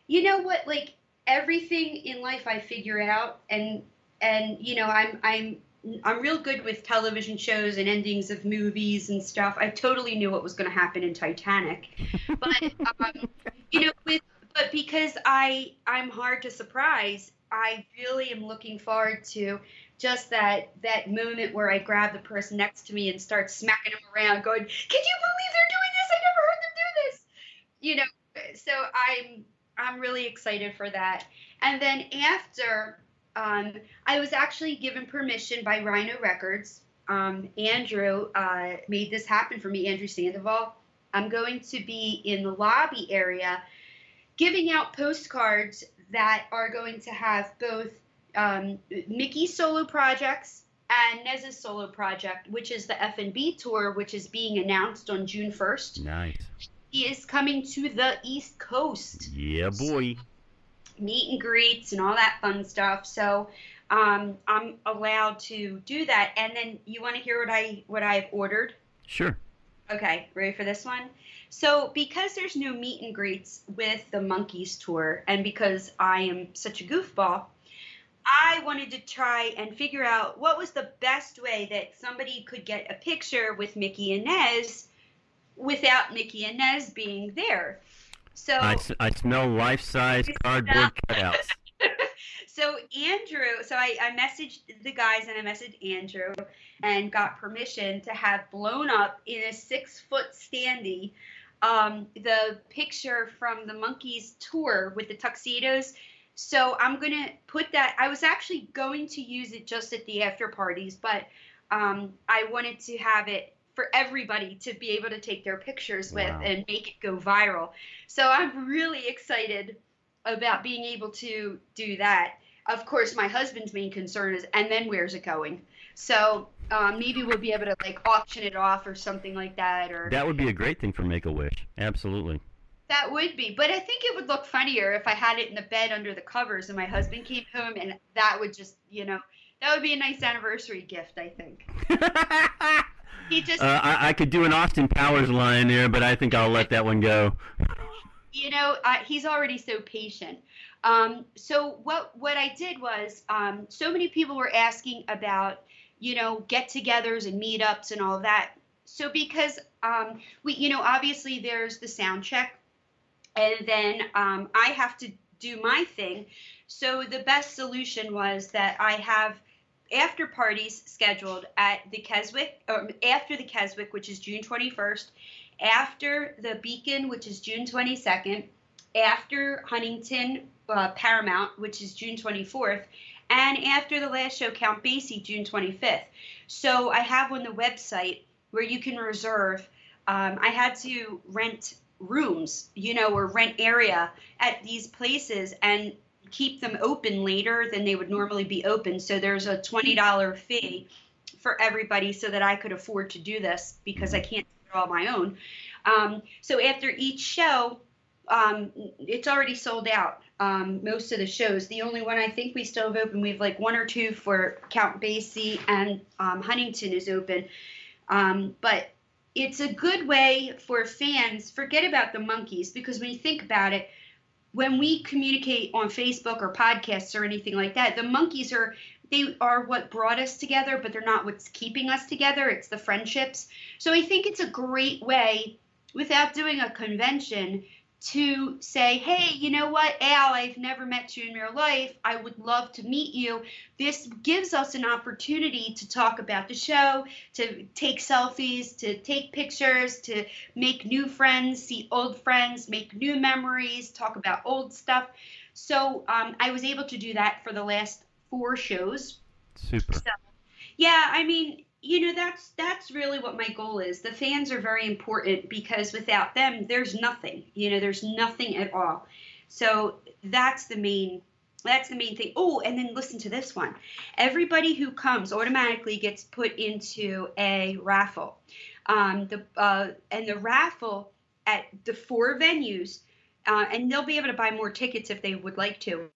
you know what, like everything in life I figure out, and and you know, I'm I'm I'm real good with television shows and endings of movies and stuff. I totally knew what was going to happen in Titanic, but um, you know, with but because I I'm hard to surprise, I really am looking forward to just that that moment where I grab the person next to me and start smacking them around, going, "Can you believe they're doing this? I never heard them." You know, so I'm I'm really excited for that. And then after, um, I was actually given permission by Rhino Records. Um, Andrew uh, made this happen for me, Andrew Sandoval. I'm going to be in the lobby area giving out postcards that are going to have both um, Mickey's solo projects and Nez's solo project, which is the F and B tour, which is being announced on June first. Nice. He is coming to the East Coast. Yeah, boy. So, meet and greets and all that fun stuff. So um, I'm allowed to do that. And then you want to hear what I what I've ordered? Sure. Okay, ready for this one? So because there's no meet and greets with the Monkees tour, and because I am such a goofball, I wanted to try and figure out what was the best way that somebody could get a picture with Mickey and Nez without Mickey and Nez being there. So I, I smell life-size cardboard cutouts. So Andrew, so I, I messaged the guys, and I messaged Andrew and got permission to have blown up in a six-foot standee um, the picture from the Monkees tour with the tuxedos. So I'm going to put that. I was actually going to use it just at the after parties, but um, I wanted to have it for everybody to be able to take their pictures with. Wow. And make it go viral. So I'm really excited about being able to do that. Of course, my husband's main concern is, and then where's it going? So um, maybe we'll be able to like auction it off or something like that. Or that would be a great thing for Make-A-Wish. Absolutely. That would be. But I think it would look funnier if I had it in the bed under the covers and my husband came home, and that would just, you know, that would be a nice anniversary gift, I think. He just, uh, I, I could do an Austin Powers line there, but I think I'll let that one go. You know, I, he's already so patient. Um, so what what I did was, um, so many people were asking about, you know, get-togethers and meetups and all that. So because um, we, you know, obviously there's the sound check, and then um, I have to do my thing. So the best solution was that I have after parties scheduled at the Keswick, or after the Keswick, which is June twenty-first, after the Beacon, which is June twenty-second, after Huntington uh, Paramount, which is June twenty-fourth, and after the last show, Count Basie, June twenty-fifth. So I have on the website where you can reserve. Um, I had to rent rooms, you know, or rent area at these places and keep them open later than they would normally be open. So there's a twenty dollars fee for everybody so that I could afford to do this because I can't do it all on my own. Um, so after each show, um, it's already sold out, um, most of the shows. The only one I think we still have open, we have like one or two for Count Basie, and um, Huntington is open. Um, but it's a good way for fans, forget about the monkeys, because when you think about it, when we communicate on Facebook or podcasts or anything like that, the monkeys are, they are what brought us together, but they're not what's keeping us together. It's the friendships. So I think it's a great way, without doing a convention, to say, hey, you know what, Al, I've never met you in real life. I would love to meet you. This gives us an opportunity to talk about the show, to take selfies, to take pictures, to make new friends, see old friends, make new memories, talk about old stuff. So um, I was able to do that for the last four shows. Super. So, yeah, I mean, you know, that's that's really what my goal is. The fans are very important because without them, there's nothing. You know, there's nothing at all. So that's the main that's the main thing. Oh, and then listen to this one. Everybody who comes automatically gets put into a raffle. Um, the uh, and the raffle at the four venues, uh, and they'll be able to buy more tickets if they would like to.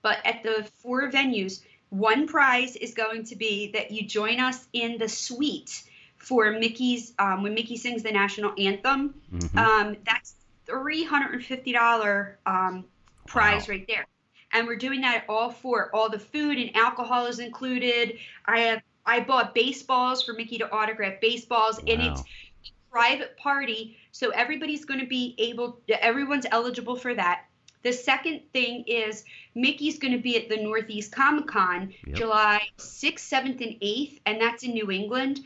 But at the four venues, one prize is going to be that you join us in the suite for Mickey's, um, when Mickey sings the national anthem. Mm-hmm. Um, that's three hundred fifty dollars um, prize. Wow. Right there. And we're doing that at all four. All the food and alcohol is included. I have I bought baseballs for Mickey to autograph baseballs. Wow. And it's a private party. So everybody's going to be able, everyone's eligible for that. The second thing is Mickey's going to be at the Northeast Comic Con. Yep. July sixth, seventh, and eighth, and that's in New England.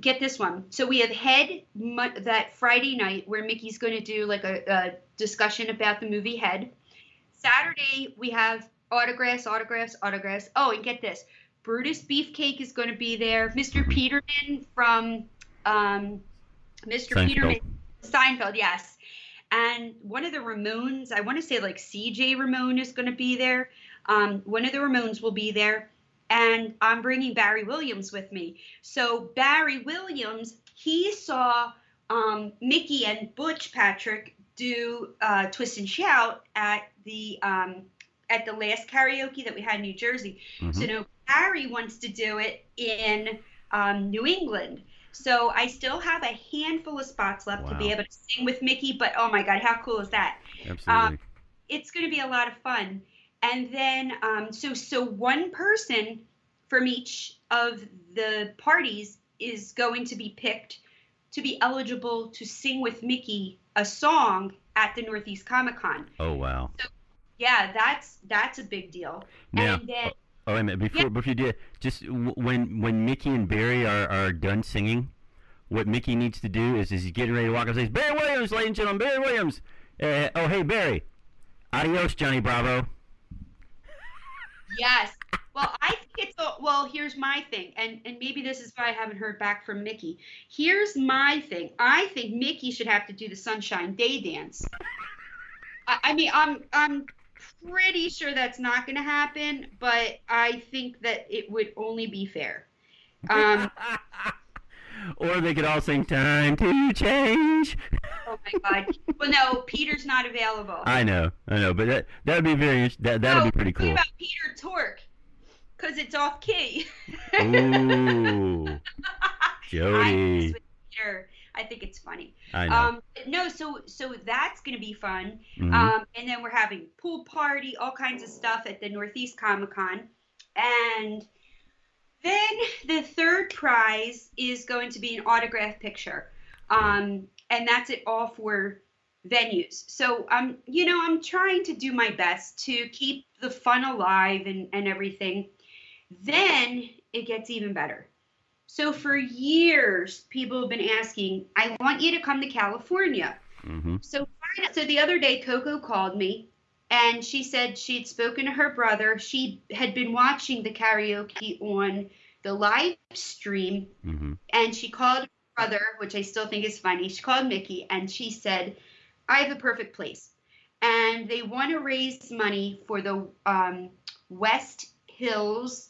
Get this one. So we have Head that Friday night where Mickey's going to do like a, a discussion about the movie Head. Saturday, we have autographs, autographs, autographs. Oh, and get this. Brutus Beefcake is going to be there. Mister Peterman from um, Mister Seinfeld. Peterman. Seinfeld, yes. And one of the Ramones, I want to say like C J Ramone is going to be there. Um, one of the Ramones will be there. And I'm bringing Barry Williams with me. So Barry Williams, he saw um, Mickey and Butch Patrick do uh, Twist and Shout at the um, at the last karaoke that we had in New Jersey. Mm-hmm. So now Barry wants to do it in um, New England. So I still have a handful of spots left. Wow. To be able to sing with Mickey, but oh my God, how cool is that? Absolutely. Um, it's going to be a lot of fun. And then, um, so so one person from each of the parties is going to be picked to be eligible to sing with Mickey a song at the Northeast Comic Con. Oh, wow. So, yeah, that's that's a big deal. Yeah. And then, Oh, wait a minute. Before, yeah. before you do, just w- when when Mickey and Barry are, are done singing, what Mickey needs to do is, is he's getting ready to walk up and says, Barry Williams, ladies and gentlemen, Barry Williams. Uh, oh, hey, Barry. Adios, Johnny Bravo. Yes. Well, I think it's, a, well, here's my thing, and, and maybe this is why I haven't heard back from Mickey. Here's my thing. I think Mickey should have to do the Sunshine Day dance. I, I mean, I'm, I'm pretty sure that's not going to happen, but I think that it would only be fair. Um, or they could all sing "Time to Change." Oh my God! Well, no, Peter's not available. I know, I know, but that that would be very that that'd no, be pretty cool. What about Peter Tork? Because it's off key. Ooh, Jody. I think it's funny. I know. Um, no, so so that's going to be fun. Mm-hmm. Um, and then we're having pool party, all kinds of stuff at the Northeast Comic Con. And then the third prize is going to be an autograph picture. Um, and that's at all four venues. So, um, you know, I'm trying to do my best to keep the fun alive and, and everything. Then it gets even better. So for years, people have been asking, I want you to come to California. Mm-hmm. So, so the other day, Coco called me, and she said she'd spoken to her brother. She had been watching the karaoke on the live stream, mm-hmm. and she called her brother, which I still think is funny. She called Mickey, and she said, I have a perfect place. And they want to raise money for the um, West Hills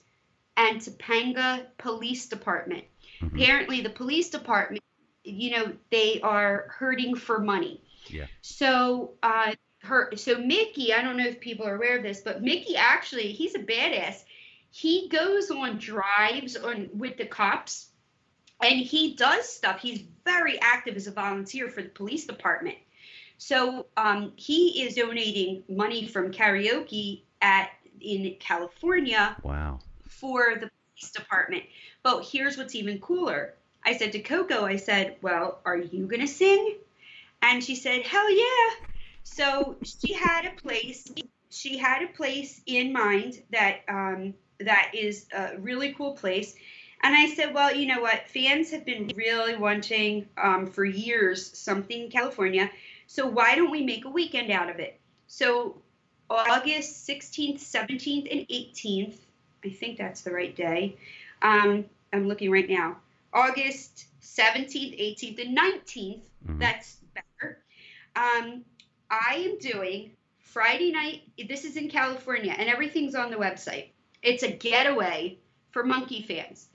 and Topanga Police Department. Mm-hmm. Apparently the police department, you know, they are hurting for money. Yeah. So uh, her, so Mickey, I don't know if people are aware of this, but Mickey actually, he's a badass. He goes on drives on with the cops, and he does stuff. He's very active as a volunteer for the police department. So um, he is donating money from karaoke at in California. Wow. For the police department. But here's what's even cooler. I said to Coco, I said, well, are you going to sing? And she said, hell yeah. So she had a place. She had a place in mind that um, that is a really cool place. And I said, well, you know what? Fans have been really wanting um, for years something in California. So why don't we make a weekend out of it? So August sixteenth, seventeenth, and eighteenth, I think that's the right day. Um, I'm looking right now. August seventeenth, eighteenth, and nineteenth. Mm-hmm. That's better. Um, I am doing Friday night. This is in California, and everything's on the website. It's a getaway for Monkey fans.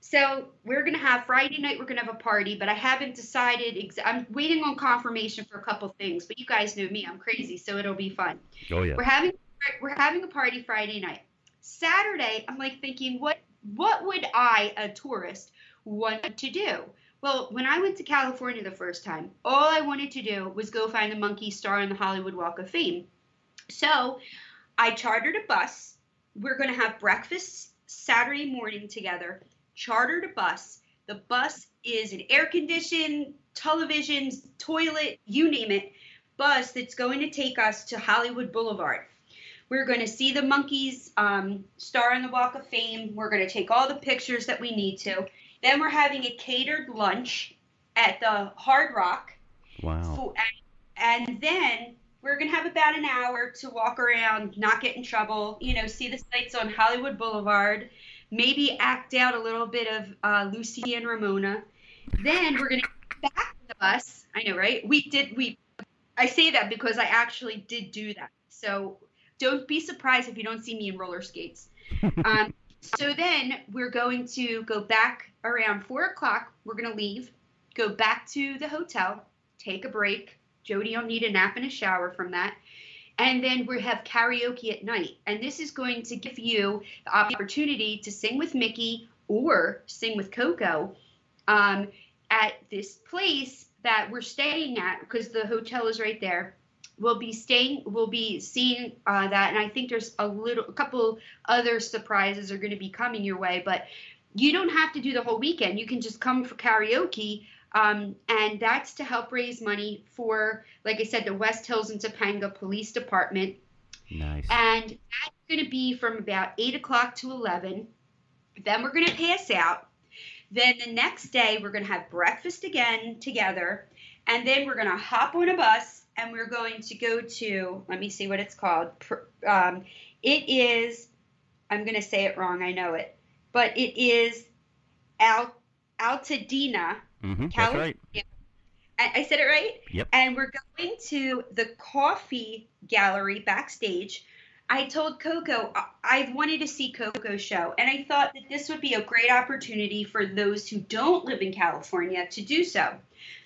So we're going to have Friday night. We're going to have a party, but I haven't decided. Ex- I'm waiting on confirmation for a couple things, but you guys know me. I'm crazy, so it'll be fun. Oh, yeah. We're having, we're having a party Friday night. Saturday, I'm like thinking, what what would I, a tourist, want to do? Well, when I went to California the first time, all I wanted to do was go find the Monkey Star on the Hollywood Walk of Fame. So I chartered a bus. We're going to have breakfast Saturday morning together. Chartered a bus. The bus is an air-conditioned, televisions, toilet, you name it, bus that's going to take us to Hollywood Boulevard. We're going to see the Monkeys um, star on the Walk of Fame. We're going to take all the pictures that we need to. Then we're having a catered lunch at the Hard Rock. Wow. For, and, and then we're going to have about an hour to walk around, not get in trouble, you know, see the sights on Hollywood Boulevard, maybe act out a little bit of uh, Lucy and Ramona. Then we're going to get back to the bus. I know, right? We did. We. I say that because I actually did do that. So don't be surprised if you don't see me in roller skates. Um, so then we're going to go back around four o'clock. We're going to leave, go back to the hotel, take a break. Jody will need a nap and a shower from that. And then we have karaoke at night. And this is going to give you the opportunity to sing with Mickey or sing with Coco um, at this place that we're staying at because the hotel is right there. We'll be staying, we'll be seeing uh, that. And I think there's a little, a couple other surprises are going to be coming your way, but you don't have to do the whole weekend. You can just come for karaoke. Um, and that's to help raise money for, like I said, the West Hills and Topanga Police Department. Nice. And that's going to be from about eight o'clock to eleven. Then we're going to pass out. Then the next day we're going to have breakfast again together. And then we're going to hop on a bus. And we're going to go to, let me see what it's called. Um, it is, I'm going to say it wrong, I know it. But it is Al, Altadena, mm-hmm, California. That's right. I said it right? Yep. And we're going to the coffee gallery backstage. I told Coco, I've wanted to see Coco's show, and I thought that this would be a great opportunity for those who don't live in California to do so.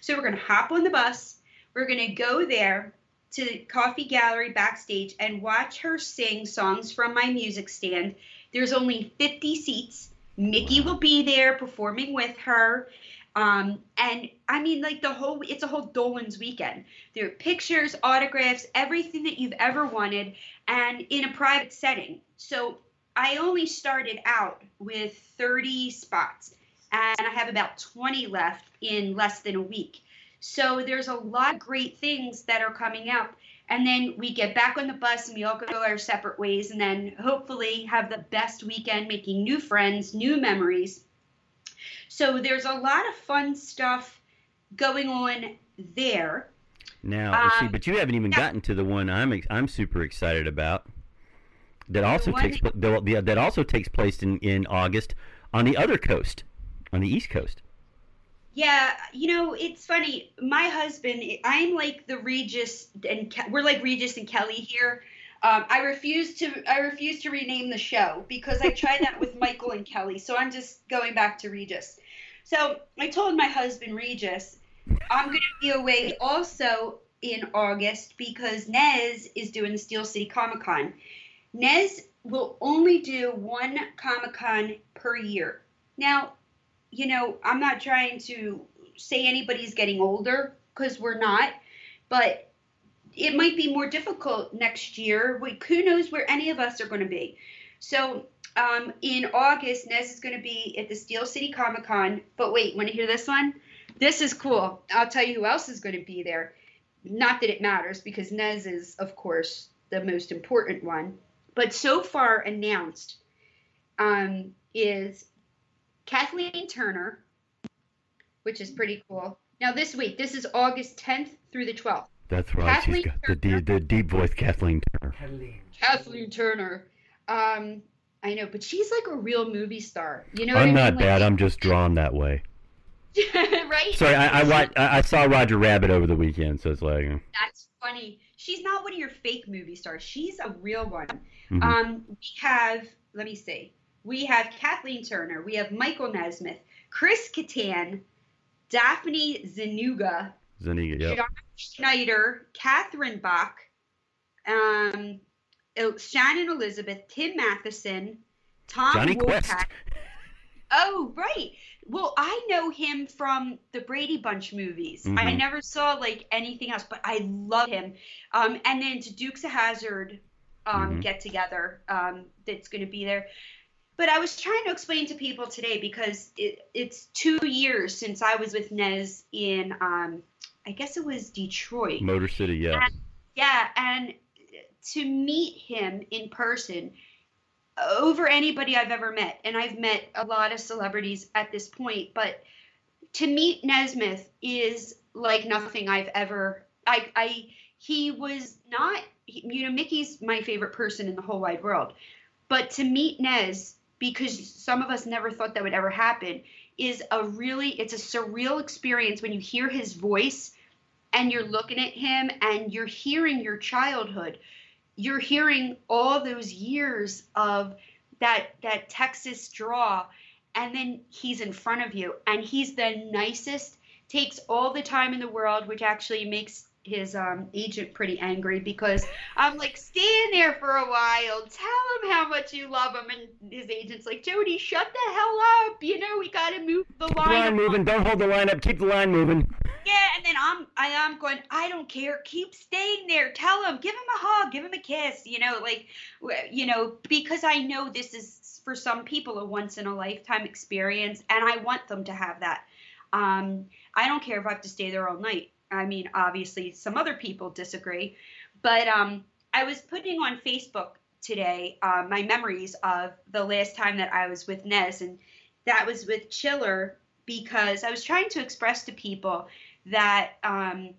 So we're going to hop on the bus. We're going to go there to the coffee gallery backstage and watch her sing songs from my music stand. There's only fifty seats. Mickey will be there performing with her. Um, and I mean, like the whole, it's a whole Dolenz weekend. There are pictures, autographs, everything that you've ever wanted, and in a private setting. So I only started out with thirty spots, and I have about twenty left in less than a week. So there's a lot of great things that are coming up. And then we get back on the bus and we all go our separate ways, and then hopefully have the best weekend making new friends, new memories. So there's a lot of fun stuff going on there. Now, um, see, but you haven't even now, gotten to the one I'm I'm super excited about. That also takes that, that also takes place in, in August on the other coast, on the East Coast. Yeah, you know, it's funny. My husband, I'm like the Regis, and Ke- we're like Regis and Kelly here. Um, I refuse to I refuse to rename the show because I tried that with Michael and Kelly, so I'm just going back to Regis. So I told my husband, Regis, I'm going to be away also in August because Nez is doing the Steel City Comic-Con. Nez will only do one Comic-Con per year. Now, you know, I'm not trying to say anybody's getting older because we're not, but it might be more difficult next year. We, who knows where any of us are going to be. So um, in August, Nez is going to be at the Steel City Comic-Con. But wait, want to hear this one? This is cool. I'll tell you who else is going to be there. Not that it matters because Nez is, of course, the most important one. But so far announced um, is Kathleen Turner, which is pretty cool. Now this week, this is August tenth through the twelfth. That's right. Kathleen She's got Turner. the the deep voice, Kathleen Turner. Kathleen. Kathleen Turner. Um, I know, but she's like a real movie star. You know, I'm what not I mean? bad. Like, I'm just drawn that way. Right. Sorry, I I, watched, I saw Roger Rabbit over the weekend, so it's like. Uh. That's funny. She's not one of your fake movie stars. She's a real one. Mm-hmm. Um, we have. Let me see. We have Kathleen Turner. We have Michael Nesmith, Chris Kattan, Daphne Zuniga. Zuniga, yeah. John Schneider, Catherine Bach, um, Shannon Elizabeth, Tim Matheson, Tom Johnny Wolfpack. Quest. Oh, right. Well, I know him from the Brady Bunch movies. Mm-hmm. I never saw like anything else, but I love him. Um, and then to Dukes of Hazzard um, mm-hmm. get together um, that's going to be there. But I was trying to explain to people today because it, it's two years since I was with Nez in. Um, I guess it was Detroit. Motor City, yeah. And, yeah, and to meet him in person over anybody I've ever met, and I've met a lot of celebrities at this point, but to meet Nesmith is like nothing I've ever, I, I, he was not, you know, Mickey's my favorite person in the whole wide world, but to meet Nez, because some of us never thought that would ever happen, is a really, it's a surreal experience when you hear his voice. And you're looking at him and you're hearing your childhood. You're hearing all those years of that that Texas draw. And then he's in front of you. And he's the nicest, takes all the time in the world, which actually makes his um, agent pretty angry because I'm like, stay in there for a while. Tell him how much you love him. And his agent's like, Jody, shut the hell up. You know, we got to move the line. Keep the line moving. Don't hold the line up. Keep the line moving. Yeah, and then I'm I, I'm going, I don't care. Keep staying there. Tell him. Give him a hug. Give him a kiss. You know, like, you know, because I know this is, for some people, a once-in-a-lifetime experience, and I want them to have that. Um, I don't care if I have to stay there all night. I mean, obviously, some other people disagree. But um, I was putting on Facebook today uh, my memories of the last time that I was with Nez, and that was with Chiller, because I was trying to express to people that, um,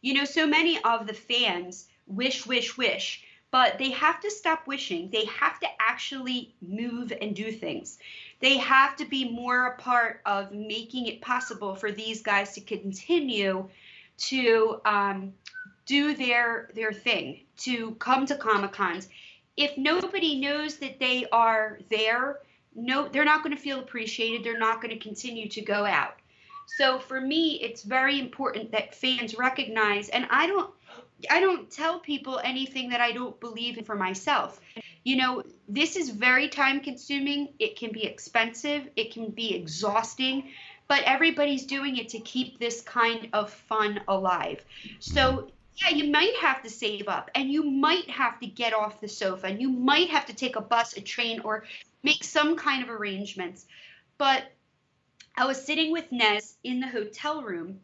you know, so many of the fans wish, wish, wish, but they have to stop wishing. They have to actually move and do things. They have to be more a part of making it possible for these guys to continue to um, do their their thing, to come to Comic-Cons. If nobody knows that they are there, no, they're not going to feel appreciated. They're not going to continue to go out. So for me, it's very important that fans recognize, and I don't, I don't tell people anything that I don't believe in for myself. You know, this is very time consuming. It can be expensive. It can be exhausting, but everybody's doing it to keep this kind of fun alive. So yeah, you might have to save up, and you might have to get off the sofa, and you might have to take a bus, a train, or make some kind of arrangements. But I was sitting with Nez in the hotel room,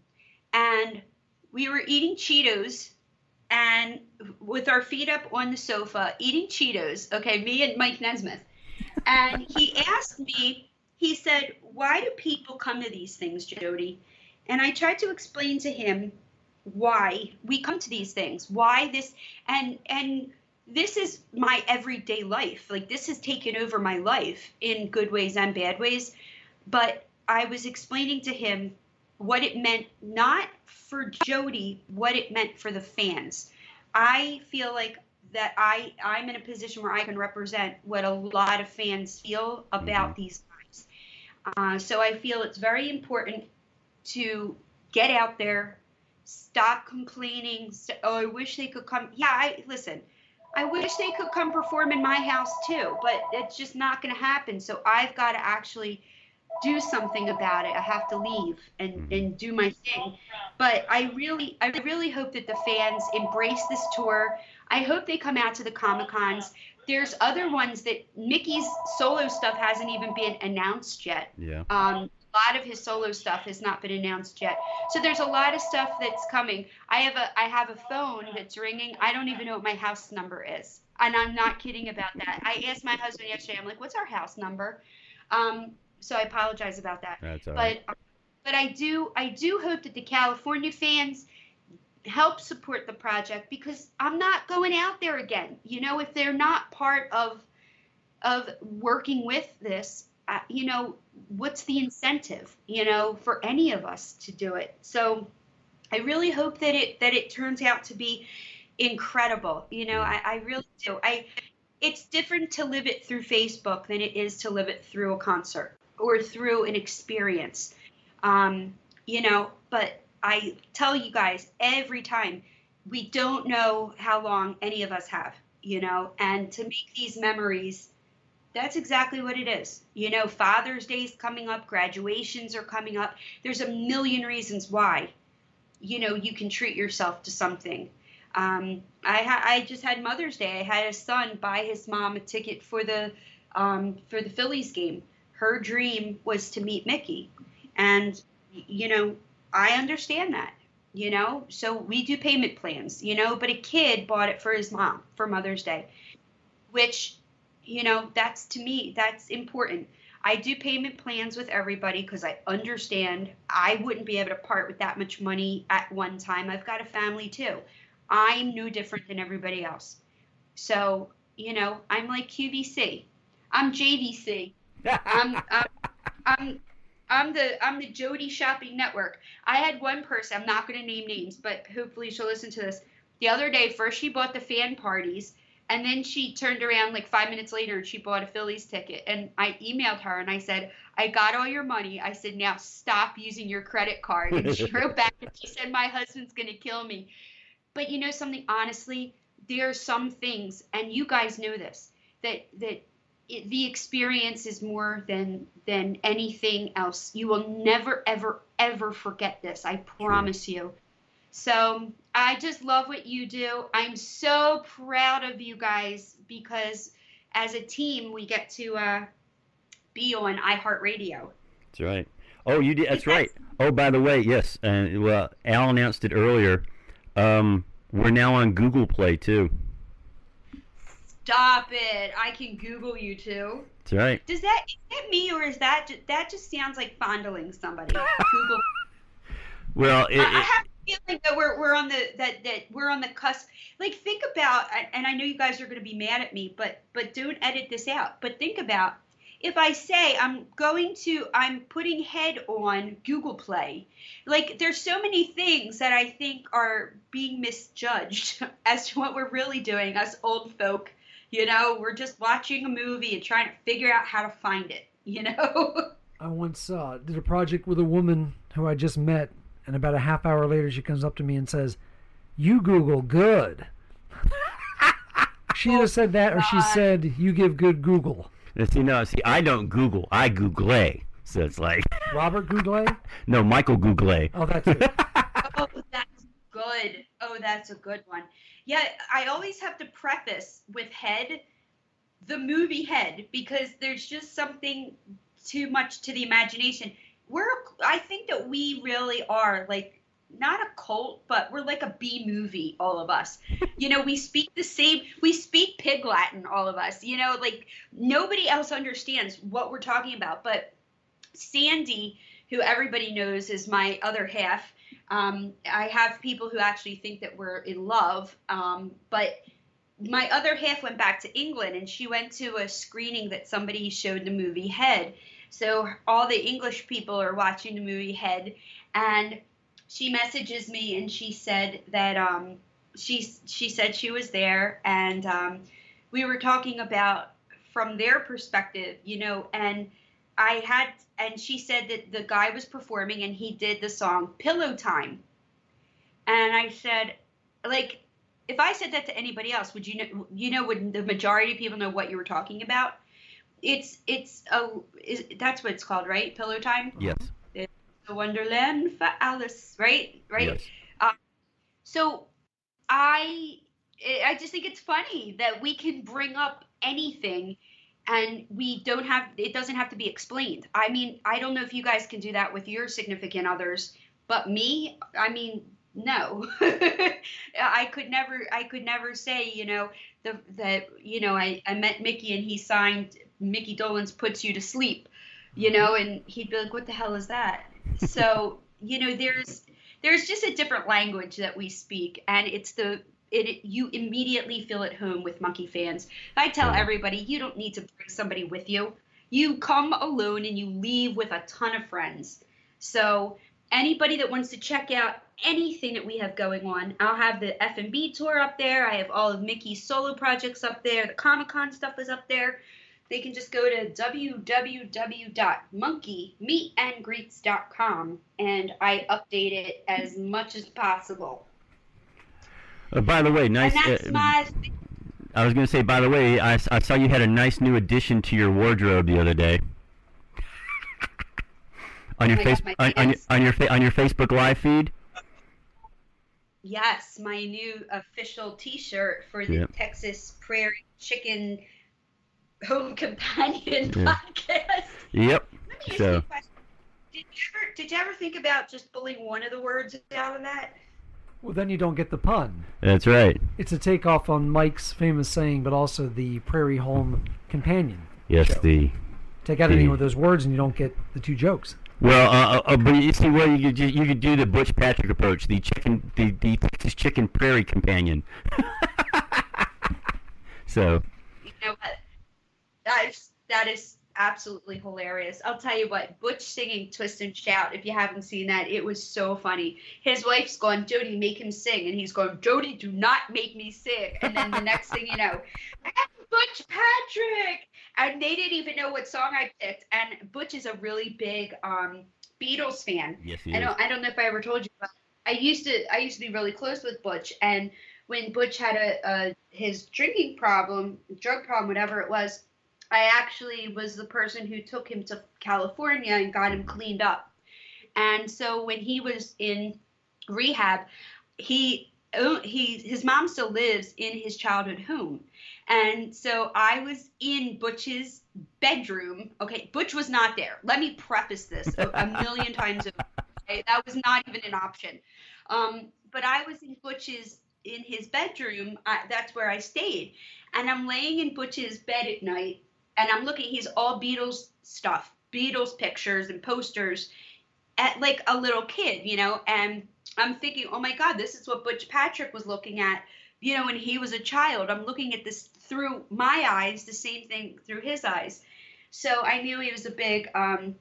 and we were eating Cheetos and with our feet up on the sofa, eating Cheetos, okay, me and Mike Nesmith. And he asked me, he said, why do people come to these things, Jodi? And I tried to explain to him why we come to these things, why this, and and this is my everyday life. Like, this has taken over my life in good ways and bad ways. But I was explaining to him what it meant, not for Jodi, what it meant for the fans. I feel like that I, I'm in a position where I can represent what a lot of fans feel about mm-hmm. these guys. Uh, so I feel it's very important to get out there, stop complaining. Oh, I wish they could come. Yeah, I listen, I wish they could come perform in my house too, but it's just not going to happen. So I've got to actually do something about it. I have to leave and, and do my thing. But I really, I really hope that the fans embrace this tour. I hope they come out to the Comic-Cons. There's other ones that Mickey's solo stuff hasn't even been announced yet. Yeah. Um, a lot of his solo stuff has not been announced yet. So there's a lot of stuff that's coming. I have a, I have a phone that's ringing. I don't even know what my house number is. And I'm not kidding about that. I asked my husband yesterday, I'm like, what's our house number? Um, So I apologize about that. That's all right. But but I do I do hope that the California fans help support the project, because I'm not going out there again. You know, if they're not part of of working with this, uh, you know, what's the incentive, you know, for any of us to do it? So I really hope that it that it turns out to be incredible. You know, I, I really do. I it's different to live it through Facebook than it is to live it through a concert or through an experience, um, you know, but I tell you guys every time, we don't know how long any of us have, you know, and to make these memories, that's exactly what it is. You know, Father's Day's coming up, graduations are coming up. There's a million reasons why, you know, you can treat yourself to something. Um, I, ha- I just had Mother's Day. I had a son buy his mom a ticket for the, um, for the Phillies game. Her dream was to meet Mickey. And, you know, I understand that, you know, so we do payment plans, you know, but a kid bought it for his mom for Mother's Day, which, you know, that's to me, that's important. I do payment plans with everybody because I understand I wouldn't be able to part with that much money at one time. I've got a family too. I'm no different than everybody else. So, you know, I'm like Q V C. I'm J V C. I'm, I'm, I'm, I'm the, I'm the Jodi Shopping Network. I had one person, I'm not going to name names, but hopefully she'll listen to this. The other day, first she bought the fan parties, and then she turned around like five minutes later and she bought a Phillies ticket. And I emailed her and I said, I got all your money. I said, now stop using your credit card. And she wrote back and she said, my husband's going to kill me. But you know something, honestly, there are some things, and you guys know this, that, that, It, the experience is more than than anything else. You will never, ever, ever forget this. I promise True. you. So I just love what you do. I'm so proud of you guys because as a team, we get to uh, be on iHeartRadio. That's right. Oh, you did. That's right. Oh, by the way, yes. And uh, well, Al announced it earlier. Um, we're now on Google Play too. Stop it! I can Google you too. That's right. Does that is that me or is that just, that just sounds like fondling somebody? Google. Well, it, I, it, I have a feeling that we're we're on the that, that we're on the cusp. Like, think about, and I know you guys are going to be mad at me, but but don't edit this out. But think about if I say I'm going to, I'm putting head on Google Play, like there's so many things that I think are being misjudged as to what we're really doing, us old folk. You know, we're just watching a movie and trying to figure out how to find it, you know? I once saw, did a project with a woman who I just met, and about a half hour later she comes up to me and says, "You Google good." She either said that or she said, "You give good Google." See, no, see, I don't Google. I Google. So it's like... Robert Google? No, Michael Google. Oh, that's it. Oh, that's good. Oh, that's a good one. Yeah, I always have to preface with Head, the movie Head, because there's just something too much to the imagination. We're, I think that we really are like, not a cult, but we're like a B movie, all of us. You know, we speak the same, we speak pig Latin, all of us. You know, like nobody else understands what we're talking about. But Sandy, who everybody knows is my other half, um, I have people who actually think that we're in love. Um, but my other half went back to England and she went to a screening that somebody showed the movie Head. So all the English people are watching the movie Head, and she messages me and she said that um, she she said she was there, and um, we were talking about from their perspective, you know, and I had and she said that the guy was performing and he did the song Pillow Time. And I said, like, if I said that to anybody else, would you know, you know, would the majority of people know what you were talking about? It's it's a is, that's what it's called, right? Pillow Time? Yes. Wonderland for Alice, right? Right. Yes. Um, so I, I just think it's funny that we can bring up anything, and we don't have it doesn't have to be explained. I mean, I don't know if you guys can do that with your significant others, but me, I mean, no, I could never, I could never say, you know, the that you know, I I met Mickey and he signed Mickey Dolenz Puts You to Sleep, you know, and he'd be like, "What the hell is that?" So, you know, there's there's just a different language that we speak, and it's the it you immediately feel at home with Monkey fans. I tell everybody, you don't need to bring somebody with you. You come alone and you leave with a ton of friends. So anybody that wants to check out anything that we have going on, I'll have the F and B tour up there. I have all of Mickey's solo projects up there. The Comic-Con stuff is up there. They can just go to w w w dot monkey meet and greets dot com, and I update it as much as possible. Uh, by the way, nice. And that's uh, my... I was going to say, by the way, I, I saw you had a nice new addition to your wardrobe the other day. on your oh face, God, on, on your on your, fa- on your Facebook live feed. Yes, my new official T-shirt for the yep. Texas Prairie Chicken Home Companion yeah. podcast. Yep. Let me so. ask you a question. Did you, ever, did you ever think about just pulling one of the words out of that? Well, then you don't get the pun. That's right. It's a takeoff on Mike's famous saying, but also the Prairie Home Companion. Yes, show. the... Take out the, any of those words and you don't get the two jokes. Well, uh, uh, but you see, well, you could, you could do the Butch Patrick approach, the chicken, the, the Texas Chicken Prairie Companion. So... You know what? That is, that is absolutely hilarious. I'll tell you what, Butch singing Twist and Shout, if you haven't seen that, it was so funny. His wife's going, "Jody, make him sing." And he's going, "Jody, do not make me sing." And then the next thing you know, Butch Patrick. And they didn't even know what song I picked. And Butch is a really big um, Beatles fan. Yes, he I don't, is. I don't know if I ever told you, but I used to, I used to be really close with Butch. And when Butch had a, a his drinking problem, drug problem, whatever it was, I actually was the person who took him to California and got him cleaned up. And so when he was in rehab, he, he his mom still lives in his childhood home. And so I was in Butch's bedroom. Okay, Butch was not there. Let me preface this a, a million times over. Okay? That was not even an option. Um, but I was in Butch's in his bedroom. I, that's where I stayed. And I'm laying in Butch's bed at night. And I'm looking, he's all Beatles stuff, Beatles pictures and posters at like a little kid, you know, and I'm thinking, oh my God, this is what Butch Patrick was looking at, you know, when he was a child. I'm looking at this through my eyes, the same thing through his eyes. So I knew he was a big um,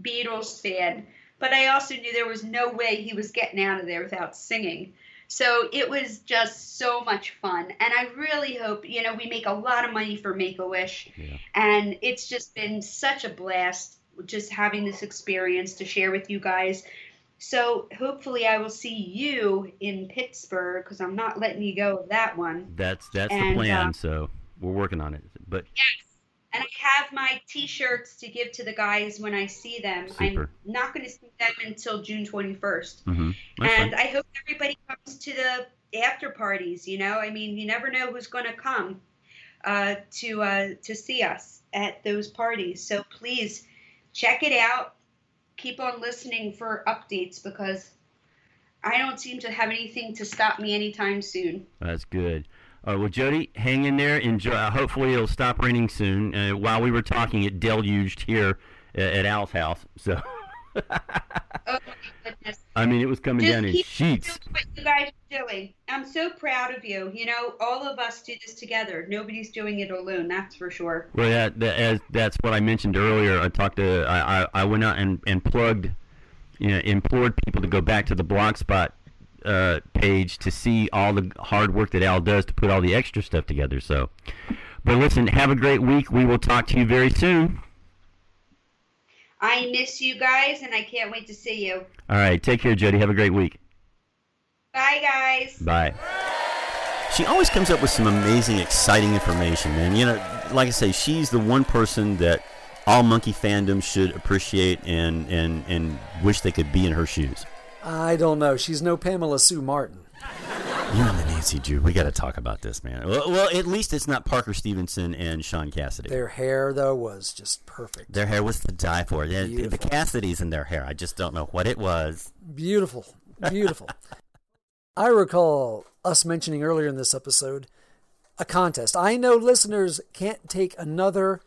Beatles fan, but I also knew there was no way he was getting out of there without singing. So it was just so much fun. And I really hope, you know, we make a lot of money for Make-A-Wish. Yeah. And it's just been such a blast just having this experience to share with you guys. So hopefully I will see you in Pittsburgh, because I'm not letting you go of that one. That's that's and, the plan. Uh, so we're working on it. But yes. And I have my T-shirts to give to the guys when I see them. Super. I'm not going to see them until June twenty-first. Mm-hmm. And fun. I hope everybody comes to the after parties, you know. I mean, you never know who's going to come uh, to uh, to see us at those parties. So please check it out. Keep on listening for updates, because I don't seem to have anything to stop me anytime soon. That's good. All right, well, Jodi, hang in there. Enjoy. Hopefully it'll stop raining soon. Uh, while we were talking, it deluged here at, at Al's house. So, oh my goodness! I mean, it was coming Just down keep in sheets. Doing what you guys are doing. I'm so proud of you. You know, all of us do this together. Nobody's doing it alone. That's for sure. Well, that, that as that's what I mentioned earlier. I talked to. I, I, I went out and, and plugged, you know, implored people to go back to the Blogspot Uh, page to see all the hard work that Al does to put all the extra stuff together. So, but listen, have a great week. We will talk to you very soon. I miss you guys, and I can't wait to see you. All right, take care, Jodi. Have a great week. Bye, guys. Bye. She always comes up with some amazing, exciting information, man. You know, like I say, she's the one person that all monkey fandom should appreciate and and and wish they could be in her shoes. I don't know. She's no Pamela Sue Martin. You're on the Nancy Drew. We got to talk about this, man. Well, well, at least it's not Parker Stevenson and Sean Cassidy. Their hair, though, was just perfect. Their hair was to die for. Beautiful. The Cassidys in their hair. I just don't know what it was. Beautiful. Beautiful. I recall us mentioning earlier in this episode a contest. I know listeners can't take another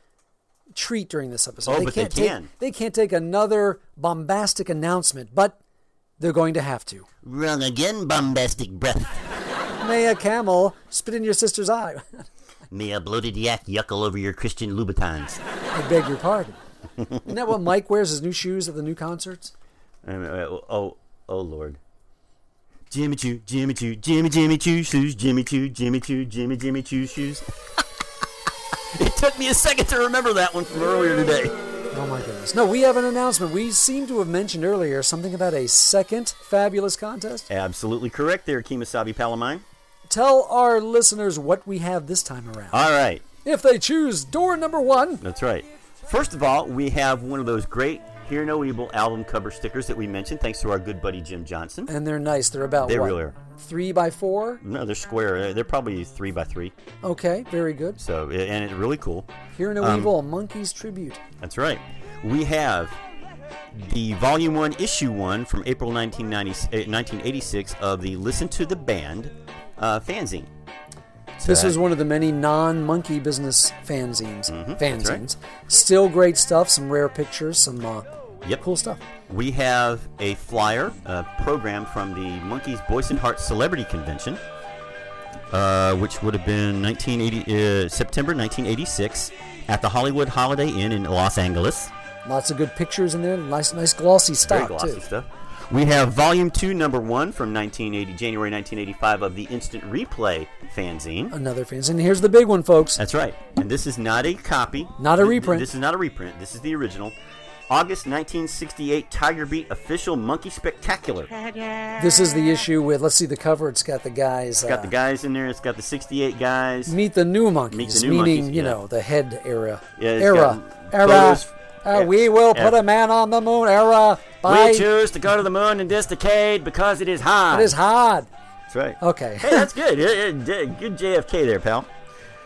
treat during this episode. Oh, they but can't they can. Take, they can't take another bombastic announcement, but... they're going to have to. Run again, bombastic breath. May a camel spit in your sister's eye. May a bloated yak yuckle over your Christian Louboutins. I beg your pardon. Isn't that what Mike wears, his new shoes at the new concerts? Um, oh, oh, oh, Lord. Jimmy Choo, Jimmy Choo, Jimmy, Jimmy Choo shoes, Jimmy Choo, Jimmy Choo, Jimmy, Jimmy Choo shoes. It took me a second to remember that one from earlier today. Oh my goodness. No, we have an announcement. We seem to have mentioned earlier something about a second fabulous contest. Absolutely correct there, Kemosabe pal of mine. Tell our listeners what we have this time around. All right. If they choose door number one. That's right. First of all, we have one of those great Hear No Evil album cover stickers that we mentioned, thanks to our good buddy Jim Johnson. And they're nice. They're about they what? They really are. Three by four? No, they're square. They're probably three by three. Okay, very good. So, and it's really cool. Hear No um, Evil, a Monkees tribute. That's right. We have the Volume One, Issue One from April nineteen eighty-six of the Listen to the Band uh, fanzine. So this that, is one of the many non-monkey business fanzines. Mm-hmm, fanzines, right. Still great stuff. Some rare pictures. Some. Uh, Yep. Cool stuff. We have a flyer, a program from the Monkees Boyce and Hart Celebrity Convention, uh, which would have been nineteen eighty, uh, September nineteen eighty-six at the Hollywood Holiday Inn in Los Angeles. Lots of good pictures in there. Nice, nice glossy stuff, Very glossy too. stuff. We have Volume two, Number one from nineteen eighty, January nineteen eighty-five of the Instant Replay fanzine. Another fanzine. Here's the big one, folks. That's right. And this is not a copy. Not a reprint. This is not a reprint. This is the original. August nineteen sixty-eight Tiger Beat Official Monkey Spectacular. This is the issue with, let's see the cover, it's got the guys. It's got uh, the guys in there, it's got the sixty-eight guys. Meet the new monkeys, meet the new meaning, monkeys, you yeah. know, the head era. Yeah, era, era, uh, we will era. put a man on the moon, era. Bye. We choose to go to the moon in this decade because it is hard. It is hard. That's right. Okay. Hey, that's good. Good J F K there, pal.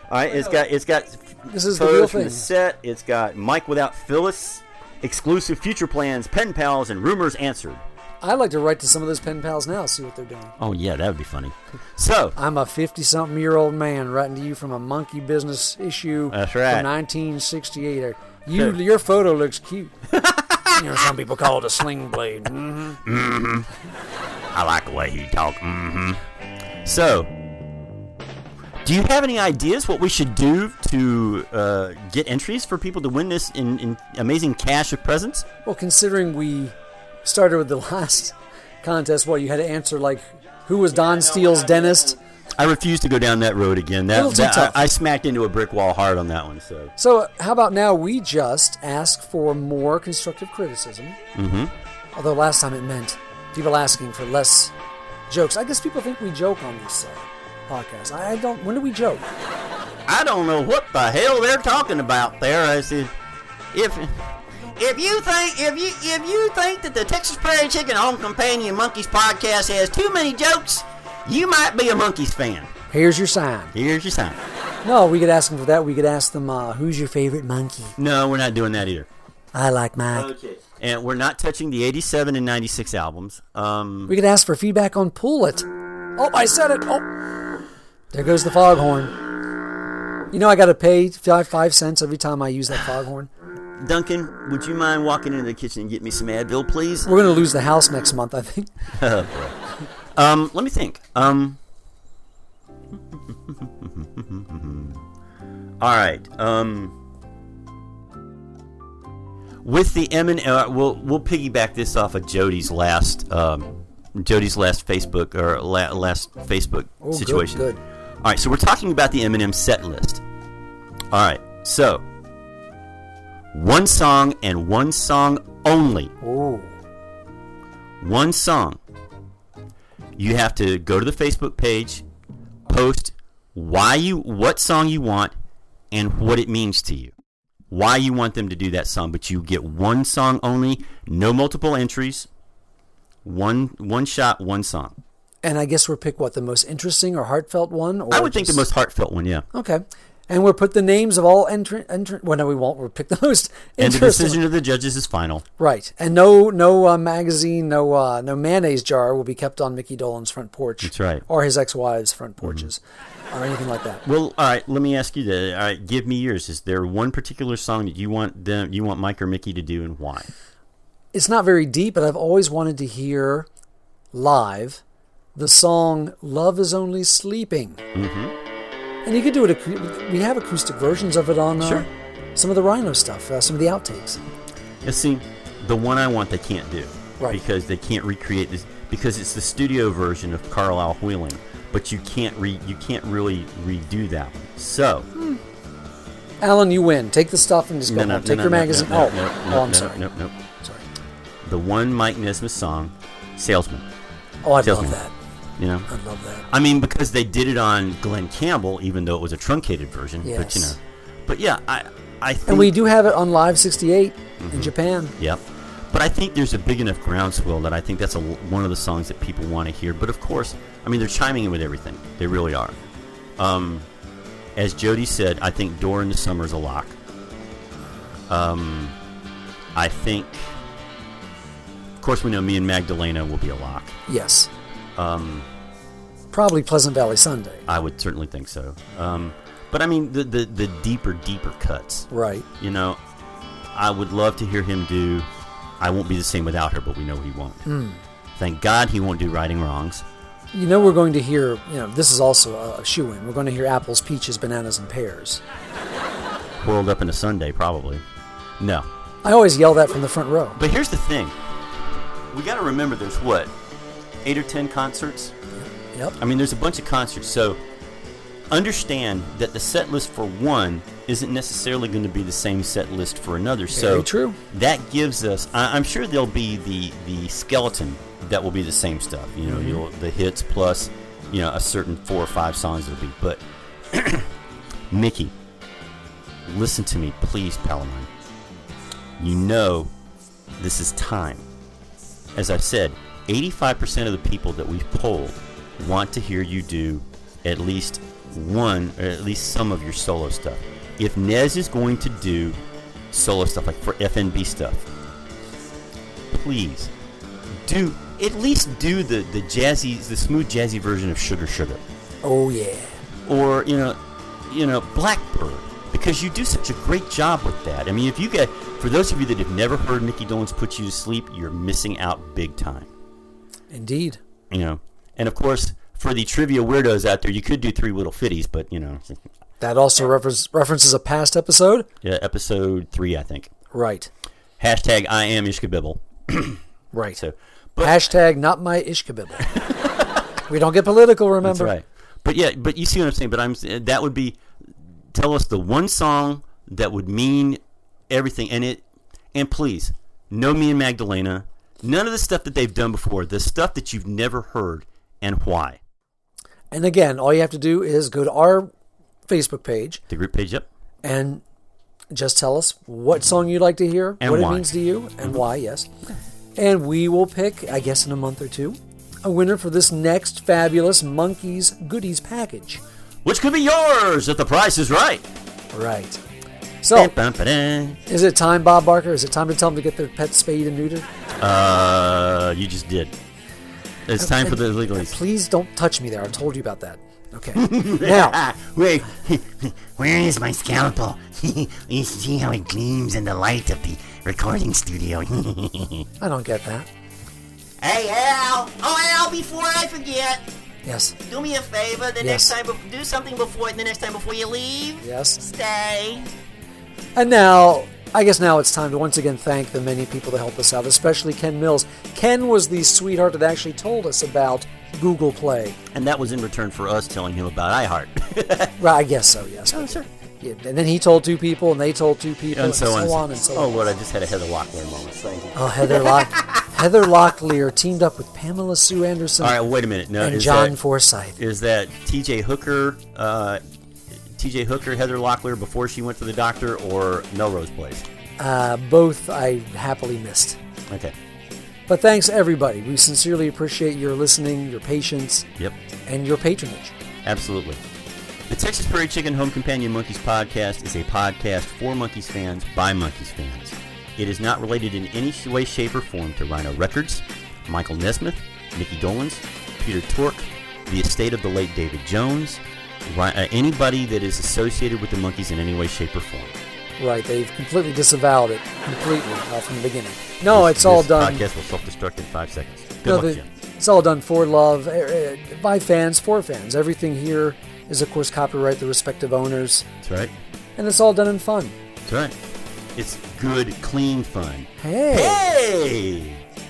All right, it's got, it's got this is the real thing. The set. It's got Mike Without Phyllis. Exclusive future plans, pen pals, and rumors answered. I'd like to write to some of those pen pals now, see what they're doing. Oh, yeah, that would be funny. So I'm a fifty-something-year-old man writing to you from a monkey business issue that's right. from nineteen sixty-eight. You, your photo looks cute. You know, some people call it a sling blade. Mm-hmm. Mm-hmm. I like the way you talk. Mm-hmm. So... Do you have any ideas what we should do to uh, get entries for people to win this in, in amazing cash of presents? Well, considering we started with the last contest, well, you had to answer, like, who was Don Steele's dentist? I refuse to go down that road again. That, that I, I smacked into a brick wall hard on that one. So, so how about now we just ask for more constructive criticism? Mm-hmm. Although last time it meant people asking for less jokes. I guess people think we joke on this uh, podcast. I don't. When do we joke? I don't know what the hell they're talking about there. I said, if. If you think if you if you think that the Texas Prairie Chicken Home Companion Monkeys podcast has too many jokes, you might be a Monkeys fan. Here's your sign. Here's your sign. No, we could ask them for that. We could ask them, uh, who's your favorite monkey? No, we're not doing that either. I like Mike. Okay. And we're not touching the eighty-seven and ninety-six albums. Um, we could ask for feedback on Pull It. Oh, I said it. Oh, there goes the foghorn. You know I got to pay five, five cents every time I use that foghorn. Duncan, would you mind walking into the kitchen and get me some Advil, please? We're going to lose the house next month, I think. Oh, boy. Um, let me think. Um, all right. Um, with the M and uh, we'll we'll piggyback this off of Jody's last um, Jody's last Facebook or la- last Facebook oh, situation. Good, good. All right. So we're talking about the M and M set list. All right. So. One song and one song only. Ooh. One song. You have to go to the Facebook page, post why you what song you want and what it means to you. Why you want them to do that song, but you get one song only, no multiple entries. One one shot, one song. And I guess we'll pick what, the most interesting or heartfelt one? Or I would just... think the most heartfelt one, yeah. Okay. And we'll put the names of all entrant. Entr- well, no, we won't. We'll pick the most interesting. And the decision of the judges is final. Right. And no no uh, magazine, no uh, no mayonnaise jar will be kept on Mickey Dolan's front porch. That's right. Or his ex-wives' front porches mm-hmm. or anything like that. Well, all right. Let me ask you that. All right. Give me yours. Is there one particular song that you want them, you want Mike or Mickey to do and why? It's not very deep, but I've always wanted to hear live the song Love Is Only Sleeping. Mm-hmm. And you could do it, we have acoustic versions of it on uh, sure. some of the Rhino stuff, uh, some of the outtakes. And see, the one I want they can't do. Right. Because they can't recreate this, because it's the studio version of Carlisle Wheeling, but you can't re, you can't really redo that one. So. Hmm. Alan, you win. Take the stuff and just go no, no, home. Take no, your no, magazine. No, no, oh, no, no, no, oh, I'm no, sorry. No, no, no. Sorry. The one Mike Nesmith song, Salesman. Oh, I love that. You know? I love that. I mean, because they did it on Glen Campbell, even though it was a truncated version. Yes. But, you know. But, yeah, I, I think... And we do have it on Live sixty-eight mm-hmm. in Japan. Yep. But I think there's a big enough groundswell that I think that's a, one of the songs that people want to hear. But, of course, I mean, they're chiming in with everything. They really are. Um, as Jody said, I think Door in the Summer is a lock. Um, I think... Of course, we know Me and Magdalena will be a lock. Yes. Um... Probably Pleasant Valley Sunday. I would certainly think so. Um, but I mean, the, the the deeper, deeper cuts. Right. You know, I would love to hear him do I Won't Be the Same Without Her, but we know he won't. Mm. Thank God he won't do Righting Wrongs. You know we're going to hear, you know, this is also a, a shoe-in. We're going to hear Apples, Peaches, Bananas, and Pears. Whirled Up in a Sunday, probably. No. I always yell that from the front row. But here's the thing. We got to remember there's what? Eight or ten concerts? Yep. I mean, there's a bunch of concerts, so understand that the set list for one isn't necessarily going to be the same set list for another. So Very true. That gives us. I, I'm sure there'll be the, the skeleton that will be the same stuff. You know, mm-hmm. you'll, the hits plus, you know, a certain four or five songs it'll be. But Mickey, listen to me, please, Palomine. You know, this is time. As I've said, eighty-five percent of the people that we've polled want to hear you do at least one or at least some of your solo stuff. If Nez is going to do solo stuff, like for F N B stuff, please do at least do the, the jazzy, the smooth jazzy version of Sugar Sugar. Oh yeah. Or you know, you know Blackbird, because you do such a great job with that. I mean, if you get for those of you that have never heard Mickey Dolenz Put You to Sleep, you're missing out big time. Indeed. You know. And, of course, for the trivia weirdos out there, you could do Three Little Fitties, but, you know. That also reference, references a past episode? Yeah, episode three, I think. Right. Hashtag I am Ishkabibble. Right. So, but, hashtag not my Ishkabibble. We don't get political, remember? That's right. But, yeah, but you see what I'm saying. But I'm that would be, tell us the one song that would mean everything. And it, and please, no Me and Magdalena. None of the stuff that they've done before. The stuff that you've never heard and why. And again, all you have to do is go to our Facebook page. The group page, yep. And just tell us what song you'd like to hear, and what why. It means to you, and why, yes. And we will pick, I guess in a month or two, a winner for this next fabulous Monkees Goodies package. Which could be yours if the price is right. Right. So, is it time, Bob Barker? Is it time to tell them to get their pets spayed and neutered? Uh, you just did. It's time and, for the legalese. Please don't touch me there. I told you about that. Okay. Now. Wait. Where is my scalpel? You see how it gleams in the light of the recording studio. I don't get that. Hey, Al. Oh, Al, before I forget. Yes. Do me a favor. The yes. next time, do something before the next time before you leave. Yes. Stay. And now, I guess now it's time to once again thank the many people that helped us out, especially Ken Mills. Ken was the sweetheart that actually told us about Google Play. And that was in return for us telling him about iHeart. Right, I guess so, yes. Oh, sure. Yeah, and then he told two people, and they told two people, and, and so, so on, so on and so oh, on. Oh, Lord, I just had a Heather Locklear moment. Thank you. Oh, Heather Locklear. Heather Locklear teamed up with Pamela Sue Anderson. All right, wait a minute. No, and John that, Forsythe. Is that T J Hooker, uh, T J Hooker, Heather Locklear before she went to the doctor, or Melrose Place? Uh, both I happily missed. Okay. But thanks, everybody. We sincerely appreciate your listening, your patience, yep. and your patronage. Absolutely. The Texas Prairie Chicken Home Companion Monkeys podcast is a podcast for Monkeys fans by Monkeys fans. It is not related in any way, shape, or form to Rhino Records, Michael Nesmith, Mickey Dolenz, Peter Tork, the estate of the late David Jones, anybody that is associated with the Monkeys in any way, shape, or form. Right, they've completely disavowed it, completely, uh, from the beginning. No, this, it's all done. This podcast will self-destruct in five seconds. Good no, luck, the, Jim. It's all done for love, uh, by fans, for fans. Everything here is, of course, copyright the respective owners. That's right. And it's all done in fun. That's right. It's good, clean fun. Hey! Hey!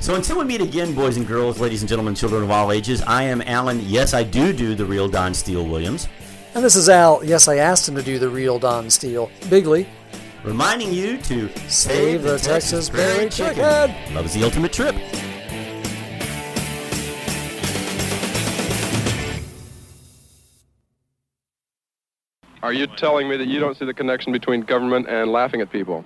So until we meet again, boys and girls, ladies and gentlemen, children of all ages, I am Alan. Yes, I do do the real Don Steele Williams. And this is Al. Yes, I asked him to do the real Don Steele. Bigley. Reminding you to save, save the, the Texas Prairie Chicken. Chicken. Love is the ultimate trip. Are you telling me that you don't see the connection between government and laughing at people?